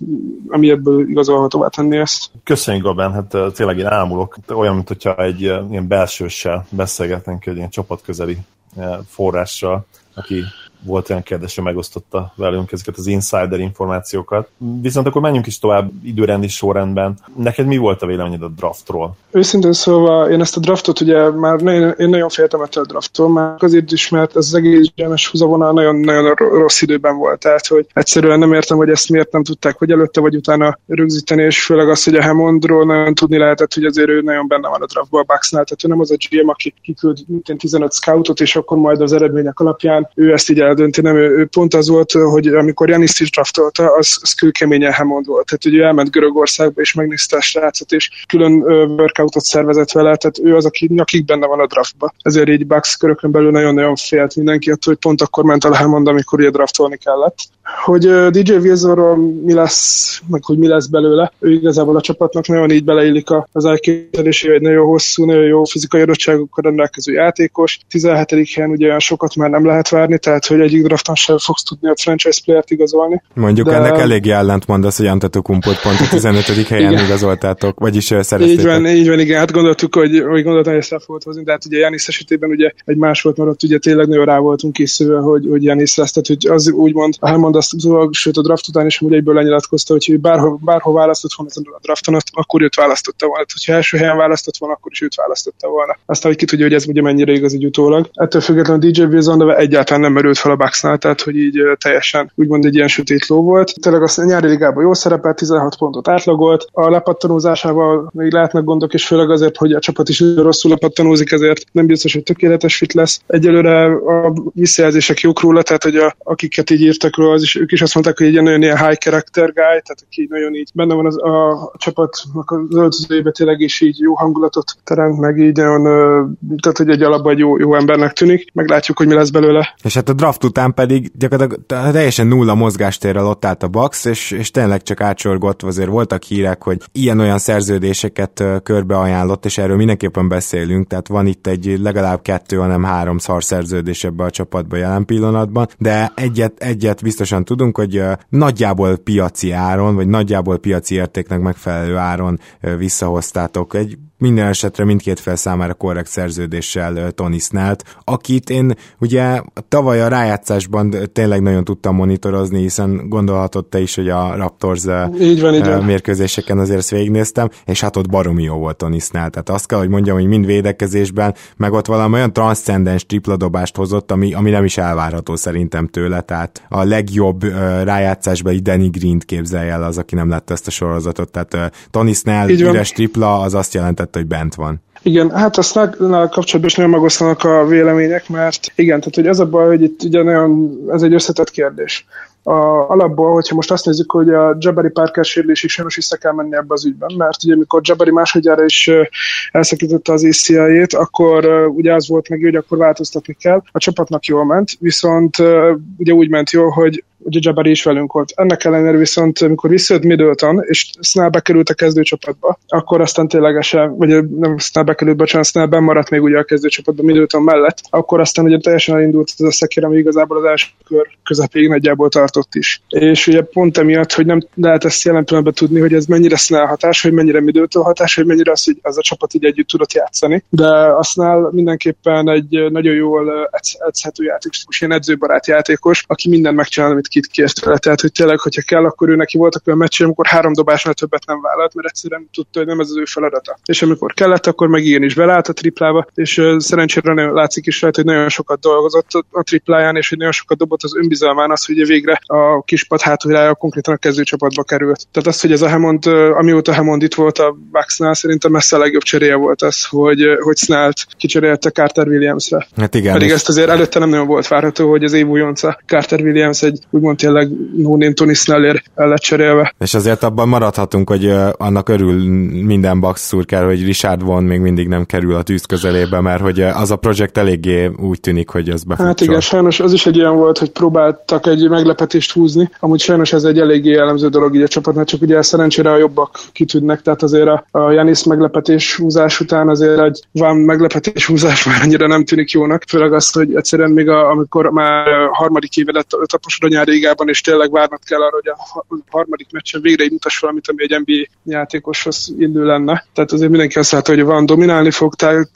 ami ebből igazolhatóvá tenni ezt. Köszönjük, Robin, hát uh, tényleg én ámulok, olyan, mint hogyha egy uh, ilyen belsőssel beszélgetnénk, egy ilyen csapatközeli uh, forrással, aki volt olyan kérdés, hogy megosztotta velünk ezeket az insider információkat. Viszont akkor menjünk is tovább időrendi sorrendben. Neked mi volt a véleményed a draftról? Őszintén szóval én ezt a draftot ugye már ne, én nagyon féltem ettől a drafttól, már azért is, mert ez az egész gé em-es húzavonal nagyon-nagyon rossz időben volt. Tehát, hogy egyszerűen nem értem, hogy ezt miért nem tudták, hogy előtte vagy utána rögzíteni, és főleg az, hogy a Hammondról nagyon tudni lehetett, hogy azért ő nagyon benne van a draftból a Bucksnál. Tehát ő nem az a gé em, aki kiküld tizenöt scoutot, és akkor majd az eredmények alapján ő ezt így dönti, nem, ő, ő pont az volt, hogy amikor Giannis is draftolta, az, az kőkeményen Hammond volt. Tehát ugye elment Görögországba, és megnézte a srácot, és külön workoutot szervezett vele, tehát ő az, aki nyakig benne van a draftba. Ezért így Bucks körökön belül nagyon-nagyon félt mindenki attól, hogy pont akkor ment el Hammond, amikor ugye draftolni kellett. Hogy dé jé Wilsonról mi lesz, meg hogy mi lesz belőle, ő igazából a csapatnak nagyon így beleillik az elképzelési, hogy nagyon hosszú, nagyon jó fizikai adottságokkal rendelkező játékos. tizenhetedik helyen ugye olyan sokat már nem lehet várni, tehát hogy egyik drafton sem fogsz tudni a franchise playert igazolni. Mondjuk de... ennek elég ellent mondasz, hogy Antetokounmpót pont a tizenötödik helyen igazoltátok, vagyis szereztétek. Így van, így van, igen, hát gondoltuk, hogy, hogy gondoltam, hogy ezt el fogod hozni, de hát ugye Giannis esetében ugye egy más volt maradt, ugye tényleg nagyon rá voltunk készülve, hogy, hogy Giannis lesz, tehát hogy az úgymond, ha elmond azt, sőt a draft után is amúgy egyből lenyilatkozta, hogy bárhol, bárhol választott volna a drafton, akkor őt választotta volna. Tehát, hogyha első helyen választott volna, akkor is őt választotta volna. Aztán, hogy ki tudja, hogy ez ugye mennyire igaz így utólag. Ettől függetlenül dé jé Wilson neve egyáltalán nem merült fel a Bucksnál, tehát hogy így teljesen úgymond egy ilyen sötét ló volt. Tényleg a nyári ligában jól szerepelt, tizenhat pontot átlagolt, a lepattanózásával még látnak gondok, és főleg azért, hogy a csapat is rosszul lepattanózik, ezért nem biztos, hogy tökéletes fit lesz. Egyelőre a visszajelzések jók róla, tehát hogy a, akiket így írtak róla, az is, ők is azt mondták, hogy egy ilyen nagyon ilyen high character guy, tehát aki nagyon így benne van az, a, a csapatnak az öltözőjébe, tényleg is így jó hangulatot teremt, meg így nagyon, tehát hogy egy alapban jó, jó embernek tűnik, meglátjuk, hogy mi lesz belőle. És hát a draft után pedig gyakorlatilag teljesen nulla mozgástérrel ott állt a Bucks, és, és tényleg csak átsorgott, azért voltak hírek, hogy ilyen-olyan szerződéseket körbeajánlott, és erről mindenképpen beszélünk, tehát van itt egy legalább kettő, hanem három szar szerződés ebbe a csapatba jelen pillanatban, de egyet, egyet biztosan tudunk, hogy nagyjából piaci áron, vagy nagyjából piaci értéknek megfelelő áron visszahoztátok egy minden esetre mindkét fél számára korrekt szerződéssel Tony Snellt, akit én ugye tavaly a rájátszásban tényleg nagyon tudtam monitorozni, hiszen gondolhatod te is, hogy a Raptors így van, így van. mérkőzéseken azért ezt végignéztem, és hát ott baromi jó volt Tony Snell, tehát azt kell, hogy mondjam, hogy mind védekezésben, meg ott valami olyan transzcendens tripladobást hozott, ami, ami nem is elvárható szerintem tőle, tehát a legjobb rájátszásban így Danny Green-t képzelj el az, aki nem látta ezt a sorozatot, tehát Tony Snell üres tripla, az azt jelentett, hogy bent van. Igen, hát a Snell-nál kapcsolatban is nagyon megosztanak a vélemények, mert igen, tehát hogy az a baj, hogy itt ugye nagyon, ez egy összetett kérdés. A, alapból, hogyha most azt nézzük, hogy a Jabari Parker sérülésig sajnos vissza kell menni ebbe az ügyben, mert ugye amikor Jabari másodjára is elszakította az á cé el-jét, akkor ugye az volt meg, hogy akkor változtatni kell. A csapatnak jól ment, viszont ugye úgy ment jól, hogy ugye Jabari is velünk volt. Ennek ellenére viszont, amikor visszajött Middleton, és Snell bekerült a kezdőcsapatba, akkor aztán ténylegesen, vagy nem Snell bekerült, bocsánat, Snell bennmaradt még ugye a kezdőcsapatban Middleton mellett, akkor aztán ugye teljesen elindult az a szekér, ami igazából az első kör közepéig nagyjából tartott is. És ugye pont emiatt, hogy nem lehet ezt jelen pillanatban tudni, hogy ez mennyire Snell hatás, hogy mennyire Middleton hatás, hogy mennyire az, hogy ez a csapat így együtt tudott játszani. De a Snell mindenképpen egy nagyon jól edzhető játékos, ilyen edzőbarát játékos, aki mindent megcsinál, amit Kidd kért vele. Tehát, hogy tényleg, hogyha kell, akkor ő neki voltak olyan meccsei, amikor három dobásnál többet nem vállalt, mert egyszerűen tudta, hogy nem ez az ő feladata. És amikor kellett, akkor meg igenis belállt a triplába, és szerencsére nagyon látszik is rajta, hogy nagyon sokat dolgozott a tripláján, és hogy nagyon sokat dobott az önbizalmán az, hogy végre a kispad hátuljára konkrétan a kezdőcsapatba került. Tehát az, hogy ez a Hammond, amióta Hammond itt volt a Bucksnál, szerintem messze a legjobb cseréje volt az, hogy, hogy Snellt kicserélte Carter Williamsre. Hát igen. Pedig ezt azért előtte nem nagyon volt várható, hogy az év újonca Carter Williams egy úgymond tényleg no-name Tony Snellér el lett cserélve. És azért abban maradhatunk, hogy annak örül minden Bucks szurkál, hogy Richard Vaughn még mindig nem kerül a tűz közelébe, mert hogy az a projekt eléggé úgy tűnik, hogy ez befutson. Hát igen, sajnos az is egy olyan volt, hogy próbáltak egy meglepetést húzni, amúgy sajnos ez egy eléggé jellemző dolog így a csapatnál, csak ugye szerencsére a jobbak kitűnnek, tehát azért a Giannis meglepetés húzás után azért egy Vaughn meglepetés húzás már annyira nem tűnik jónak, főleg azt, hogy egyszerűen még a, amikor már harmadik éve lett ötaposod a nyárigában, és tényleg várnod kell arra, hogy a harmadik meccsen végre így mutass valamit, ami egy en bé á játékoshoz illő lenne. Tehát azért mindenki azt látta, hogy Vaughn dominálni fog,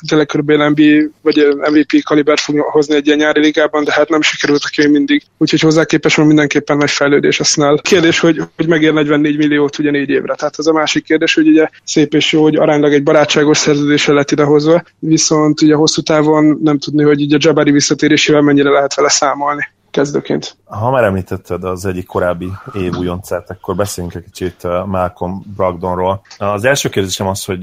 tényleg körülbelül en bé á vagy em vé pé kalibert fog hozni egy ilyen nyári ligában, de hát nem sikerült aki még mindig. Úgyhogy hozzá képes van mindenképpen nagy fejlődés a Snell. Kérdés, hogy, hogy megér negyvennégy milliót ugye négy évre. Tehát az a másik kérdés, hogy ugye szép és jó, hogy aránylag egy barátságos szerződésre lett idehozva, viszont ugye hosszú távon nem tudni, hogy ugye Jabari visszatérésével mennyire lehet vele számolni kezdőként. Ha már említetted az egyik korábbi év újoncát, akkor beszéljünk egy kicsit Malcolm Brogdonról. Az első kérdésem az, hogy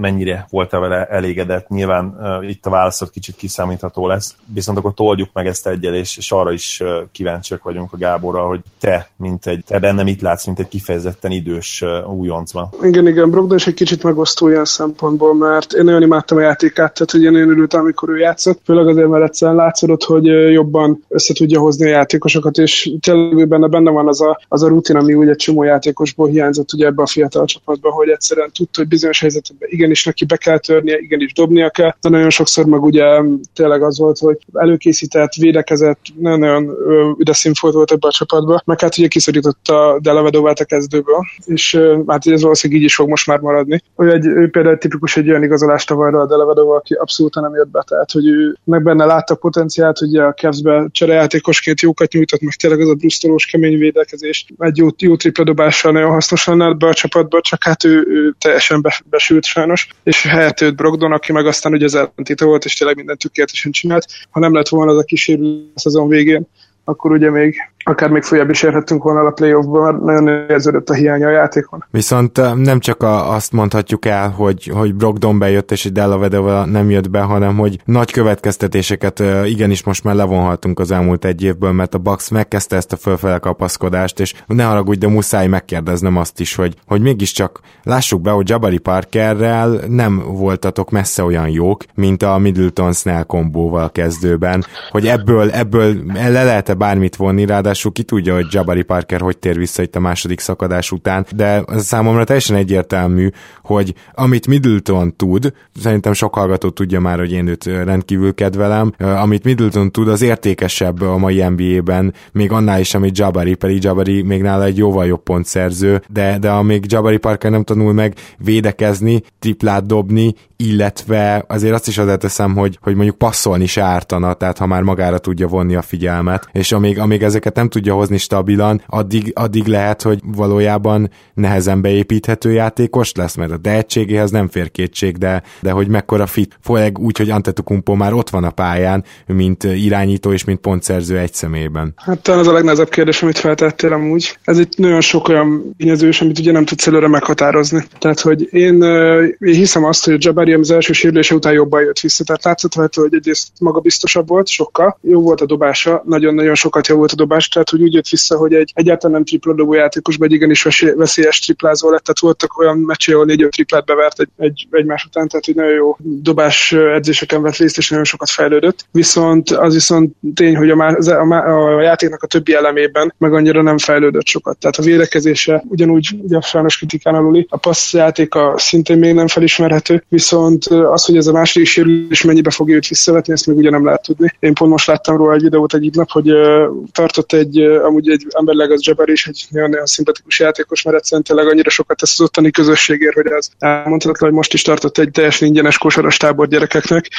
mennyire voltál vele elégedett. Nyilván itt a válaszod kicsit kiszámítható lesz, viszont akkor toldjuk meg ezt egyel, és, és arra is kíváncsiak vagyunk a Gáborral, hogy te, mint egy, te bennem itt látsz, mint egy kifejezetten idős újoncban. Igen, igen, Brogdon is egy kicsit megosztó ilyen szempontból, mert én nagyon imádtam a játékát, tehát hogy én nagyon örültem, amikor ő játszott, főleg azért, mert egyszerűen látszódott, hogy jobban össze tudja hozni a játékosokat, és tényleg benne, benne van az a, az a rutin, ami ugye csomó játékosból hiányzott ugye ebbe a fiatal csapatban, hogy egyszerűen tudta, hogy bizonyos helyzetekben igenis neki be kell törnie, igenis dobnia kell, de nagyon sokszor meg ugye tényleg az volt, hogy előkészített, védekezett, nagyon üdeszínfolt volt ebbe a csapatban, meg hát ugye kiszorította Dellavedovát a kezdőből, és hát ez valószínűleg így is fog most már maradni. Ő, egy, ő például tipikus egy olyan igazolás tavalyra a Dellavedova, aki abszolút nem jött be, tehát hogy ő meg benne látta potenciált, ugye a Cavs-be cserejátékosként jókat nyújtott, meg tényleg az a brusztolós kemény védekezés egy jó, jó tripla dobással nagyon hasznos lenne be a csapatban, csak hát ő, ő teljesen be, besült sajnos, és helyett őt Brogdon, aki meg aztán ugye az ellentéte volt, és tényleg mindent tökéletesen csinált. Ha nem lett volna az a kísérő a szezon végén, akkor ugye még akár még följebb is érhettünk volna a playoffban, mert nagyon érződött a hiánya a játékon. Viszont nem csak a, azt mondhatjuk el, hogy, hogy Brogdon bejött, és Dellavedova nem jött be, hanem hogy nagy következtetéseket igenis most már levonhatunk az elmúlt egy évből, mert a Bucks megkezdte ezt a fölfele kapaszkodást, és ne haragudj, de muszáj megkérdeznem azt is, hogy, hogy mégiscsak lássuk be, hogy Jabari Parkerrel nem voltatok messze olyan jók, mint a Middleton Snell kombóval kezdőben, hogy ebből, ebből le lehet-e bármit vonni, ráadásul ki tudja, hogy Jabari Parker hogy tér vissza itt a második szakadás után, de számomra teljesen egyértelmű, hogy amit Middleton tud, szerintem sok hallgató tudja már, hogy én őt rendkívül kedvelem, amit Middleton tud, az értékesebb a mai en bé á-ben, még annál is, amit Jabari, pedig Jabari még nála egy jóval jobb pontszerző, de, de amíg Jabari Parker nem tanul meg védekezni, triplát dobni, illetve azért azt is hozzáteszem, hogy, hogy mondjuk passzolni se ártana, tehát ha már magára tudja vonni a figyelmet, és amíg, amíg ezeket nem tudja hozni stabilan, addig, addig lehet, hogy valójában nehezen beépíthető játékos lesz, mert a tehetségéhez nem fér kétség, de, de hogy mekkora fit, főleg úgy, hogy Antetokounmpo már ott van a pályán, mint irányító és mint pontszerző egy személyben. Hát talán az a legnehezebb kérdés, amit feltettél amúgy. Ez egy nagyon sok olyan tényezős, amit ugye nem tudsz előre meghatározni. Tehát, hogy én, én hiszem azt, hogy a Jabari az első sérülése után jobban jött vissza. Tehát látszott, hogy egyrészt magabiztosabb volt, sokkal. Jó volt a dobása, nagyon-nagyon sokat javult a dobás, játékos, tehát hogy úgy jött vissza, hogy egy egyáltalán nem tripladobó játékos, vagy igenis veszélyes triplázó lett, tehát voltak olyan meccsé, ahol négy-öt triplát bevert egy, egy, egymás után, tehát hogy nagyon jó dobás edzéseken vett részt, és nagyon sokat fejlődött. Viszont az viszont tény, hogy a, má, a, má, a játéknak a többi elemében meg annyira nem fejlődött sokat. Tehát a védekezése ugyanúgy gyakran kritikán aluli, a passzjátéka szintén még nem felismerhető, viszont az, hogy ez a második sérülés mennyibe fogja őt visszavetni, ezt még ugye nem lehet tudni. Én pont most láttam róla egy videót egyik nap, hogy uh, tartott egy, uh, amúgy egy emberleg az Jabari is, egy nagyon-nagyon szimpatikus játékos, mert egyszerűen tényleg annyira sokat tesz az ottani közösségért, hogy az elmondhatatlan, hogy most is tartott egy teljesen ingyenes kosaras tábor gyerekeknek,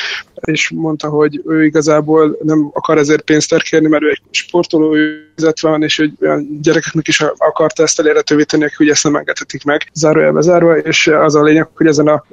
és mondta, hogy ő igazából nem akar ezért pénzt elkérni, mert ő egy sportoló, ő fizetve van, és olyan gyerekeknek is akarta ezt elérhetővé tenni, akik ugye ezt nem engedhetik meg, zárójelbe zárva, és az a lényeg, hogy ezen a,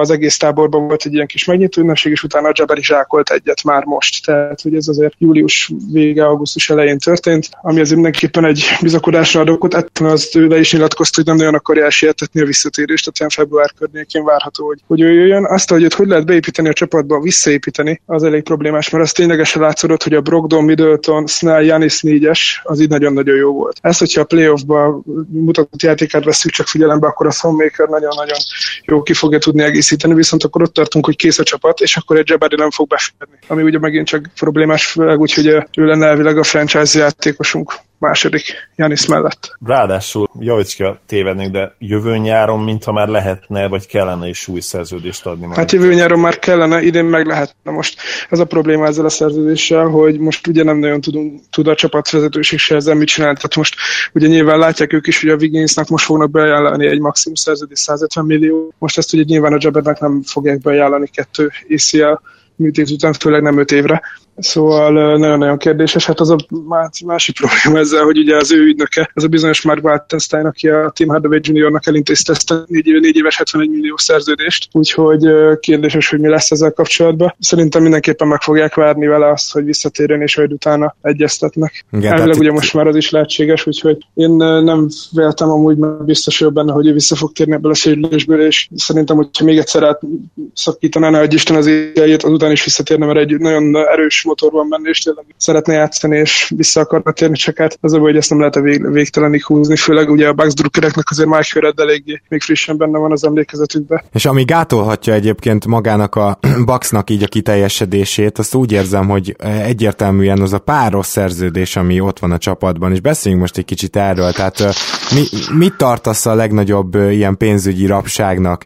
az egész táborban volt egy ilyen kis megnyitó ünnepség, és utána a Jabari zsákolt egyet már most. Tehát, hogy ez azért július vége, augusztus elején történt, ami azért mindenképpen egy bizakodásra ad okot, ettől az tőle is nyilatkozta, hogy nem nagyon akarja elsietetni a visszatérést, tehát február környékén várható, hogy, hogy ő jöjjön. Azt, hogy hogy lehet beépíteni a csapatba, visszaépíteni, az elég problémás, mert az ténylegesen látszódott, hogy a Brogdon, Middleton, Snell, Giannis négyes, az így nagyon-nagyon jó volt. Ez, hogyha a playoffba mutatott játékát veszük csak figyelembe, akkor a Sunmaker nagyon-nagyon jó ki fogja tudni egészíteni, viszont akkor ott tartunk, hogy kész a csapat, és akkor egy Jabari nem fog beférni. Ami ugye megint csak problémás, főleg úgy, hogy ő lenne elvileg a franchise játékosunk második Giannis mellett. Ráadásul, javicska tévednék, de jövő nyáron, mintha már lehetne, vagy kellene is új szerződést adni. Hát jövő nyáron már kellene, idén meg lehetne most. Ez a probléma ezzel a szerződéssel, hogy most ugye nem nagyon tudunk, tud a csapatvezetőség se ezzel mit csinálni. Tehát most ugye nyilván látják ők is, hogy a Wigginsnak most fognak beajánlani egy maximum szerződés száz ötven millió. Most ezt ugye nyilván a Jabbernek nem fogják beajánlani kettő á cé el műtét után, főleg nem öt évre. Szóval nagyon-nagyon kérdéses. Hát az a másik probléma ezzel, hogy ugye az ő ügynöke, ez a bizonyos Mark Baltenstein, aki a Tim Hardaway juniornak elintézte ezt a négy éves hetvenegy millió szerződést, úgyhogy kérdéses, hogy mi lesz ezzel kapcsolatban. Szerintem mindenképpen meg fogják várni vele azt, hogy visszatérjen, és hogy utána egyeztetnek. Elvileg ugye most már az is lehetséges, úgyhogy én nem véltem amúgy, mert biztos vagyok benne, hogy ő vissza fog térni ebből a sérülésből, és szerintem, hogyha még egyszer átszakítaná, hogy Isten az éjjel, azután is visszatérne, mert egy nagyon erős motorban menni, és tényleg szeretne játszani, és vissza akarna térni, csak hát az a baj, hogy ezt nem lehet a vég, végtelenig húzni, főleg ugye a Bucks drukkereknek azért Mike Hurd eléggé még frissen benne van az emlékezetükben. És ami gátolhatja egyébként magának a Bucksnak így a kiteljesedését, azt úgy érzem, hogy egyértelműen az a páros szerződés, ami ott van a csapatban, és beszéljünk most egy kicsit erről, tehát mi, mit tartasz a legnagyobb ilyen pénzügyi rabságnak?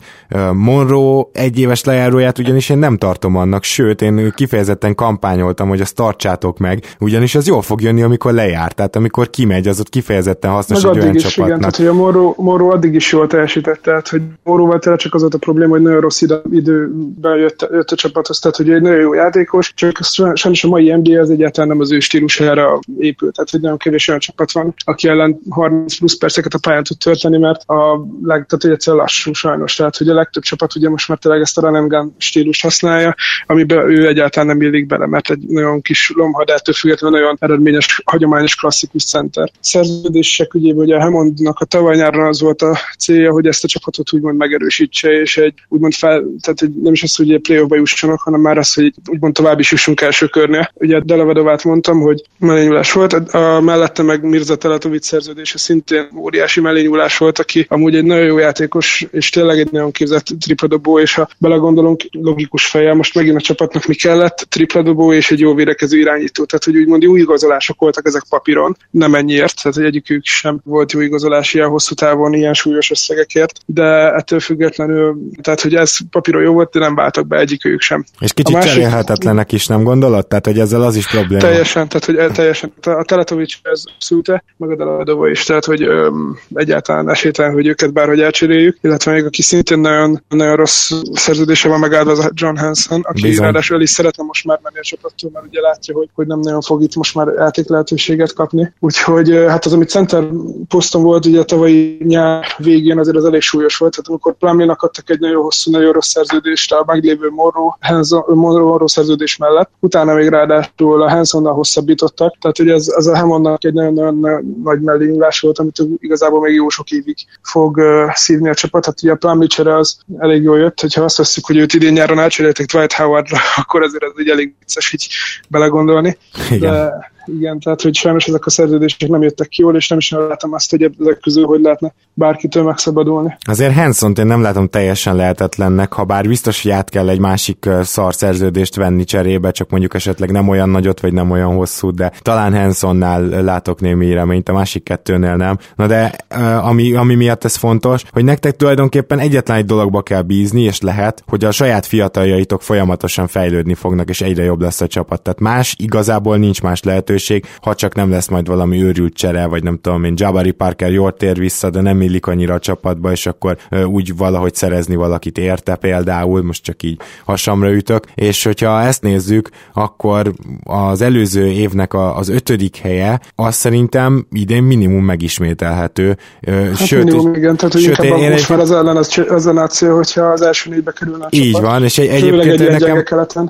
Monroe egyéves lejáróját ugyanis én nem tartom annak, sőt, én kifejezetten kampányolom, hogy azt tartsátok meg, ugyanis az jól fog jönni, amikor lejár, tehát amikor kimegy, az ott kifejezetten hasznos meg egy olyan is, csapatnak. Igen, tehát hogy a Morrow, Morrow addig is jól teljesített, tehát hogy Morrowval tényleg csak az volt a probléma, hogy nagyon rossz időben jött, jött a csapathoz, tehát hogy egy nagyon jó játékos, csak sajnos a mai en bé á az egyáltalán nem az ő stílusára épül, tehát hogy nagyon kevés olyan csapat van, aki ellen harminc plusz perceket a pályán tud tölteni, mert a leg, tehát egyszerűen lassú sajnos, tehát hogy a legtöbb csapat ugye most már tényleg ezt a run and gun stílust használja, amiben ő egyáltalán nem illik bele, mert egy nagyon kis lomhadától függetlenül nagyon eredményes, hagyományos, klasszikus center. Szerződések ügyében ugye a Hammondnak a tavaly nyáron az volt a célja, hogy ezt a csapatot úgymond megerősítse, és egy úgymond fel, tehát egy, nem is az, hogy playoffba jussanak, hanem már az, hogy úgymond tovább is jussunk első körnél. Ugye a Dellavedovát mondtam, hogy mellényúlás volt, a mellette meg Mirza Teletovic szerződése szintén óriási mellényúlás volt, aki amúgy egy nagyon jó játékos, és tényleg egy nagyon képzett tripladobó, és ha belegondolunk, logikus fejjel most megint a csapatnak mi kellett, tripladobó és egy jó védekező irányító, tehát hogy úgymond jó igazolások voltak ezek papíron, nem ennyiért, tehát hogy egyikük sem volt jó igazolás ilyen hosszú távon, ilyen súlyos összegekért, de ettől függetlenül, tehát hogy ez papíron jó volt, de nem váltak be egyikük sem. És kicsit másik, cserélhetetlenek is, nem gondolod? Tehát hogy ezzel az is probléma. Teljesen, tehát hogy teljesen. A Teletovic ez szülte, meg a Dellavedova is, tehát hogy öm, egyáltalán esélytelen, hogy őket bárhogy elcseréljük, illetve még aki szintén nagyon, nagyon rossz szerződése van megállva, az a John Henson, aki ráadásul is szeretne most már menni a csapattól, mert ugye látja, hogy, hogy nem nagyon fog itt most már játék lehetőséget kapni. Úgyhogy hát az, ami center poszton volt, ugye a tavalyi nyár végén azért az elég súlyos volt, tehát amikor Plumlee-nak adtak egy nagyon hosszú, nagyon rossz szerződést a meglévő Monroe, Henson, Monroe szerződés mellett, utána még ráadásul a Hansonnal hosszabbítottak, tehát ugye ez, ez a Hammondnak egy nagyon-nagyon nagy mellényúlás volt, amit igazából még jó sok évig fog uh, szívni a csapat, tehát ugye a Plumlee csere az elég jól jött, hogyha azt veszük, hogy őt idén nyáron elcserélték Dwight Howardra, akkor azért ez egy elég vicces így belegondolni. Igen. De igen, tehát hogy sajnos ezek a szerződések nem jöttek ki jól, és nem is látom azt, hogy ezek közül hogy lehetne bárkitől megszabadulni. Azért Hansont én nem látom teljesen lehetetlennek, ha bár biztos, hogy át kell egy másik szar szerződést venni cserébe, csak mondjuk esetleg nem olyan nagyot, vagy nem olyan hosszú, de talán Hansonnál látok némi reményt, a másik kettőnél nem. Na de ami, ami miatt ez fontos, hogy nektek tulajdonképpen egyetlen egy dologba kell bízni, és lehet, hogy a saját fiataljaitok folyamatosan fejlődni fognak, és egyre jobb lesz a csapat. Tehát más, igazából nincs más lehetőség, ha csak nem lesz majd valami őrült csere, vagy nem tudom én, Jabari Parker jól tér vissza, de nem illik annyira a csapatba, és akkor úgy valahogy szerezni valakit érte például, most csak így hasamra ütök, és hogyha ezt nézzük, akkor az előző évnek a, az ötödik helye, az szerintem idén minimum megismételhető. Hát sőt, minimum, igen, tehát hogy sőt, inkább én most egy... már az ellen az, az a náció, hogyha az első négybe kerülne a csapat. Így van, és egy, egyébként egy nekem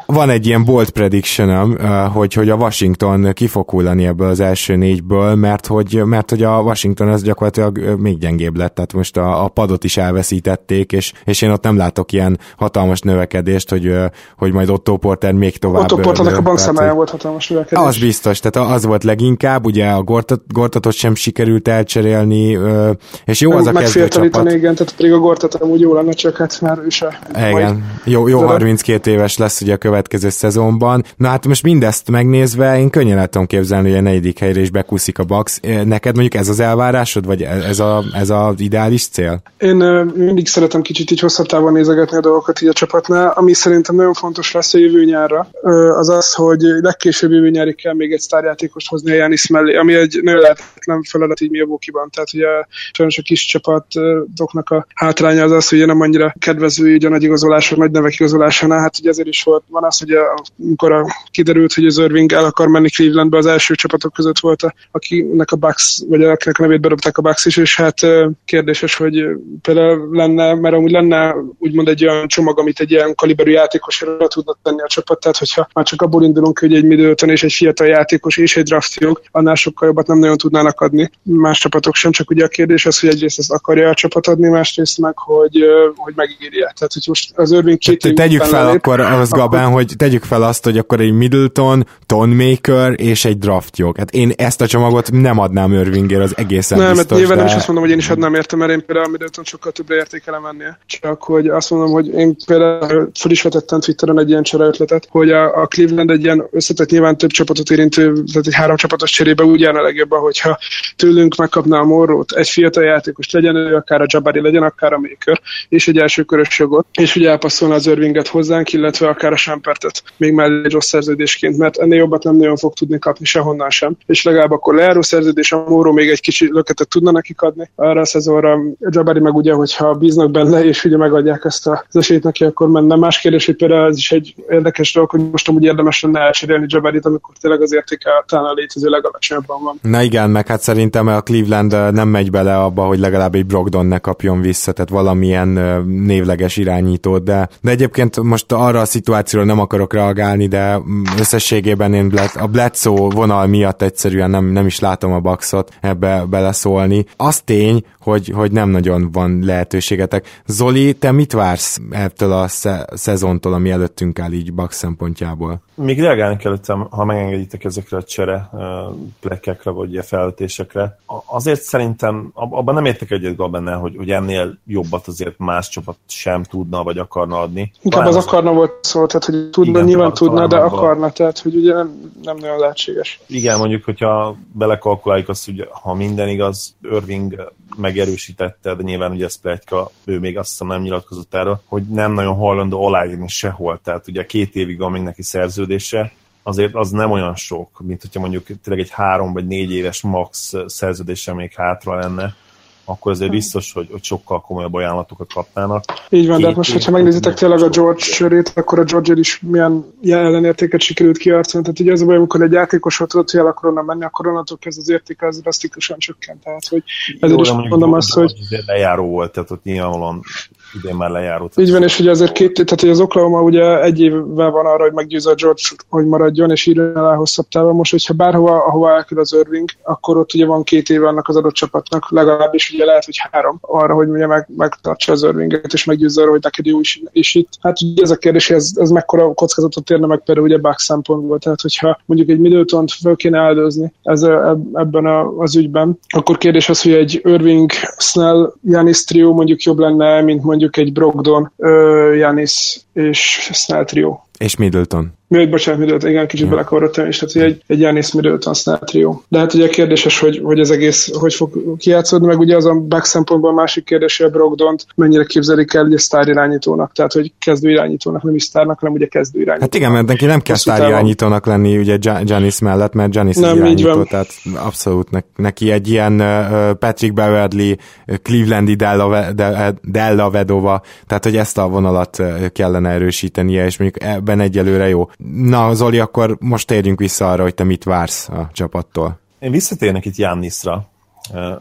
van egy ilyen bold prediction-öm, hogy, hogy a Washington ki fog hullani ebből az első négyből, mert hogy, mert hogy a Washington az gyakorlatilag még gyengébb lett, tehát most a, a padot is elveszítették, és, és én ott nem látok ilyen hatalmas növekedést, hogy, hogy majd Otto Porter még tovább... Otto Porternek a bankszámláján volt hatalmas növekedés. Az biztos, tehát az volt leginkább, ugye a Gortat, Gortatot sem sikerült elcserélni, és jó az a kezdőcsapat. Igen, tehát pedig a Gortat amúgy jó lenne, csak hát már ő se. Igen, jó, jó harminckét éves lesz ugye a következő szezonban. Na hát most mindezt megnézve, én könnyen el tudom képzelni, hogy a negyedik helyre is bekuszik a Bucks. Neked mondjuk ez az elvárásod, vagy ez a, ez az ideális cél? Én uh, mindig szeretem kicsit így hosszabb távon nézegetni a dolgokat így a csapatnál, ami szerintem nagyon fontos lesz a jövő nyárra, uh, az az, hogy legkésőbb jövő nyárig kell még egy sztárjátékost hozni a Giannis mellé, ami egy nagyon lehetetlen feladat így Milwaukee-ban. Tehát ugye sajnos a kis csapatoknak a hátránya az az, hogy nem annyira kedvező így a nagy igazolások, nagy nevek igazolásánál. Hát ugye ezért is volt, van az, hogy amikor a, kiderült, hogy az Irving el akar menni Clevelandbe, az első csapatok között volt, a, akinek a Bucks, vagy akinek a nevét bedobták a Bucks is, és hát kérdéses, hogy például lenne, mert amúgy lenne úgymond egy olyan csomag, amit egy ilyen kaliberű játékosra tudna tenni a csapat, tehát hogyha már csak abból indulunk, hogy egy Middleton és egy fiatal játékos és egy draft jog, annál sokkal jobbat nem nagyon tudnának adni más csapatok sem, csak ugye a kérdés az, hogy egyrészt ezt akarja a csapat adni, másrészt meg, hogy, hogy megírja. Tehát, hogy most az Irving két év tegyük fel lelép, akkor az akkor... Gabán, hogy tegyük fel azt, hogy akkor egy Middleton, Tonmaker és egy draft jog. Hát én ezt a csomagot nem adnám Irvingért, az egészen nem, biztos. Nem, mert de... nem is azt mondom, hogy én is adnám értem, mert én például Middleton sokkal többre értékelem ennél. Csak hogy azt mondom, hogy én például fel is vetettem Twitteren egy ilyen csereötletet, hogy a, a Cleveland egy ilyen összetett, nyilván több csapatot érintő, tehát egy három csapatos cserébe úgy járna legjobban, hogyha tőlünk megkapná a Morrót, egy fiatal játékos legyen ő, akár a Jabari legyen, akár a Maker, és egy első körös jogot, és ugye elpasszolna az Irvinget hozzánk, illetve akár a Shumpertet még mellé rossz szerződésként, mert ennél jobbat nem nagyon fog tudni kapni sehonnan sem. És legalább akkor lejáró szerződés, a Moró még egy kicsi löketet tudna nekik adni. Arra a szezonra a Jabari meg ugye, hogyha bíznak benne, és ugye megadják ezt az esélyt neki, akkor menne. Más kérdés, hogy például ez is egy érdekes dolog, hogy most amúgy érdemes lenne elcserélni Jabarit, amikor tényleg az értéke talán a létező legalacsonyabban van. Na igen, meg hát szerintem a Cleveland nem megy bele abba, hogy legalább egy Brogdon ne kapjon vissza, tehát valamilyen névleges irányítót, de, de egyébként most arra a szituációra nem akarok reagálni, de összességében én a Bledsoe vonal miatt egyszerűen nem, nem is látom a Bucksot ebbe beleszólni. Az tény, hogy, hogy nem nagyon van lehetőségetek. Zoli, te mit vársz ettől a sze- szezontól, ami előttünk áll így Bucks szempontjából? Még reagálni előttem, ha megengeditek ezekre a csere plekekre, vagy ilyen felvetésekre. Azért szerintem abban nem értek egyet benne, hogy, hogy ennél jobbat azért más csapat sem tudna, vagy akarna adni. Inkább az, az akarna volt szó, tehát hogy tudna, igen, nyilván tudna, de akarna, akarna, tehát hogy ugye nem, nem nagyon lehetséges. Igen, mondjuk, hogyha belekalkuláljuk azt, hogy ha minden igaz, Irving megerősítette, de nyilván ugye ez pletyka, ő még azt hiszem nem nyilatkozott erről, hogy nem nagyon hajlandó aláírni sehol, tehát ugye két évig van még neki szerződése, azért az nem olyan sok, mint hogyha mondjuk tényleg egy három vagy négy éves max szerződése még hátra lenne, akkor azért biztos, hogy, hogy sokkal komolyabb ajánlatokat kapnának. Így van, de hát most, hogyha megnézitek tényleg a George sörét, akkor a George Hill is milyen ellenértéket sikerült kiarcolni. Tehát ugye az a baj, amikor egy játékosra tudod, hogy el akar onnan menni, akkor onnantól kezd az értéke, az drasztikusan csökkent. Tehát, hogy ezért jó, is mondom azt, hogy... Lejáró volt, tehát ott nyilvánvalóan idén már lejárult. Így van, és ugye azért két, tehát hogy az Oklahoma ugye egy évvel van arra, hogy meggyőzze a George, hogy maradjon, és írjon el hosszabb távon. Most, hogyha bárhova, ahova elkül az Irving, akkor ott ugye van két év annak az adott csapatnak, legalábbis ugye lehet, hogy három arra, hogy ugye meg, megtartsa az Irvinget, és meggyőzze arra, hogy neked jó is, is itt. Hát ugye ez a kérdés, ez, ez mekkora kockázatot érne meg például ugye Bucks szempontból. Tehát, hogyha mondjuk egy Middletont föl kéne áldozni ez, ebben a, az ügyben, akkor kérdés az, hogy egy Irving, Snell, Giannis trió mondjuk jobb lenne, mint mondjuk egy Brogdon, Giannis és Snell trió. És Middleton. Mi, bocsánat, Middleton, igen, kicsit belekavarodtam, és tehát egy, egy Giannis Middleton Snell trió. De hát ugye a kérdéses, hogy, hogy ez egész hogy fog kijátszódni, meg ugye az a back szempontból a másik kérdés, hogy a Brogdont mennyire képzelik el ugye sztár irányítónak, tehát hogy kezdő irányítónak, nem is sztárnak, hanem ugye kezdő irányítónak. Hát igen, mert neki nem kell sztár irányítónak lenni ugye Giannis mellett, mert Giannis nem, irányító, tehát abszolút neki egy ilyen Patrick Beverley, Clevelandi Dellavedova, tehát hogy ezt a vonalat kellene erősítenie, és mondjuk ebben egyelőre jó. Na, Zoli, akkor most térjünk vissza arra, hogy te mit vársz a csapattól. Én visszatérnek itt Giannisra,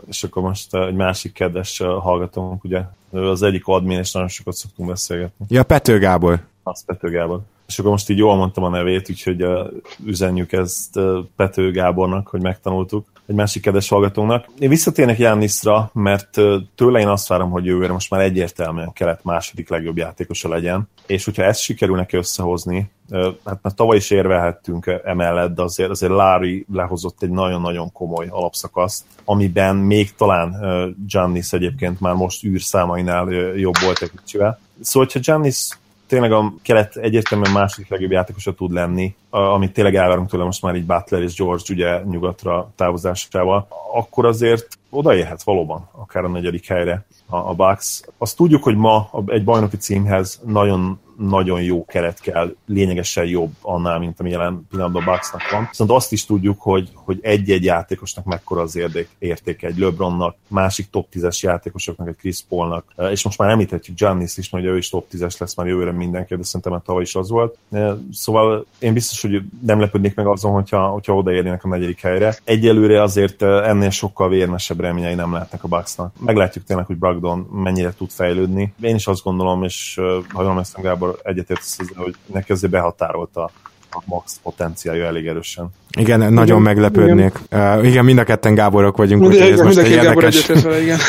és akkor most egy másik kedves hallgatónk, ugye, az egyik admin, és nagyon sokat szoktunk beszélgetni. Ja, Pető Gábor. Az Pető Gábor. És akkor most így jól mondtam a nevét, úgyhogy üzenjük ezt Pető Gábornak, hogy megtanultuk. Egy másik kedves hallgatónak. Én visszatérnek Giannisra, mert tőle én azt várom, hogy jövőre most már egyértelműen kelet második legjobb játékosa legyen, és hogyha ezt sikerül neki összehozni, hát már tavaly is érvelhettünk emellett, de azért, azért Larry lehozott egy nagyon-nagyon komoly alapszakaszt, amiben még talán Giannis egyébként már most űrszámainál jobb volt egy kicsivel. Szóval, hogyha Giannis tényleg a kelet egyértelműen második legjobb játékosa tud lenni, amit tényleg elvárunk tőle most már így Butler és George ugye nyugatra távozásával, akkor azért odaérhet valóban akár a negyedik helyre a, a Bucks. Azt tudjuk, hogy ma egy bajnoki címhez nagyon-nagyon jó keret kell, lényegesen jobb annál, mint ami jelen pillanatban a Bucksnak van. Viszont azt is tudjuk, hogy, hogy egy-egy játékosnak mekkora az érdek, értéke, egy LeBronnak, másik top tízes játékosoknak, egy Chris Paulnak, és most már említhetjük Giannis is, mert ő is top tízes lesz már jövőre mindenki, de szerintem már tavaly is az volt. Szóval én biztos, hogy nem lepődnék meg azon, hogyha, hogyha odaérjenek a negyedik helyre. Egyelőre azért ennél sokkal vérmesebb reményei nem lehetnek a Bucksnak. Meglátjuk tényleg, hogy Brogdon mennyire tud fejlődni. Én is azt gondolom, és ha jól emlékszem, Gábor egyetért, hogy neki azért behatárolta a max potenciálja elég erősen. Igen, nagyon igen, meglepődnék. Igen. Uh, igen, mind a ketten Gáborok vagyunk, úgyhogy ez most egy érdekes,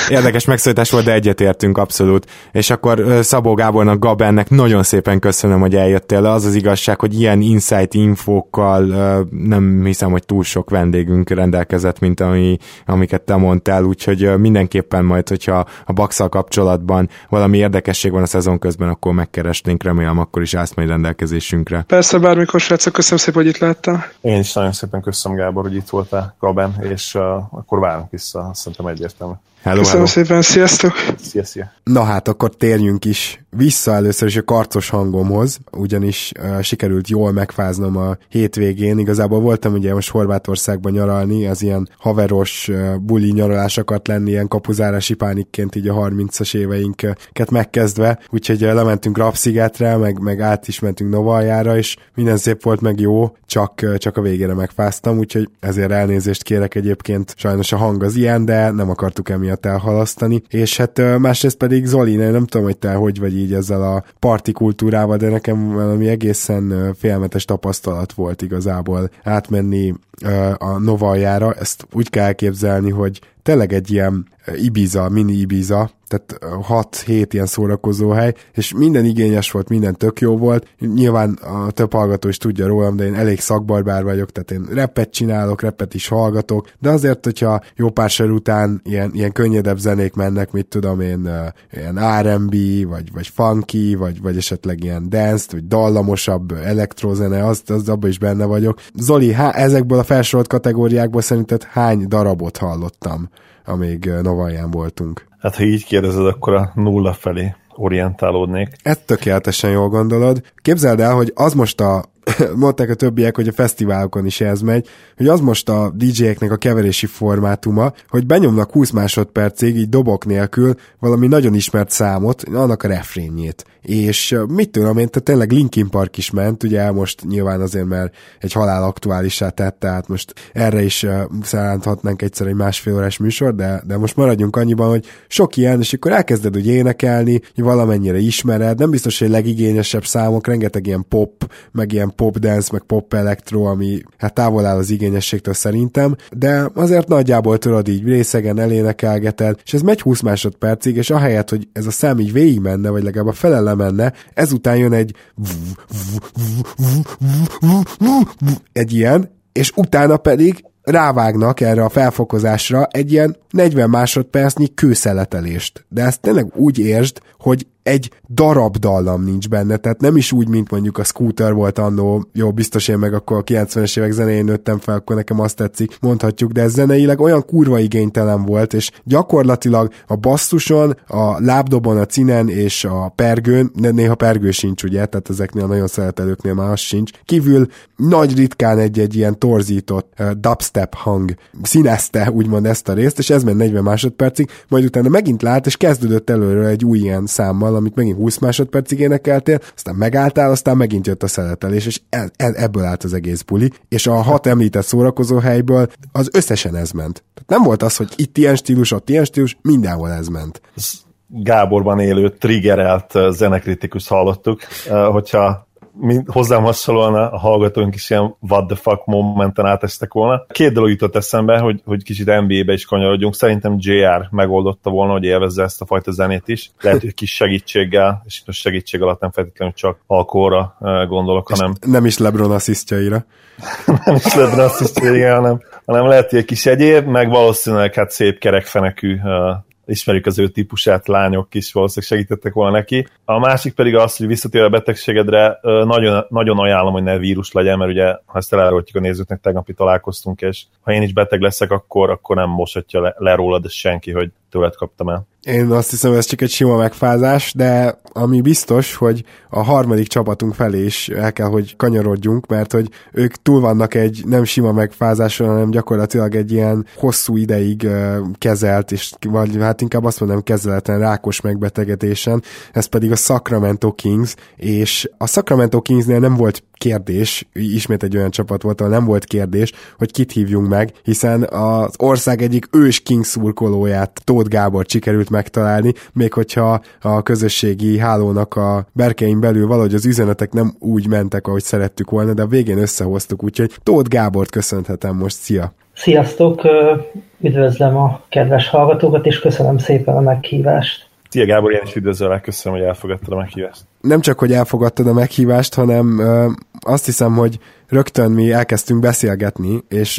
érdekes megszólítás volt, de egyetértünk abszolút. És akkor Szabó Gábornak, Gabennek nagyon szépen köszönöm, hogy eljöttél. Az az igazság, hogy ilyen insight infókkal uh, nem hiszem, hogy túl sok vendégünk rendelkezett, mint ami, amiket te mondtál, úgyhogy uh, mindenképpen majd, hogyha a Bucks-szal kapcsolatban valami érdekesség van a szezon közben, akkor megkeresnénk, remélem, akkor is állsz majd rendelkezésünkre. Persze, bármikor, srácok, köszönöm szépen, hogy itt láttam. Én is nagyon szépen köszönöm, Gábor, hogy itt voltál, Gaben, és uh, akkor várunk vissza, szerintem egyértelmű. Hello, köszönöm hello. Szépen, sziasztok! Szia, szia. Na hát, akkor térjünk is vissza először is a karcos hangomhoz, ugyanis uh, sikerült jól megfáznom a hétvégén. Igazából voltam ugye most Horvátországban nyaralni, az ilyen haveros uh, buli nyaralás akart lenni, ilyen kapuzárási pánikként így a harmincas éveinket megkezdve, úgyhogy uh, lementünk Rapszigetre, meg, meg át is mentünk Novajára, és minden szép volt, meg jó, csak, uh, csak a végére megfáztam, úgyhogy ezért elnézést kérek egyébként. Sajnos a hang az ilyen, de nem akartuk emiatt elhalasztani, és hát másrészt pedig Zoli, nem tudom, hogy te hogy vagy így ezzel a parti kultúrával, de nekem valami egészen félelmetes tapasztalat volt igazából átmenni a Novajára. Ezt úgy kell elképzelni, hogy tényleg egy ilyen Ibiza, mini Ibiza, tehát hat-hét ilyen szórakozó hely, és minden igényes volt, minden tök jó volt. Nyilván a több hallgató is tudja rólam, de én elég szakbarbár vagyok, tehát én rappet csinálok, rappet is hallgatok, de azért, hogyha jó pár sor után ilyen, ilyen könnyedebb zenék mennek, mit tudom én, ilyen er end bí, vagy, vagy funky, vagy, vagy esetleg ilyen dance, vagy dallamosabb elektrozene, az, az abban is benne vagyok. Zoli, há, ezekből a felsorolt kategóriákból szerinted hány darabot hallottam, amíg Novaján voltunk? Hát, ha így kérdezed, akkor a nulla felé orientálódnék. Ezt tökéletesen jól gondolod. Képzeld el, hogy az most a mondták a többiek, hogy a fesztiválokon is ez megy, hogy az most a dé jéknek a keverési formátuma, hogy benyomnak húsz másodpercig, így dobok nélkül valami nagyon ismert számot, annak a refrénjét. és mit tudom én, tehát tényleg Linkin Park is ment, ugye most nyilván azért, mert egy halál aktuálissá tett, tehát most erre is szállhatnánk egyszer egy másfél órás műsor, de, de most maradjunk annyiban, hogy sok ilyen, és akkor elkezded úgy énekelni, hogy valamennyire ismered, nem biztos, hogy legigényesebb számok, rengeteg ilyen pop, meg ilyen pop dance, meg pop elektro, ami hát távol áll az igényességtől szerintem, de azért nagyjából tudod így részegen elénekelgeted, és ez megy húsz másodpercig, és ahelyett, hogy ez a szám így végig menne, vagy legalább a fele lemenne, ezután jön egy egy ilyen, és utána pedig rávágnak erre a felfokozásra egy ilyen negyven másodpercnyi kőszeletelést. De ezt tényleg úgy értsd, hogy egy darab dallam nincs benne, tehát nem is úgy, mint mondjuk a Scooter volt annó, jó, biztos én meg akkor a kilencvenes évek zenején nőttem fel, akkor nekem azt tetszik, mondhatjuk, de ez zeneileg olyan kurva igénytelen volt, és gyakorlatilag a basszuson, a lábdobon, a cinen és a pergőn, néha pergő sincs, ugye, tehát ezeknél a nagyon szeretelőknél már az sincs, kívül nagy ritkán egy-egy ilyen torzított uh, dubstep hang színezte, úgymond ezt a részt, és ez ment negyven másodpercig, majd utána megint lát, és kezdődött előről egy új ilyen számmal, amit megint húsz másodpercig énekeltél, aztán megálltál, aztán megint jött a szeletelés, és el, el, ebből állt az egész buli, és a hat említett szórakozó helyből az összesen ez ment. Tehát nem volt az, hogy itt ilyen stílus, ott ilyen stílus, mindenhol ez ment. Gáborban élő, triggerelt zenekritikus hallottuk, hogyha hozzám hasonlóan a hallgatóink is ilyen what the fuck momenten átestek volna. Két dolog jutott eszembe, hogy, hogy kicsit en bé á-be is kanyarodjunk. Szerintem jé er megoldotta volna, hogy élvezze ezt a fajta zenét is. Lehet, hogy kis segítséggel, és itt a segítség alatt nem feltétlenül csak alkoholra gondolok, hanem... nem is LeBron asszisztjaira. nem is LeBron asszisztjaira, hanem, hanem lehet, hogy egy kis egyéb, meg valószínűleg hát szép kerekfenekű, ismerjük az ő típusát, lányok is valószínűleg segítettek volna neki. A másik pedig az, hogy visszatér a betegségedre, nagyon, nagyon ajánlom, hogy ne vírus legyen, mert ugye, ha ezt elárultjuk a nézőknek, tegnapi találkoztunk, és ha én is beteg leszek, akkor, akkor nem moshatja le, le rólad senki, hogy tőled kaptam el. Én azt hiszem, ez csak egy sima megfázás, de ami biztos, hogy a harmadik csapatunk felé is el kell, hogy kanyarodjunk, mert hogy ők túl vannak egy nem sima megfázáson, hanem gyakorlatilag egy ilyen hosszú ideig kezelt, és vagy hát inkább azt mondom, kezeleten rákos megbetegedésen, ez pedig a Sacramento Kings, és a Sacramento Kingsnél nem volt kérdés, ismét egy olyan csapat volt, ahol nem volt kérdés, hogy kit hívjunk meg, hiszen az ország egyik ős Kings szurkolóját, Tóth Gábort sikerült megtalálni, még hogyha a közösségi hálónak a berkein belül valahogy az üzenetek nem úgy mentek, ahogy szerettük volna, de a végén összehoztuk, úgyhogy Tóth Gábort köszönhetem most, szia! Sziasztok, üdvözlöm a kedves hallgatókat, és köszönöm szépen a meghívást! Szia Gábor, én is üdvözöllek, köszönöm, hogy elfogadtad a meghívást. Nem csak, hogy elfogadtad a meghívást, hanem ö, azt hiszem, hogy rögtön mi elkezdtünk beszélgetni, és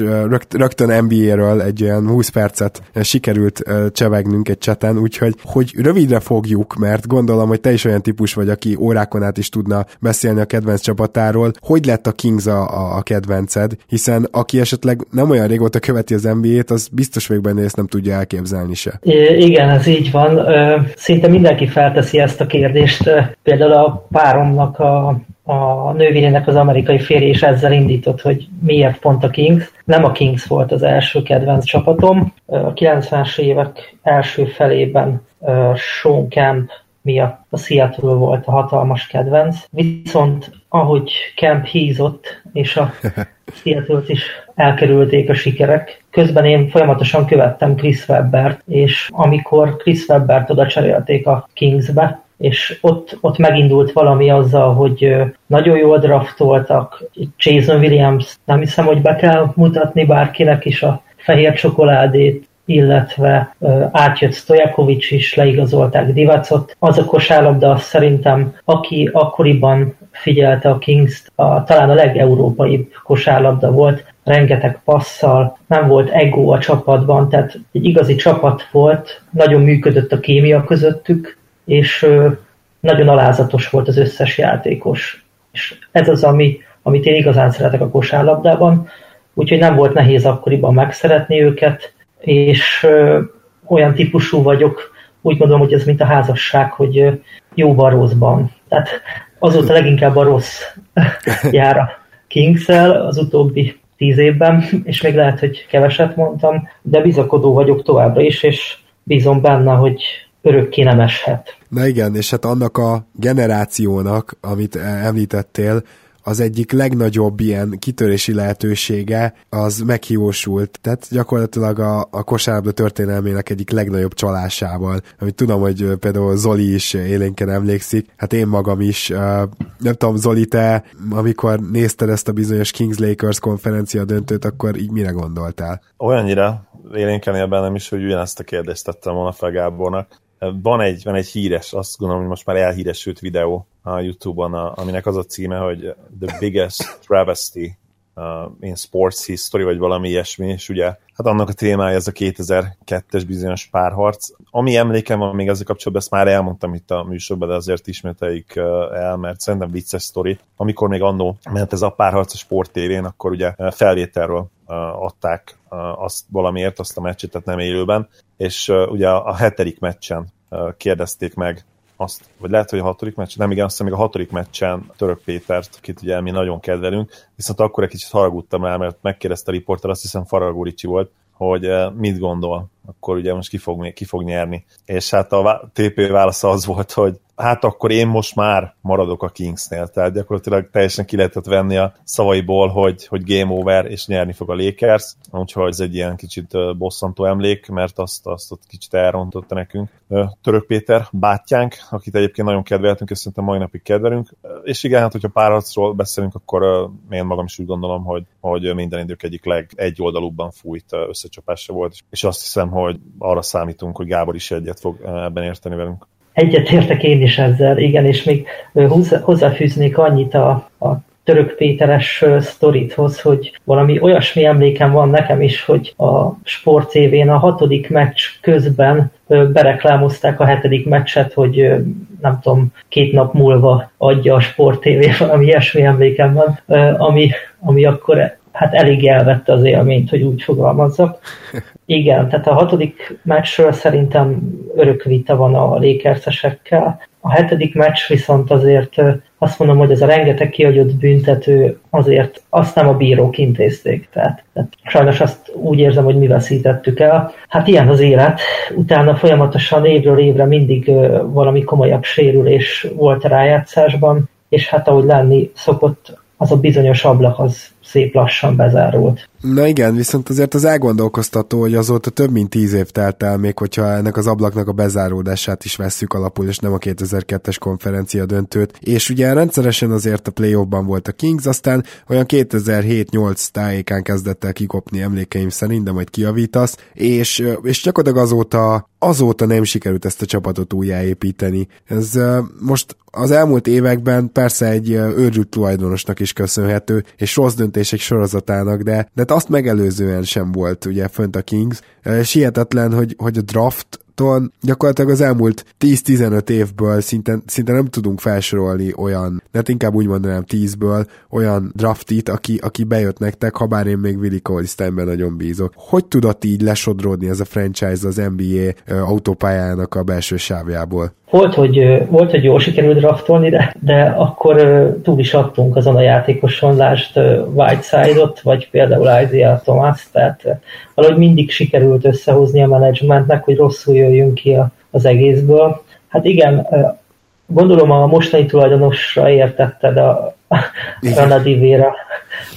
rögtön en bé á-ről egy olyan húsz percet sikerült csevegnünk egy cseten, úgyhogy hogy rövidre fogjuk, mert gondolom, hogy te is olyan típus vagy, aki órákon át is tudna beszélni a kedvenc csapatáról. Hogy lett a Kings a, a kedvenced? Hiszen aki esetleg nem olyan régóta követi az en bé á-t, az biztos vagyok benne, ezt nem tudja elképzelni se. É, igen, ez így van. Szinte mindenki felteszi ezt a kérdést. Például a páromnak a a nővérének az amerikai férje is ezzel indított, hogy miért pont a Kings. Nem a Kings volt az első kedvenc csapatom. A kilencvenes évek első felében Sean Kemp miatt a Seattle volt a hatalmas kedvenc. Viszont ahogy Kemp hízott, és a Seattle-t is elkerülték a sikerek, közben én folyamatosan követtem Chris Webbert, és amikor Chris Webbert oda cserélték a Kingsbe, és ott, ott megindult valami azzal, hogy nagyon jól draftoltak, Jason Williams, nem hiszem, hogy be kell mutatni bárkinek is a fehér csokoládét, illetve átjött Stojakovics is, leigazolták Divacot. Az a kosárlabda szerintem, aki akkoriban figyelte a Kingst, a, talán a legeurópaibb kosárlabda volt, rengeteg passzal, nem volt ego a csapatban, tehát egy igazi csapat volt, nagyon működött a kémia közöttük, és nagyon alázatos volt az összes játékos. És ez az, ami, amit én igazán szeretek a kosárlabdában, úgyhogy nem volt nehéz akkoriban megszeretni őket, és olyan típusú vagyok, úgy gondolom, hogy ez mint a házasság, hogy jóban rosszban. Tehát azóta leginkább a rossz jár a Kings-el az utóbbi tíz évben, és még lehet, hogy keveset mondtam, de bizakodó vagyok továbbra is, és bízom benne, hogy örökké nem eshet. Na igen, és hát annak a generációnak, amit említettél, az egyik legnagyobb ilyen kitörési lehetősége az meghiósult. Tehát gyakorlatilag a, a kosárlabda történelmének egyik legnagyobb csalásával, amit tudom, hogy például Zoli is élénken emlékszik, hát én magam is. Nem tudom, Zoli, te amikor nézted ezt a bizonyos Kings Lakers konferencia döntőt, akkor így mire gondoltál? Olyannyira élénken él bennem is, hogy ugyanezt a kérdést tettem volna fel Gábornak. Van egy, van egy híres, azt gondolom, hogy most már elhíresült videó a YouTube-on, a, aminek az a címe, hogy The Biggest Travesty uh, in Sports History, vagy valami ilyesmi, és ugye, hát annak a témája ez a kétezer-kettes bizonyos párharc. Ami emlékem van még ezzel kapcsolatban, ezt már elmondtam itt a műsorban, de azért ismételjük el, mert szerintem vicces sztori. Amikor még annó ment ez a párharc a Sport té vén, akkor ugye felvételről adták azt valamiért, azt a meccset, tehát nem élőben, és ugye a hetedik meccsen kérdezték meg azt, vagy lehet, hogy a hatodik meccsen, nem igen, azt hiszem, még a hatodik meccsen Török Pétert, akit ugye mi nagyon kedvelünk, viszont akkor egy kicsit haragudtam rá, mert megkérdezte a riporter, azt hiszem Faragó Ricsi volt, hogy mit gondol, akkor ugye most ki fog, ki fog nyerni. És hát a té pé válasza az volt, hogy hát akkor én most már maradok a Kingsnél, tehát gyakorlatilag teljesen ki lehetett venni a szavaiból, hogy, hogy game over, és nyerni fog a Lakers, úgyhogy ez egy ilyen kicsit bosszantó emlék, mert azt, azt ott kicsit elrontotta nekünk Török Péter bátyánk, akit egyébként nagyon kedveltünk, és szerintem mai napig kedvelünk, és igen, hát hogyha párharcról beszélünk, akkor én magam is úgy gondolom, hogy, hogy minden idők egyik leg egyoldalúbban fújt összecsapása volt, és azt hiszem, hogy arra számítunk, hogy Gábor is egyet fog ebben érteni velünk. Egyet értek én is ezzel, igen, és még hozzáfűznék annyit a, a Török Péteres sztorithoz, hogy valami olyasmi emlékem van nekem is, hogy a Sport té vén a hatodik meccs közben bereklámozták a hetedik meccset, hogy nem tudom, két nap múlva adja a Sport té vé, valami ilyesmi emlékem van, ami, ami akkor hát elég elvette az élményt, hogy úgy fogalmazzak. Igen, tehát a hatodik meccsről szerintem örök vita van a Lakersesekkel. A hetedik meccs viszont azért azt mondom, hogy ez a rengeteg kiadott büntető azért azt nem a bírók intézték. Tehát, tehát sajnos azt úgy érzem, hogy mi veszítettük el. Hát ilyen az élet. Utána folyamatosan évről évre mindig valami komolyabb sérülés volt a rájátszásban, és hát ahogy lenni szokott, az a bizonyos ablak az szép lassan bezárult. Na igen, viszont azért az elgondolkoztató, hogy azóta több mint tíz év telt el, még hogyha ennek az ablaknak a bezáródását is vesszük alapul, és nem a kétezer-kettes konferencia döntőt. És ugye rendszeresen azért a playoffban volt a Kings, aztán olyan kétezer-hét nyolc tájékán kezdett el kikopni emlékeim szerint, de majd kijavítasz, és, és gyakorlatilag azóta azóta nem sikerült ezt a csapatot újjáépíteni. Ez most az elmúlt években persze egy őrült tulajdonosnak is köszönhető, és rossz döntések sorozatának, de, de azt megelőzően sem volt ugye fönt a Kings. Sihetetlen, hogy, hogy a draft gyakorlatilag az elmúlt tíz-tizenöt évből szinte, szinte nem tudunk felsorolni olyan, hát inkább úgy mondanám tízből olyan draftit, aki, aki bejött nektek, ha bár én még Willi Cauley-Steinben nagyon bízok. Hogy tudott így lesodródni ez a franchise az en bé á autópályának a belső sávjából? Volt, hogy, volt, hogy jól sikerült draftolni, de, de akkor túl is adtunk azon a játékoson, lásd Whiteside-ot, vagy például Isaiah Thomas, tehát valahogy mindig sikerült összehozni a menedzsmentnek, hogy rosszul jöjjünk ki a, az egészből. Hát igen, gondolom a mostani tulajdonosra értetted a, a Ranadivéra,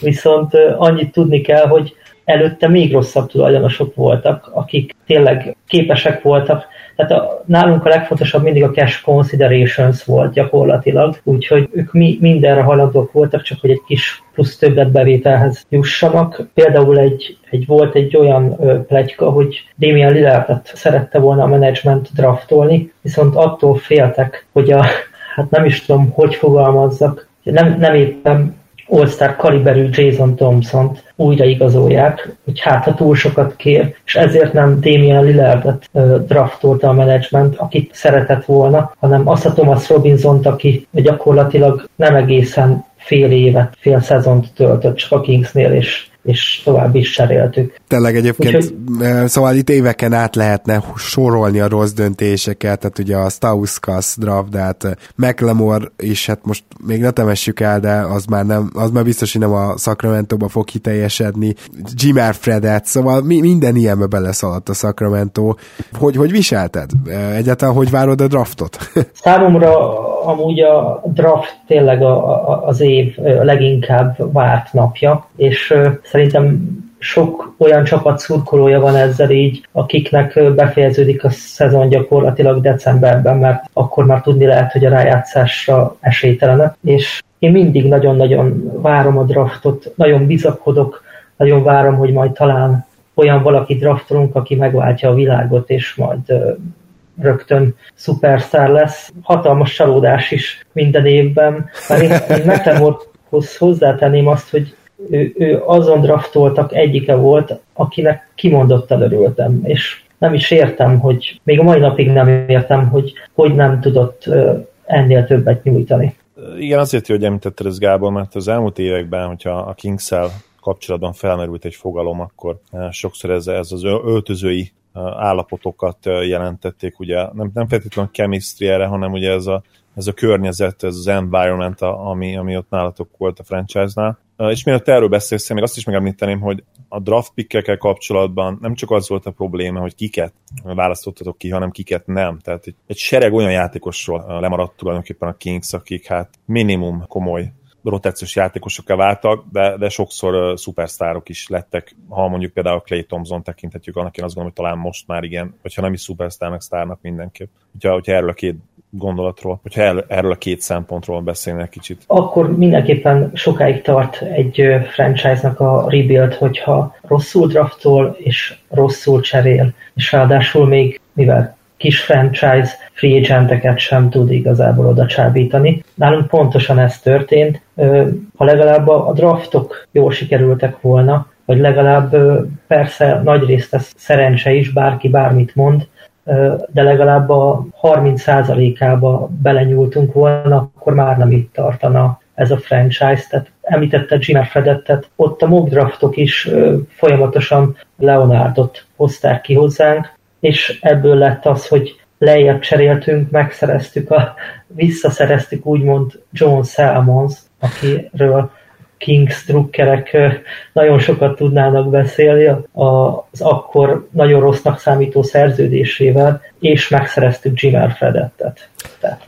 viszont annyit tudni kell, hogy előtte még rosszabb tulajdonosok voltak, akik tényleg képesek voltak. Tehát a, nálunk a legfontosabb mindig a cash considerations volt gyakorlatilag, úgyhogy ők mi, mindenre hajlandók voltak, csak hogy egy kis plusz többet bevételhez jussanak. Például egy, egy volt egy olyan ö, pletyka, hogy Damian Lillardet szerette volna a management draftolni, viszont attól féltek, hogy a, hát nem is tudom, hogy fogalmazzak, nem, nem éppen All-Star kaliberű Jason Thompson-t újra igazolják, hogy hát, ha túl sokat kér, és ezért nem Damian Lillardet draftolta a menedzsment, akit szeretett volna, hanem azt a Thomas Robinsont, aki gyakorlatilag nem egészen fél évet, fél szezont töltött csak a Kingsnél, és és tovább is cseréltük. Tényleg egyébként, úgyhogy... szóval itt éveken át lehetne sorolni a rossz döntéseket, tehát ugye a Stauskas draftát, McLemore is, hát most még ne temessük el, de az már, nem, az már biztos, hogy nem a Sacramento-ba fog kiteljesedni, Jim Fredet, szóval mi, minden ilyenbe beleszaladt a Sacramento. Hogy, hogy viselted? Egyáltalán hogy várod a draftot? Számomra amúgy a draft tényleg a, a, az év leginkább várt napja, és szerintem sok olyan csapat szurkolója van ezzel így, akiknek befejeződik a szezon gyakorlatilag decemberben, mert akkor már tudni lehet, hogy a rájátszásra esélytelenek, és én mindig nagyon-nagyon várom a draftot, nagyon bizakodok, nagyon várom, hogy majd talán olyan valaki draftolunk, aki megváltja a világot, és majd rögtön szupersztár lesz. Hatalmas csalódás is minden évben. Már én, én McLemorehoz hozzátenném azt, hogy ő, ő azon draftoltak egyike volt, akinek kimondottan örültem, és nem is értem, hogy még a mai napig nem értem, hogy hogy nem tudott ennél többet nyújtani. Igen, azért jó, hogy említetted ezt, Gábor, mert az elmúlt években, hogyha a Kings-szel kapcsolatban felmerült egy fogalom, akkor sokszor ez, ez az öltözői állapotokat jelentették, ugye nem, nem feltétlenül a chemistry erre, hanem ugye ez a, ez a környezet, ez az environment, ami, ami ott nálatok volt a franchise-nál. És mielőtt erről beszélsz, még azt is megemlíteném, hogy a draft pickekkel kapcsolatban nem csak az volt a probléma, hogy kiket választottatok ki, hanem kiket nem. Tehát egy, egy sereg olyan játékosról lemaradt tulajdonképpen a Kings, akik hát minimum komoly rotációs játékosokká váltak, de, de sokszor uh, szupersztárok is lettek, ha mondjuk például Klay Thompson tekintetjük, annak én azt gondolom, hogy talán most már igen, hogyha nem is szupersztár, meg sztárnak mindenképp. Hogyha, hogyha erről a két gondolatról, hogyha el, erről a két szempontról beszélnél kicsit. Akkor mindenképpen sokáig tart egy franchise-nak a rebuild, hogyha rosszul draftol és rosszul cserél, és ráadásul még mivel kis franchise free agenteket sem tud igazából oda csábítani. Nálunk pontosan ez történt. Ha legalább a draftok jól sikerültek volna, vagy legalább persze nagyrészt ez szerencse is, bárki bármit mond, de legalább a harminc százalékába belenyúltunk volna, akkor már nem itt tartana ez a franchise. Tehát említette Jimmer Fredettet, ott a mock draftok is folyamatosan Leonardot hozták ki hozzánk, és ebből lett az, hogy lejjebb cseréltünk, megszereztük, a, visszaszereztük úgymond John Salmons, akiről Kings drukkerek nagyon sokat tudnának beszélni, az akkor nagyon rossznak számító szerződésével, és megszereztük Jim Elfredettet,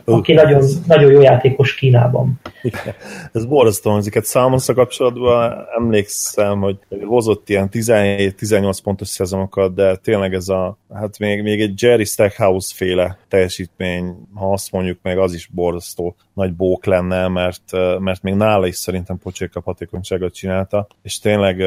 aki okay. nagyon, nagyon jó játékos Kínában. Igen. Ez borzasztó hangzik. Számomra kapcsolatban emlékszem, hogy hozott ilyen tizenhét-tizennyolc pontos szezonokat, de tényleg ez a, hát még, még egy Jerry Stackhouse-féle teljesítmény, ha azt mondjuk meg, az is borzasztó nagy bók lenne, mert, mert még nála is szerintem pocsékabb hatékonyságot csinálta, és tényleg,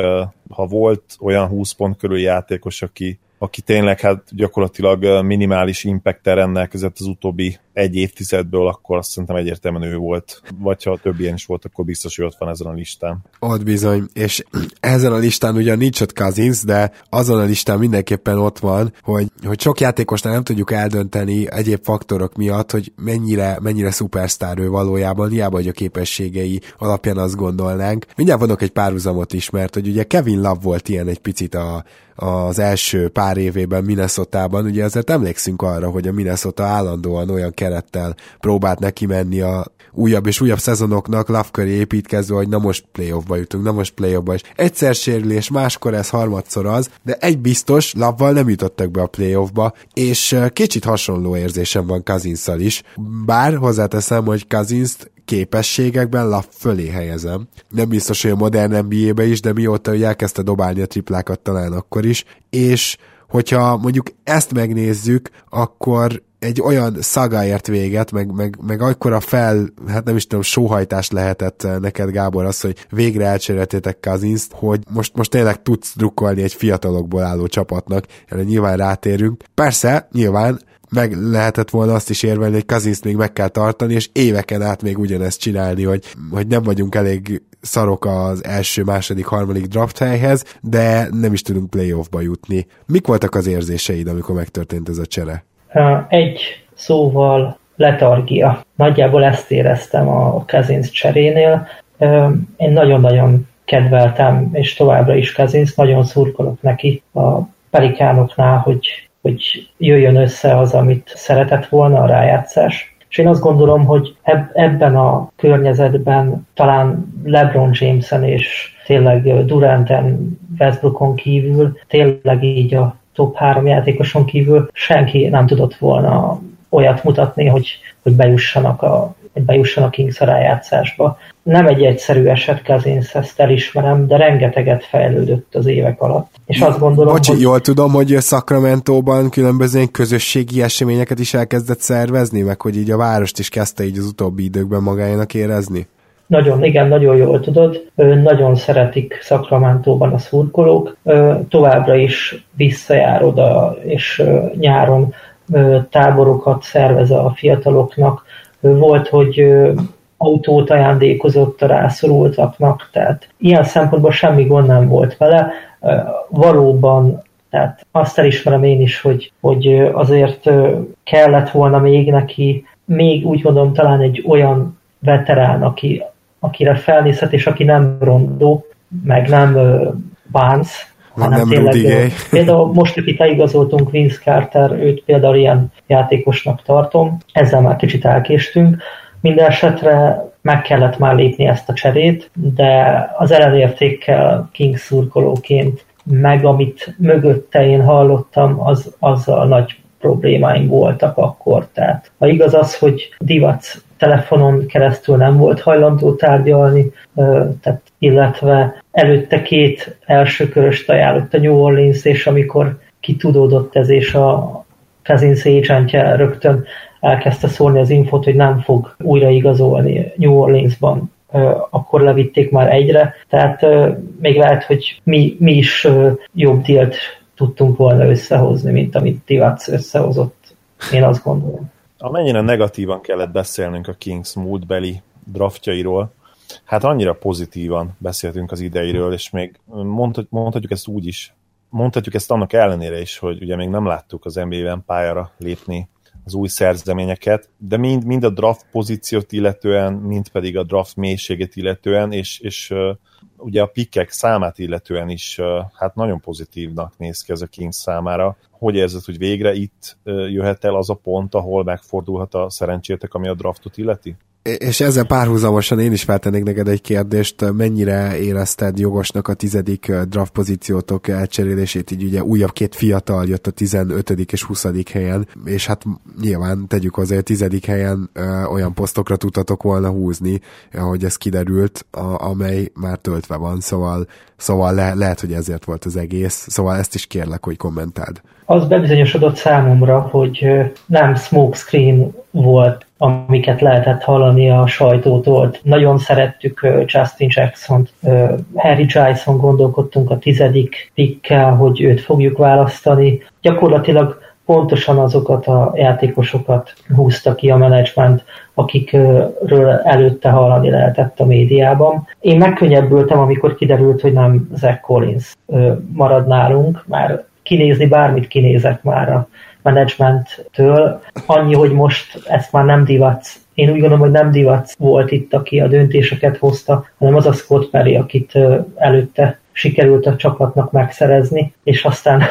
ha volt olyan húsz pont körül játékos, aki aki tényleg hát gyakorlatilag minimális impact-tel rendelkezett az utóbbi egy évtizedből, akkor azt szerintem egyértelműen ő volt. Vagy ha több ilyen is volt, akkor biztos, hogy ott van ezen a listán. Ott bizony, és ezen a listán ugyan nincs ott Cousins, de azon a listán mindenképpen ott van, hogy, hogy sok játékosnál nem tudjuk eldönteni egyéb faktorok miatt, hogy mennyire, mennyire szupersztár ő valójában, hiába, hogy a képességei alapján azt gondolnánk. Mindjárt vannak egy párhuzamot is, mert hogy ugye Kevin Love volt ilyen egy picit a az első pár évében Minnesotában, ugye azért emlékszünk arra, hogy a Minnesota állandóan olyan kerettel próbált neki menni a újabb és újabb szezonoknak, Love köré építkezve, hogy na most playoffba jutunk, na most playoffba is. Egyszer sérülés, máskor ez, harmadszor az, de egy biztos, Love-val nem jutottak be a playoffba, és kicsit hasonló érzésem van Cousins-szal is, bár hozzáteszem, hogy Cousins-t képességekben Love fölé helyezem. Nem biztos, hogy a modern en bé á-be is, de mióta ugye elkezdte dobálni a triplákat talán akkor is, és hogyha mondjuk ezt megnézzük, akkor egy olyan szagáért véget, meg, meg, meg akkora fel, hát nem is tudom, sóhajtás lehetett neked, Gábor, az, hogy végre elcseréltétek Cousinst, hogy most, most tényleg tudsz drukkolni egy fiatalokból álló csapatnak, erre nyilván rátérünk. Persze, nyilván meg lehetett volna azt is érvelni, hogy Cousinst még meg kell tartani, és éveken át még ugyanezt csinálni, hogy, hogy nem vagyunk elég szarok az első, második, harmadik draft helyhez, de nem is tudunk playoffba jutni. Mik voltak az érzéseid, amikor megtörtént ez a csere? Egy szóval letargia. Nagyjából ezt éreztem a Cousins cserénél. Én nagyon-nagyon kedveltem, és továbbra is Kazinst, nagyon szurkolok neki a Pelikánoknál, hogy, hogy jöjjön össze az, amit szeretett volna, a rájátszás. És én azt gondolom, hogy eb- ebben a környezetben talán LeBron Jamesen és tényleg Duranten, Westbrookon kívül, tényleg így a top három játékoson kívül senki nem tudott volna olyat mutatni, hogy, hogy bejussanak a hogy bejussanak Kings a rájátszásba. Nem egy egyszerű eset, Cousins, ezt elismerem, de rengeteget fejlődött az évek alatt. És azt gondolom, Bocsi, hogy... jól tudom, hogy Sacramento-ban különböző közösségi eseményeket is elkezdett szervezni, meg hogy így a várost is kezdte így az utóbbi időkben magájának érezni? Nagyon, igen, nagyon jól tudod. Nagyon szeretik Sacramento-ban a szurkolók. Továbbra is visszajár oda, és nyáron táborokat szervez a fiataloknak. Volt, hogy autót ajándékozott a rászorultaknak, tehát ilyen szempontból semmi gond nem volt vele. Valóban, tehát azt elismerem én is, hogy, hogy azért kellett volna még neki, még úgy gondolom talán egy olyan veterán, aki, akire felnézhet, és aki nem rondó, meg nem bánc, hanem nem tényleg, Rudy Gay. Például most, akit leigazoltunk, Vince Carter, őt például ilyen játékosnak tartom, ezzel már kicsit elkéstünk. Minden esetre meg kellett már lépni ezt a cserét, de az ellenértékkel Kings szurkolóként, meg amit mögötte én hallottam, az, azzal nagy problémáim voltak akkor. Tehát ha igaz az, hogy Divac telefonon keresztül nem volt hajlandó tárgyalni, tehát illetve előtte két elsőköröst ajánlott a New Orleans, és amikor kitudódott ez, és a Cousins agentje rögtön elkezdte szólni az infót, hogy nem fog újraigazolni New Orleansban, akkor levitték már egyre, tehát még lehet, hogy mi, mi is jobb dílt tudtunk volna összehozni, mint amit Divac összehozott, én azt gondolom. Amennyire negatívan kellett beszélnünk a Kings múltbeli draftjairól, hát annyira pozitívan beszéltünk az ideiről, és még mondhatjuk ezt úgy is, mondhatjuk ezt annak ellenére is, hogy ugye még nem láttuk az en bé á-ben pályára lépni az új szerzeményeket, de mind, mind a draft pozíciót illetően, mind pedig a draft mélységét illetően, és, és uh, ugye a pikkek számát illetően is uh, hát nagyon pozitívnak néz ki ez a Kings számára. Hogy érzed, hogy végre itt uh, jöhet el az a pont, ahol megfordulhat a szerencsétek, ami a draftot illeti? És ezzel párhuzamosan én is feltennék neked egy kérdést, mennyire érezted jogosnak a tizedik draft pozíciótok elcserélését, így ugye újabb két fiatal jött a tizenötödik és huszadik helyen, és hát nyilván tegyük hozzá, a tizedik helyen ö, olyan posztokra tudtatok volna húzni, ahogy ez kiderült, a, amely már töltve van, szóval, szóval le, lehet, hogy ezért volt az egész, szóval ezt is kérlek, hogy kommentáld. Az bebizonyosodott számomra, hogy nem smokescreen volt, amiket lehetett hallani a sajtótól. Nagyon szerettük Justin Jackson-t, Harry Giles-on gondolkodtunk a tizedik pickkel, hogy őt fogjuk választani. Gyakorlatilag pontosan azokat a játékosokat húzta ki a menedzsment, akikről előtte hallani lehetett a médiában. Én megkönnyebbültem, amikor kiderült, hogy nem Zach Collins marad nálunk, már kinézni bármit kinézek már a menedzsmenttől. Annyi, hogy most ezt már nem Divac. Én úgy gondolom, hogy nem Divac volt itt, aki a döntéseket hozta, hanem az a Scott Perry, akit előtte sikerült a csapatnak megszerezni, és aztán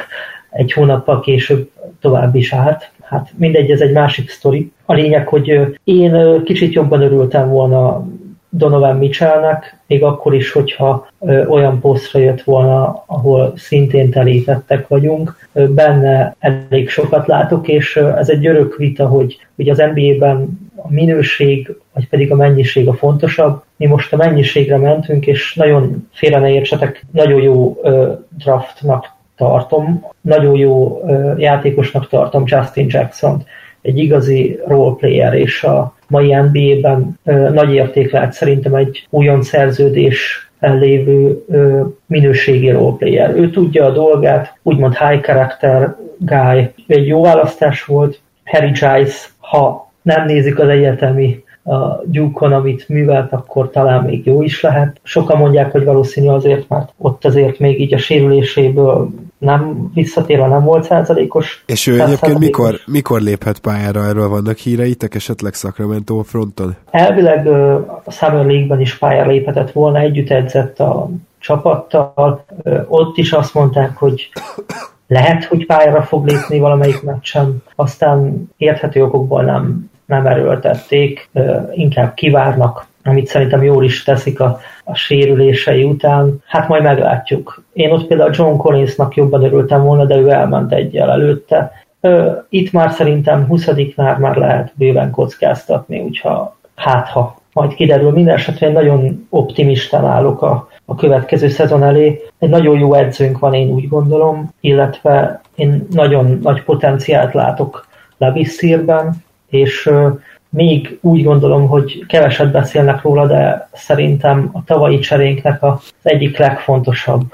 egy hónappal később tovább is állt. Hát mindegy, ez egy másik sztori. A lényeg, hogy én kicsit jobban örültem volna Donovan Mitchellnek, még akkor is, hogyha ö, olyan posztra jött volna, ahol szintén telítettek vagyunk. Ö, benne elég sokat látok, és ö, ez egy örök vita, hogy, hogy az en bé á-ben a minőség, vagy pedig a mennyiség a fontosabb. Mi most a mennyiségre mentünk, és nagyon félre ne értsetek, nagyon jó ö, draftnak tartom, nagyon jó ö, játékosnak tartom Justin Jackson-t. Egy igazi roleplayer, és a mai en bé á-ben ö, nagy érték lehet szerintem egy újon szerződés lévő ö, minőségi roleplayer. Ő tudja a dolgát, úgymond high character guy. Egy jó választás volt. Harry Giles, ha nem nézik az egyetemi a Duke-on, amit művelt, akkor talán még jó is lehet. Sokan mondják, hogy valószínű azért, mert ott azért még így a sérüléséből nem visszatérve nem volt százalékos. És ő egyébként mikor, mikor léphet pályára? Erről vannak híreitek esetleg Sacramento fronton? Elvileg a Summer League-ben is pályára léphetett volna, együtt edzett a csapattal. Ott is azt mondták, hogy lehet, hogy pályára fog lépni valamelyik meccsen. Aztán érthető okokból nem, nem erőltették, inkább kivárnak, amit szerintem jól is teszik a, a sérülései után. Hát majd meglátjuk. Én ott például John Collinsnak jobban örültem volna, de ő elment egyel előtte. Itt már szerintem huszadiknál már lehet bőven kockáztatni, úgyha hátha. Majd kiderül, minden esetre én nagyon optimistán állok a, a következő szezon elé. Egy nagyon jó edzőnk van, én úgy gondolom, illetve én nagyon nagy potenciált látok Labisszírben, és még úgy gondolom, hogy keveset beszélnek róla, de szerintem a tavalyi cserénknek az egyik legfontosabb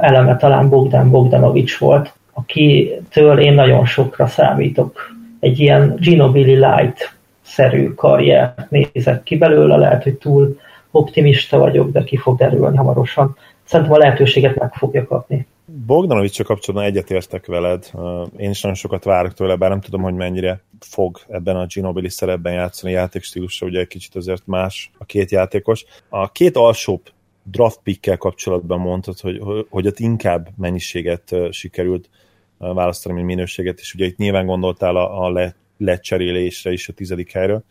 eleme talán Bogdan Bogdanović volt, akitől én nagyon sokra számítok. Egy ilyen Ginobili light-szerű karriert nézek ki belőle, lehet, hogy túl optimista vagyok, de ki fog derülni hamarosan. Szerintem a lehetőséget meg fogja kapni. Bogdanovićsal kapcsolatban egyetértek veled. Én is nagyon sokat várok tőle, bár nem tudom, hogy mennyire fog ebben a Ginobili szerepben játszani, játékstílusa, ugye egy kicsit azért más a két játékos. A két alsóbb draft pickkel kapcsolatban mondtad, hogy, hogy ott inkább mennyiséget sikerült választani, mint minőséget, és ugye itt nyilván gondoltál a, a le, lecserélésre is a tizedik helyről.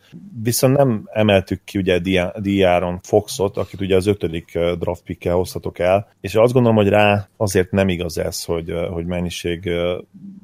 Viszont nem emeltük ki ugye D'Aaron Foxot, akit ugye az ötödik draft pickkel hoztatok el, és azt gondolom, hogy rá azért nem igaz ez, hogy, hogy mennyiség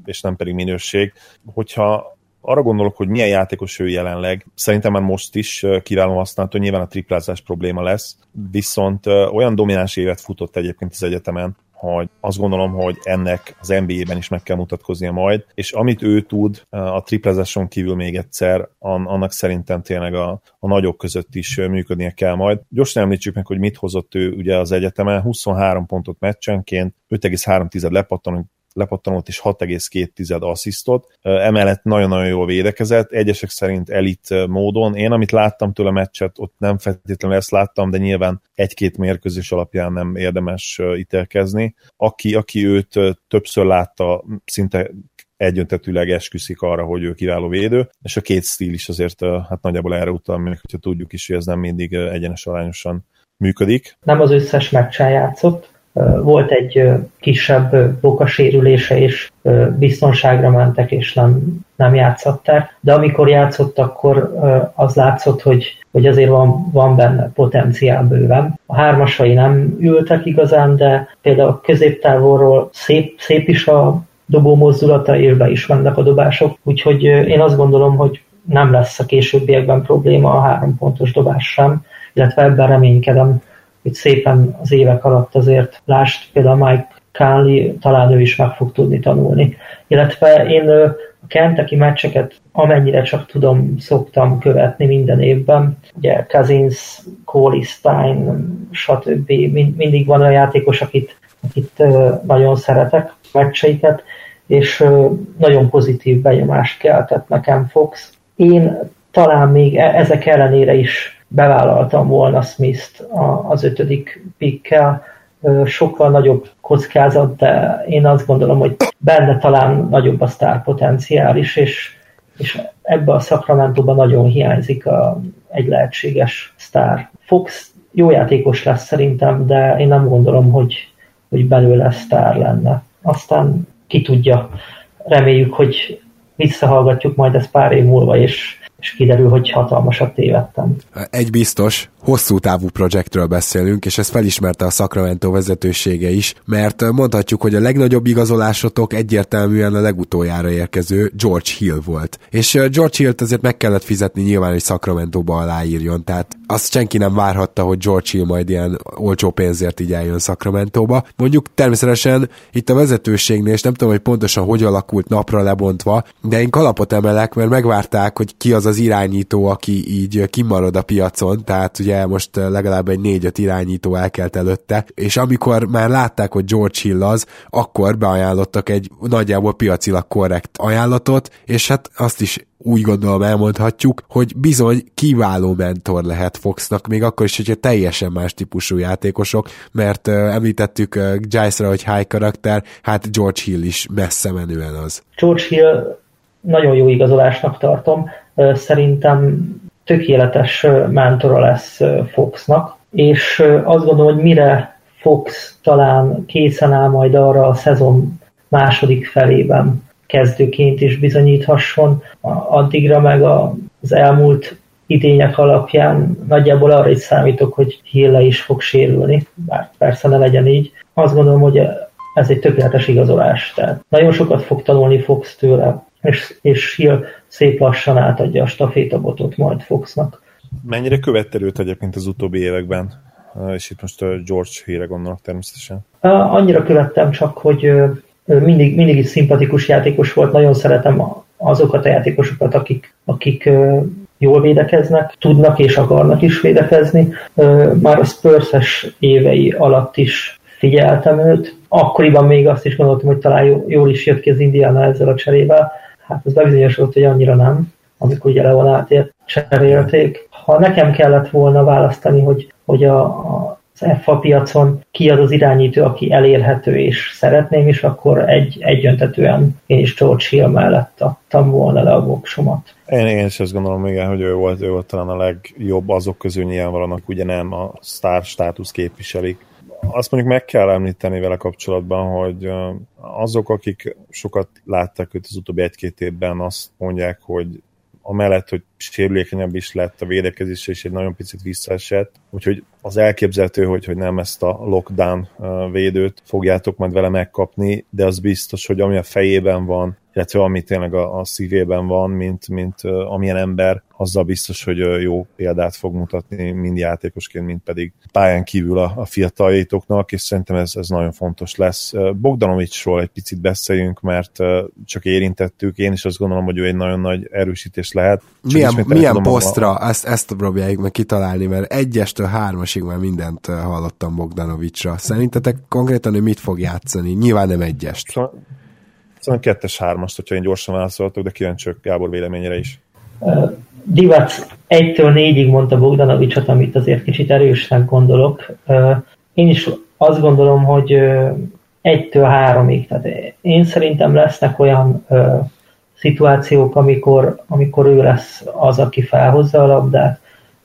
és nem pedig minőség. Hogyha arra gondolok, hogy milyen játékos ő jelenleg. Szerintem már most is kiváló használható, nyilván a triplázás probléma lesz, viszont olyan domináns évet futott egyébként az egyetemen, hogy azt gondolom, hogy ennek az en bé á-ben is meg kell mutatkoznia majd, és amit ő tud a triplázáson kívül még egyszer, annak szerintem tényleg a, a nagyok között is működnie kell majd. Gyorsan említsük meg, hogy mit hozott ő ugye az egyetemen, huszonhárom pontot meccsenként, öt egész három lepattanó, lepattanót és hat egész két asszisztot, emellett nagyon-nagyon jól védekezett, egyesek szerint elit módon. Én, amit láttam tőle meccset, ott nem feltétlenül ezt láttam, de nyilván egy-két mérkőzés alapján nem érdemes ítélkezni. Aki, aki őt többször látta, szinte egyöntetűleg esküszik arra, hogy ő kiváló védő, és a két stíl is azért hát nagyjából erre utal, mert hogyha tudjuk is, hogy ez nem mindig egyenes arányosan működik. Nem az összes meccsen játszott, volt egy kisebb bokasérülése, és biztonságra mentek, és nem, nem játszották. De amikor játszott, akkor az látszott, hogy, hogy azért van, van benne potenciál bőven. A hármasai nem ültek igazán, de például a középtávolról szép, szép is a dobó mozdulata, és be is vannak a dobások. Úgyhogy én azt gondolom, hogy nem lesz a későbbiekben probléma a három pontos dobás sem, illetve ebben reménykedem, hogy szépen az évek alatt azért, lásd például Mike Conley, talán ő is meg fog tudni tanulni. Illetve én a Kentucky meccseket amennyire csak tudom, szoktam követni minden évben. Ugye Cousins, Cole Stein, stb. Mindig van olyan játékos, akit, akit nagyon szeretek, meccseiket, és nagyon pozitív benyomást keltett nekem Fox. Én talán még ezek ellenére is bevállaltam volna Smith-t az ötödik pickkel, sokkal nagyobb kockázat, de én azt gondolom, hogy benne talán nagyobb a sztárpotenciál is, és, és ebbe a Sacramento-ban nagyon hiányzik a, egy lehetséges sztár. Fox jó játékos lesz szerintem, de én nem gondolom, hogy, hogy belőle sztár lenne. Aztán ki tudja, reméljük, hogy visszahallgatjuk majd ezt pár év múlva, és és kiderül, hogy hatalmasat tévedtem. Egy biztos, hosszú távú projektről beszélünk, és ezt felismerte a Sacramento vezetősége is, mert mondhatjuk, hogy a legnagyobb igazolásotok egyértelműen a legutoljára érkező George Hill volt. És George Hillt azért meg kellett fizetni nyilván, hogy Sacramento-ba aláírjon, tehát azt senki nem várhatta, hogy George Hill majd ilyen olcsó pénzért így eljön Sacramento-ba. Mondjuk természetesen itt a vezetőségnél, és nem tudom, hogy pontosan hogy alakult napra lebontva, de én kalapot emelek, mert megvárták, hogy ki az az irányító, aki így kimarad a piacon, tehát ugye most legalább egy négy-öt irányító elkelt előtte, és amikor már látták, hogy George Hill az, akkor beajánlottak egy nagyjából piacilag korrekt ajánlatot, és hát azt is úgy gondolom elmondhatjuk, hogy bizony kiváló mentor lehet Foxnak, még akkor is, hogyha teljesen más típusú játékosok, mert uh, említettük uh, Giles-ra, hogy high karakter, hát George Hill is messze menően az. George Hill nagyon jó igazolásnak tartom, szerintem tökéletes mentora lesz Foxnak, és azt gondolom, hogy mire Fox talán készen áll majd arra a szezon második felében kezdőként is bizonyíthasson. Addigra meg az elmúlt idények alapján nagyjából arra is számítok, hogy Hill is fog sérülni, bár persze ne legyen így. Azt gondolom, hogy ez egy tökéletes igazolás. Tehát nagyon sokat fog tanulni Fox tőle, és, és Hill szép lassan átadja a stafétabotot majd Foxnak. Mennyire követte őt egyébként az utóbbi években? És itt most George Hillre gondolok természetesen. Annyira követtem csak, hogy mindig, mindig is szimpatikus játékos volt. Nagyon szeretem azokat a játékosokat, akik, akik jól védekeznek, tudnak és akarnak is védekezni. Már a Spurs-es évei alatt is figyeltem őt. Akkoriban még azt is gondoltam, hogy talán jól is jött ki az Indiana ezzel a cserével. Hát ez bebizonyosodott, hogy annyira nem, amikor ugye Leon átért cserélték. Ha nekem kellett volna választani, hogy, hogy a, a, az ef á piacon ki az az irányítő, aki elérhető, és szeretném is, akkor egy, egyöntetően én is George Hill mellett adtam volna le a voksomat. Én, én is azt gondolom, igen, hogy ő volt, ő volt talán a legjobb azok közül, nyilvánvalónak ugye nem a sztár státusz képviselik. Azt mondjuk meg kell említeni vele kapcsolatban, hogy azok, akik sokat látták őt az utóbbi egy-két évben, azt mondják, hogy amellett, hogy sérülékenyebb is lett a védekezése, és egy nagyon picit visszaesett. Úgyhogy az elképzelhető, hogy, hogy nem ezt a lockdown védőt fogjátok majd vele megkapni, de az biztos, hogy ami a fejében van, illetve ami tényleg a, a szívében van, mint, mint amilyen ember, azzal biztos, hogy jó példát fog mutatni mind játékosként, mind pedig pályán kívül a, a fiataljaitoknak, és szerintem ez, ez nagyon fontos lesz. Bogdanovićról egy picit beszéljünk, mert csak érintettük, én is azt gondolom, hogy ő egy nagyon nagy erősítés lehet. Csak milyen milyen posztra, a... ezt, ezt próbáljuk meg kitalálni, mert egyestől hármasig már mindent hallottam Bogdanovićra. Szerintetek konkrétan ő mit fog játszani? Nyilván nem egyest. Szóval Szerintem kettes-hármast, hogyha én gyorsan válaszolhatok, de kíváncsiak Gábor véleményére is. Uh, Divac egytől négyig mondta Bogdanovićot, amit azért kicsit erősen gondolok. Uh, én is azt gondolom, hogy uh, egytől háromig. Tehát én szerintem lesznek olyan uh, szituációk, amikor, amikor ő lesz az, aki felhozza a labdát,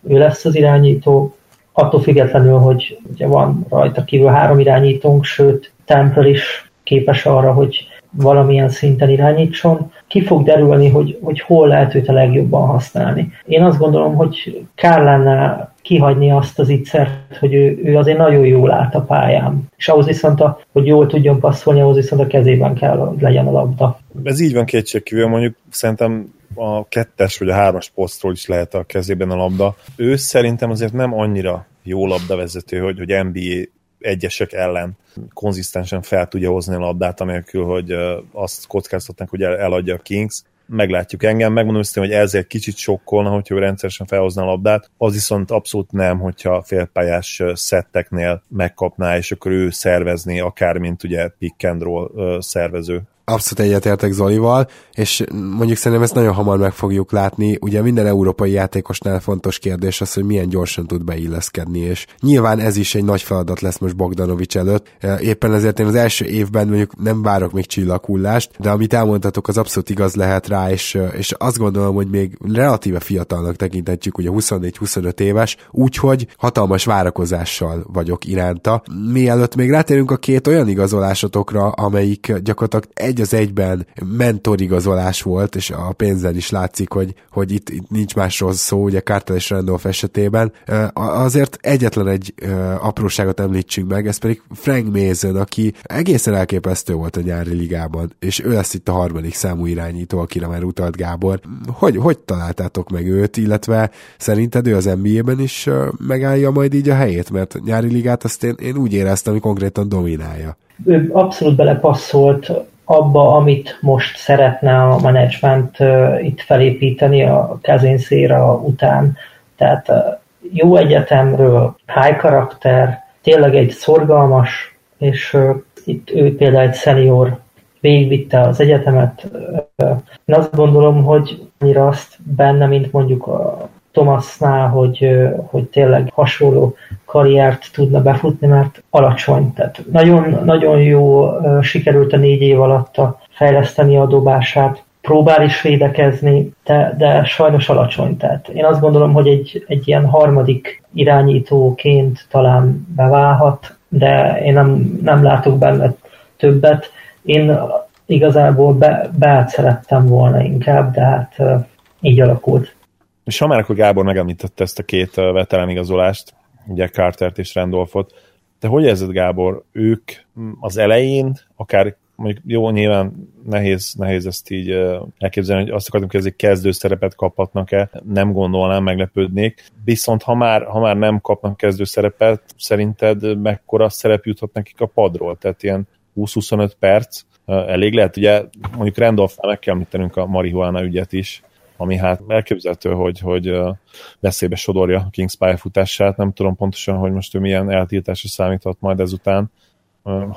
ő lesz az irányító, attól függetlenül, hogy ugye van rajta kívül három irányítónk, sőt, Temple is képes arra, hogy valamilyen szinten irányítson. Ki fog derülni, hogy, hogy hol lehet őt a legjobban használni. Én azt gondolom, hogy kár lenne kihagyni azt az ittszert, hogy ő, ő azért nagyon jól állt a pályán. És ahhoz viszont, a, hogy jól tudjon passzolni, ahhoz viszont a kezében kell, hogy legyen a labda. Ez így van kétségkívül, mondjuk szerintem a kettes vagy a hármas posztról is lehet a kezében a labda. Ő szerintem azért nem annyira jó labdavezető, hogy, hogy en bé á egyesek ellen konzisztensen fel tudja hozni a labdát, anélkül, hogy azt kockáztatnak, hogy el, eladja a Kings. Meglátjuk engem, megmondom őszintén, hogy ez egy kicsit sokkolna, hogyha rendszeresen felhozná a labdát, az viszont abszolút nem, hogyha félpályás szetteknél megkapná, és akkor ő szervezné, akár mint ugye pick and roll szervező. Abszolút egyetértek Zolival, és mondjuk szerintem ezt nagyon hamar meg fogjuk látni. Ugye minden európai játékosnál fontos kérdés az, hogy milyen gyorsan tud beilleszkedni, és nyilván ez is egy nagy feladat lesz most Bogdanović előtt. Éppen ezért én az első évben mondjuk nem várok még csillaghullást, de amit elmondtatok, az abszolút igaz lehet rá, és, és azt gondolom, hogy még relatíve fiatalnak tekinthetjük, ugye huszonnégy-huszonöt éves, úgyhogy hatalmas várakozással vagyok iránta. Mielőtt még rátérünk a két olyan igazolásotokra, amelyik gyakorlatilag egy egy az egyben mentorigazolás volt, és a pénzen is látszik, hogy, hogy itt, itt nincs másról szó, ugye Carter és Randolph esetében. Azért egyetlen egy apróságot említsünk meg, ez pedig Frank Mason, aki egészen elképesztő volt a nyári ligában, és ő lesz itt a harmadik számú irányító, akire már utalt Gábor. Hogy, hogy találtátok meg őt, illetve szerinted ő az en bé á-ben is megállja majd így a helyét, mert a nyári ligát azt én, én úgy éreztem, hogy konkrétan dominálja. Ő abszolút belepasszolt abba, amit most szeretne a management uh, itt felépíteni a Kazinszéra után. Tehát uh, jó egyetemről, high karakter, tényleg egy szorgalmas, és uh, itt ő például egy senior végigvitte az egyetemet. Uh, én azt gondolom, hogy annyira azt benne, mint mondjuk a Thomasnál, hogy, uh, hogy tényleg hasonló karriert tudna befutni, mert alacsony. Tehát nagyon, nagyon jó sikerült a négy év alatt fejleszteni a dobását, próbál is védekezni, de, de sajnos alacsony. Tehát én azt gondolom, hogy egy, egy ilyen harmadik irányítóként talán beválhat, de én nem, nem látok benne többet. Én igazából be, beát szerettem volna inkább, de hát így alakult. És ha már akkor Gábor megemlítette ezt a két veterán igazolást, ugye Cartert és Randolphot, de hogy érzed, Gábor, ők az elején, akár mondjuk jó, nyilván nehéz, nehéz ezt így elképzelni, hogy azt akartam, hogy ezek kezdő szerepet kaphatnak-e, nem gondolnám, meglepődnék. Viszont ha már, ha már nem kapnak kezdő szerepet, szerinted mekkora szerep juthat nekik a padról? Tehát ilyen húsz-huszonöt perc elég lehet? Ugye mondjuk Randolphnál meg kell említenünk a marihuána ügyet is, ami hát elképzelhető, hogy, hogy veszélybe sodorja a Kings pályafutását. Nem tudom pontosan, hogy most ő milyen eltiltásra számíthat majd ezután.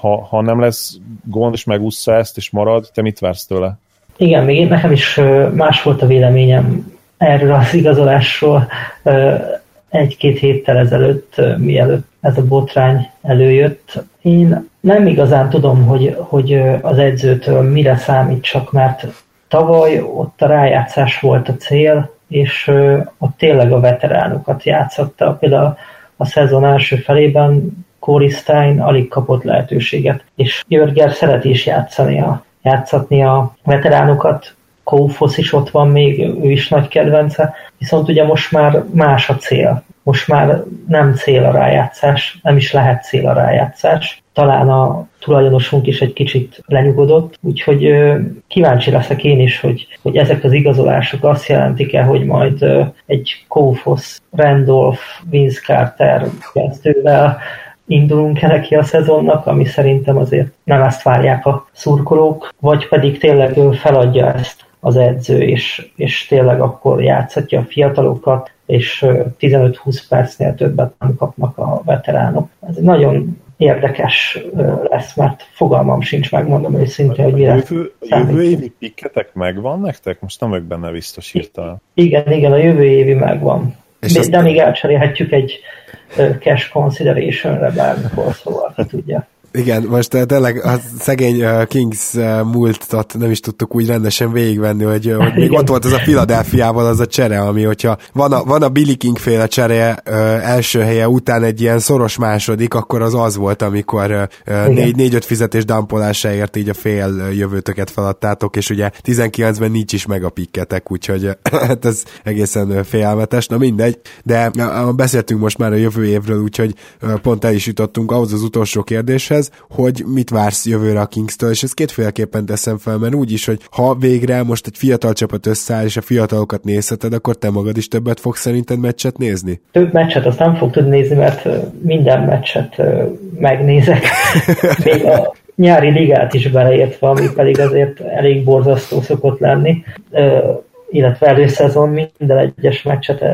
Ha, ha nem lesz gond, és megúszza ezt, és marad, te mit vársz tőle? Igen, még én, nekem is más volt a véleményem erről az igazolásról egy-két héttel ezelőtt, mielőtt ez a botrány előjött. Én nem igazán tudom, hogy, hogy az edzőtől mire számítsak, mert tavaly ott a rájátszás volt a cél, és ott tényleg a veteránokat játszotta. Például a szezon első felében Corey Stein alig kapott lehetőséget, és Jörger szereti is játszani a, játszatni a veteránokat, Koufosz is ott van még, ő is nagy kedvence, viszont ugye most már más a cél. Most már nem cél a rájátszás, nem is lehet cél a rájátszás. Talán a tulajdonosunk is egy kicsit lenyugodott, úgyhogy kíváncsi leszek én is, hogy, hogy ezek az igazolások azt jelentik-e, hogy majd egy Koufosz, Randolph, Vince Carter kezdővel indulunk el neki a szezonnak, ami szerintem azért nem ezt várják a szurkolók, vagy pedig tényleg ő feladja ezt az edző, és, és tényleg akkor játszhatja a fiatalokat, és tizenöt-húsz percnél többet nem kapnak a veteránok. Ez nagyon érdekes lesz, mert fogalmam sincs, megmondom őszintén, hogy mire jövő, jövő évi pikketek megvan nektek? Most nem vagyok benne biztos hirtelen. Igen, igen, a jövő évi megvan. De, de még elcserélhetjük egy cash consideration-re bármikor, szóval ki tudja. Igen, most tényleg a szegény Kings múltat nem is tudtuk úgy rendesen végigvenni, hogy, hogy még igen. Ott volt az a Philadelphiával az a csere, ami hogyha van a, van a Billy King féle csere első helye után egy ilyen szoros második, akkor az az volt, amikor négy-öt fizetés dumpolásáért így a fél jövőtöket feladtátok, és ugye tizenkilencben nincs is meg a pikketek, úgyhogy hát ez egészen félelmetes, na mindegy, de beszéltünk most már a jövő évről, úgyhogy pont el is jutottunk ahhoz az utolsó kérdéshez, hogy mit vársz jövőre a Kingstől, és ezt kétféleképpen teszem fel, mert úgy is, hogy ha végre most egy fiatal csapat összeáll, és a fiatalokat nézheted, akkor te magad is többet fogsz szerinted meccset nézni? Több meccset azt nem fog tudni nézni, mert minden meccset megnézek. Még a nyári ligát is beleértve, ami pedig azért elég borzasztó szokott lenni, illetve előszezon minden egyes meccset,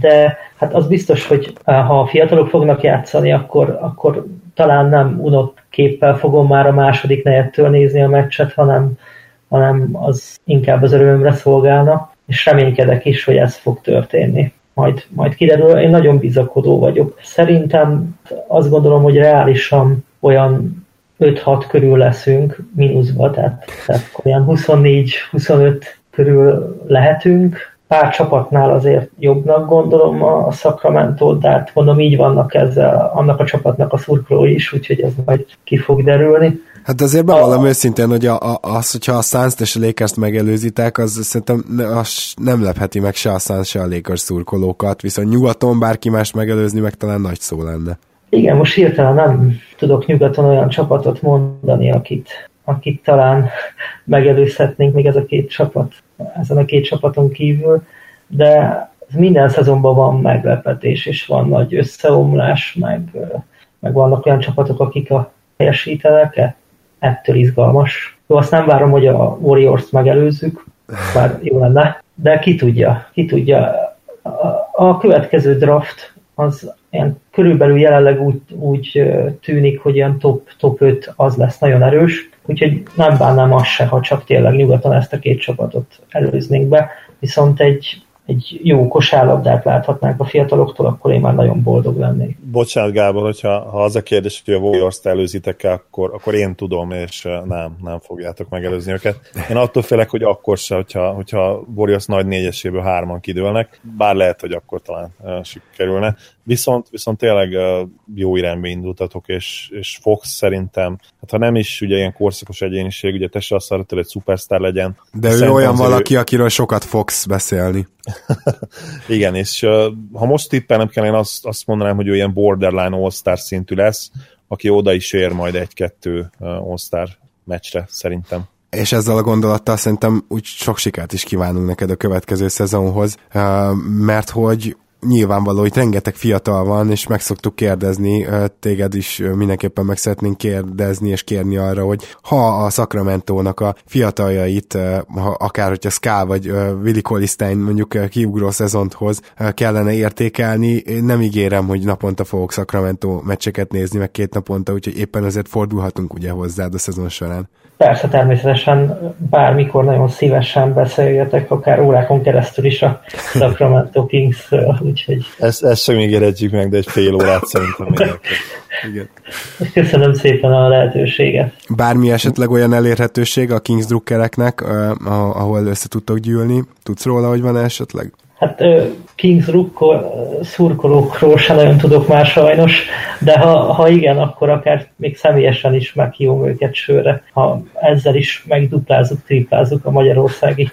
de hát az biztos, hogy ha a fiatalok fognak játszani, akkor, akkor talán nem unott képpel fogom már a második negyedtől nézni a meccset, hanem, hanem az inkább az örömömre szolgálna, és reménykedek is, hogy ez fog történni. Majd, majd kiderül, én nagyon bizakodó vagyok. Szerintem azt gondolom, hogy reálisan olyan öt-hat körül leszünk mínuszba, tehát, tehát olyan huszonnégy-huszonöt körül lehetünk. Pár csapatnál azért jobbnak gondolom a Sacramento-t, de hát mondom, így vannak ezzel annak a csapatnak a szurkolói is, úgyhogy ez majd ki fog derülni. Hát azért bevallom a... őszintén, hogy a, a, az, hogyha a Suns-t és a Lakers-t megelőzitek, az szerintem az nem lepheti meg se a Suns, se a Lakers szurkolókat, viszont nyugaton bárki más megelőzni meg talán nagy szó lenne. Igen, most hirtelen nem tudok nyugaton olyan csapatot mondani, akit, akit talán megelőzhetnénk még ez a két csapat. Ezen a két csapaton kívül, de minden szezonban van meglepetés, és van nagy összeomlás, meg, meg vannak olyan csapatok, akik a teljesítenek, ettől izgalmas. Jó, azt nem várom, hogy a Warriors-t megelőzzük, bár jó lenne, de ki tudja, ki tudja. A következő draft az ilyen, körülbelül jelenleg úgy, úgy tűnik, hogy ilyen top, top öt az lesz nagyon erős, úgyhogy nem bánnám azt se, ha csak tényleg nyugaton ezt a két csapatot előznénk be, viszont egy, egy jó kosárlabdát láthatnánk a fiataloktól, akkor én már nagyon boldog lennék. Bocsánat, Gábor, hogyha ha az a kérdés, hogy a Warriors-t előzitek el, akkor, akkor én tudom, és nem, nem fogjátok megelőzni őket. Én attól félek, hogy akkor se, hogyha, hogyha Warriors nagy négyeséből hárman kidőlnek, bár lehet, hogy akkor talán sikerülne. Viszont, viszont tényleg jó irányba indultatok, és, és Fox szerintem, hát ha nem is ugye ilyen korszakos egyéniség, ugye te se azt szeretnél, hogy egy szupersztár legyen. De ő olyan valaki, ő... akiről sokat fogsz beszélni. Igen, és ha most tippelnem kell, én azt, azt mondanám, hogy ő ilyen borderline all-star szintű lesz, aki oda is ér majd egy-kettő all-star meccsre szerintem. És ezzel a gondolattal szerintem úgy sok sikert is kívánunk neked a következő szezonhoz, mert hogy nyilvánvaló, hogy rengeteg fiatal van, és meg szoktuk kérdezni, téged is mindenképpen meg szeretnénk kérdezni és kérni arra, hogy ha a Sacramento-nak a fiataljait, akár hogyha Scal vagy Willi Colistein mondjuk kiugró szezonthoz kellene értékelni, nem ígérem, hogy naponta fogok Sacramento meccseket nézni, meg két naponta, úgyhogy éppen azért fordulhatunk ugye hozzád a szezon során. Persze, természetesen bármikor nagyon szívesen beszélgetek, akár órákon keresztül is a Sacramento Kings-ről, úgyhogy... Ezt, ezt sem ígérhetjük meg, de egy fél órát szerintem mindenki. Igen. Köszönöm szépen a lehetőséget. Bármi esetleg olyan elérhetőség a Kings drukkereknek, ahol össze tudtok gyűlni, tudsz róla, hogy van esetleg? Hát Kings rukkol, szurkolókról sem nagyon tudok már sajnos, de ha, ha igen, akkor akár még személyesen is meghívom őket sőre, ha ezzel is megduplázzuk, triplázzuk a magyarországi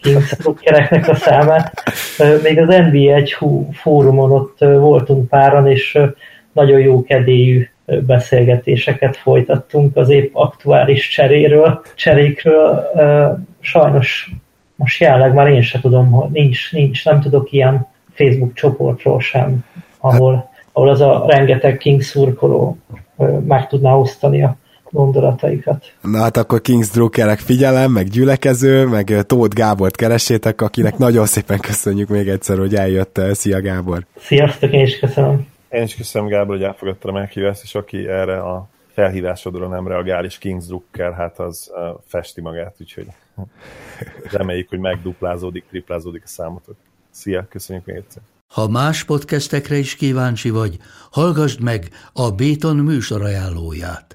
Kings rukkereknek a számát. Még az en bé egy pont hu fórumon ott voltunk páran, és nagyon jó kedélyű beszélgetéseket folytattunk az épp aktuális cseréről, cserékről. Sajnos most jelenleg már én sem tudom, hogy nincs, nincs, nem tudok ilyen Facebook csoportról sem, ahol, ahol az a rengeteg Kings szurkoló meg tudná osztani a gondolataikat. Na hát akkor Kings drukkerek, figyelem, meg gyülekező, meg Tóth Gábort keressétek, akinek nagyon szépen köszönjük még egyszer, hogy eljött. Szia, Gábor! Sziasztok, én is köszönöm! Én is köszönöm, Gábor, hogy elfogadta a meghívást, és aki erre a felhívásodra nem reagál, és Kings drukker, hát az uh, festi magát, úgyhogy reméljük, hogy megduplázódik, triplázódik a számotok. Szia, köszönjük még egyszer! Ha más podcastekre is kíváncsi vagy, hallgasd meg a Béton műsor ajánlóját.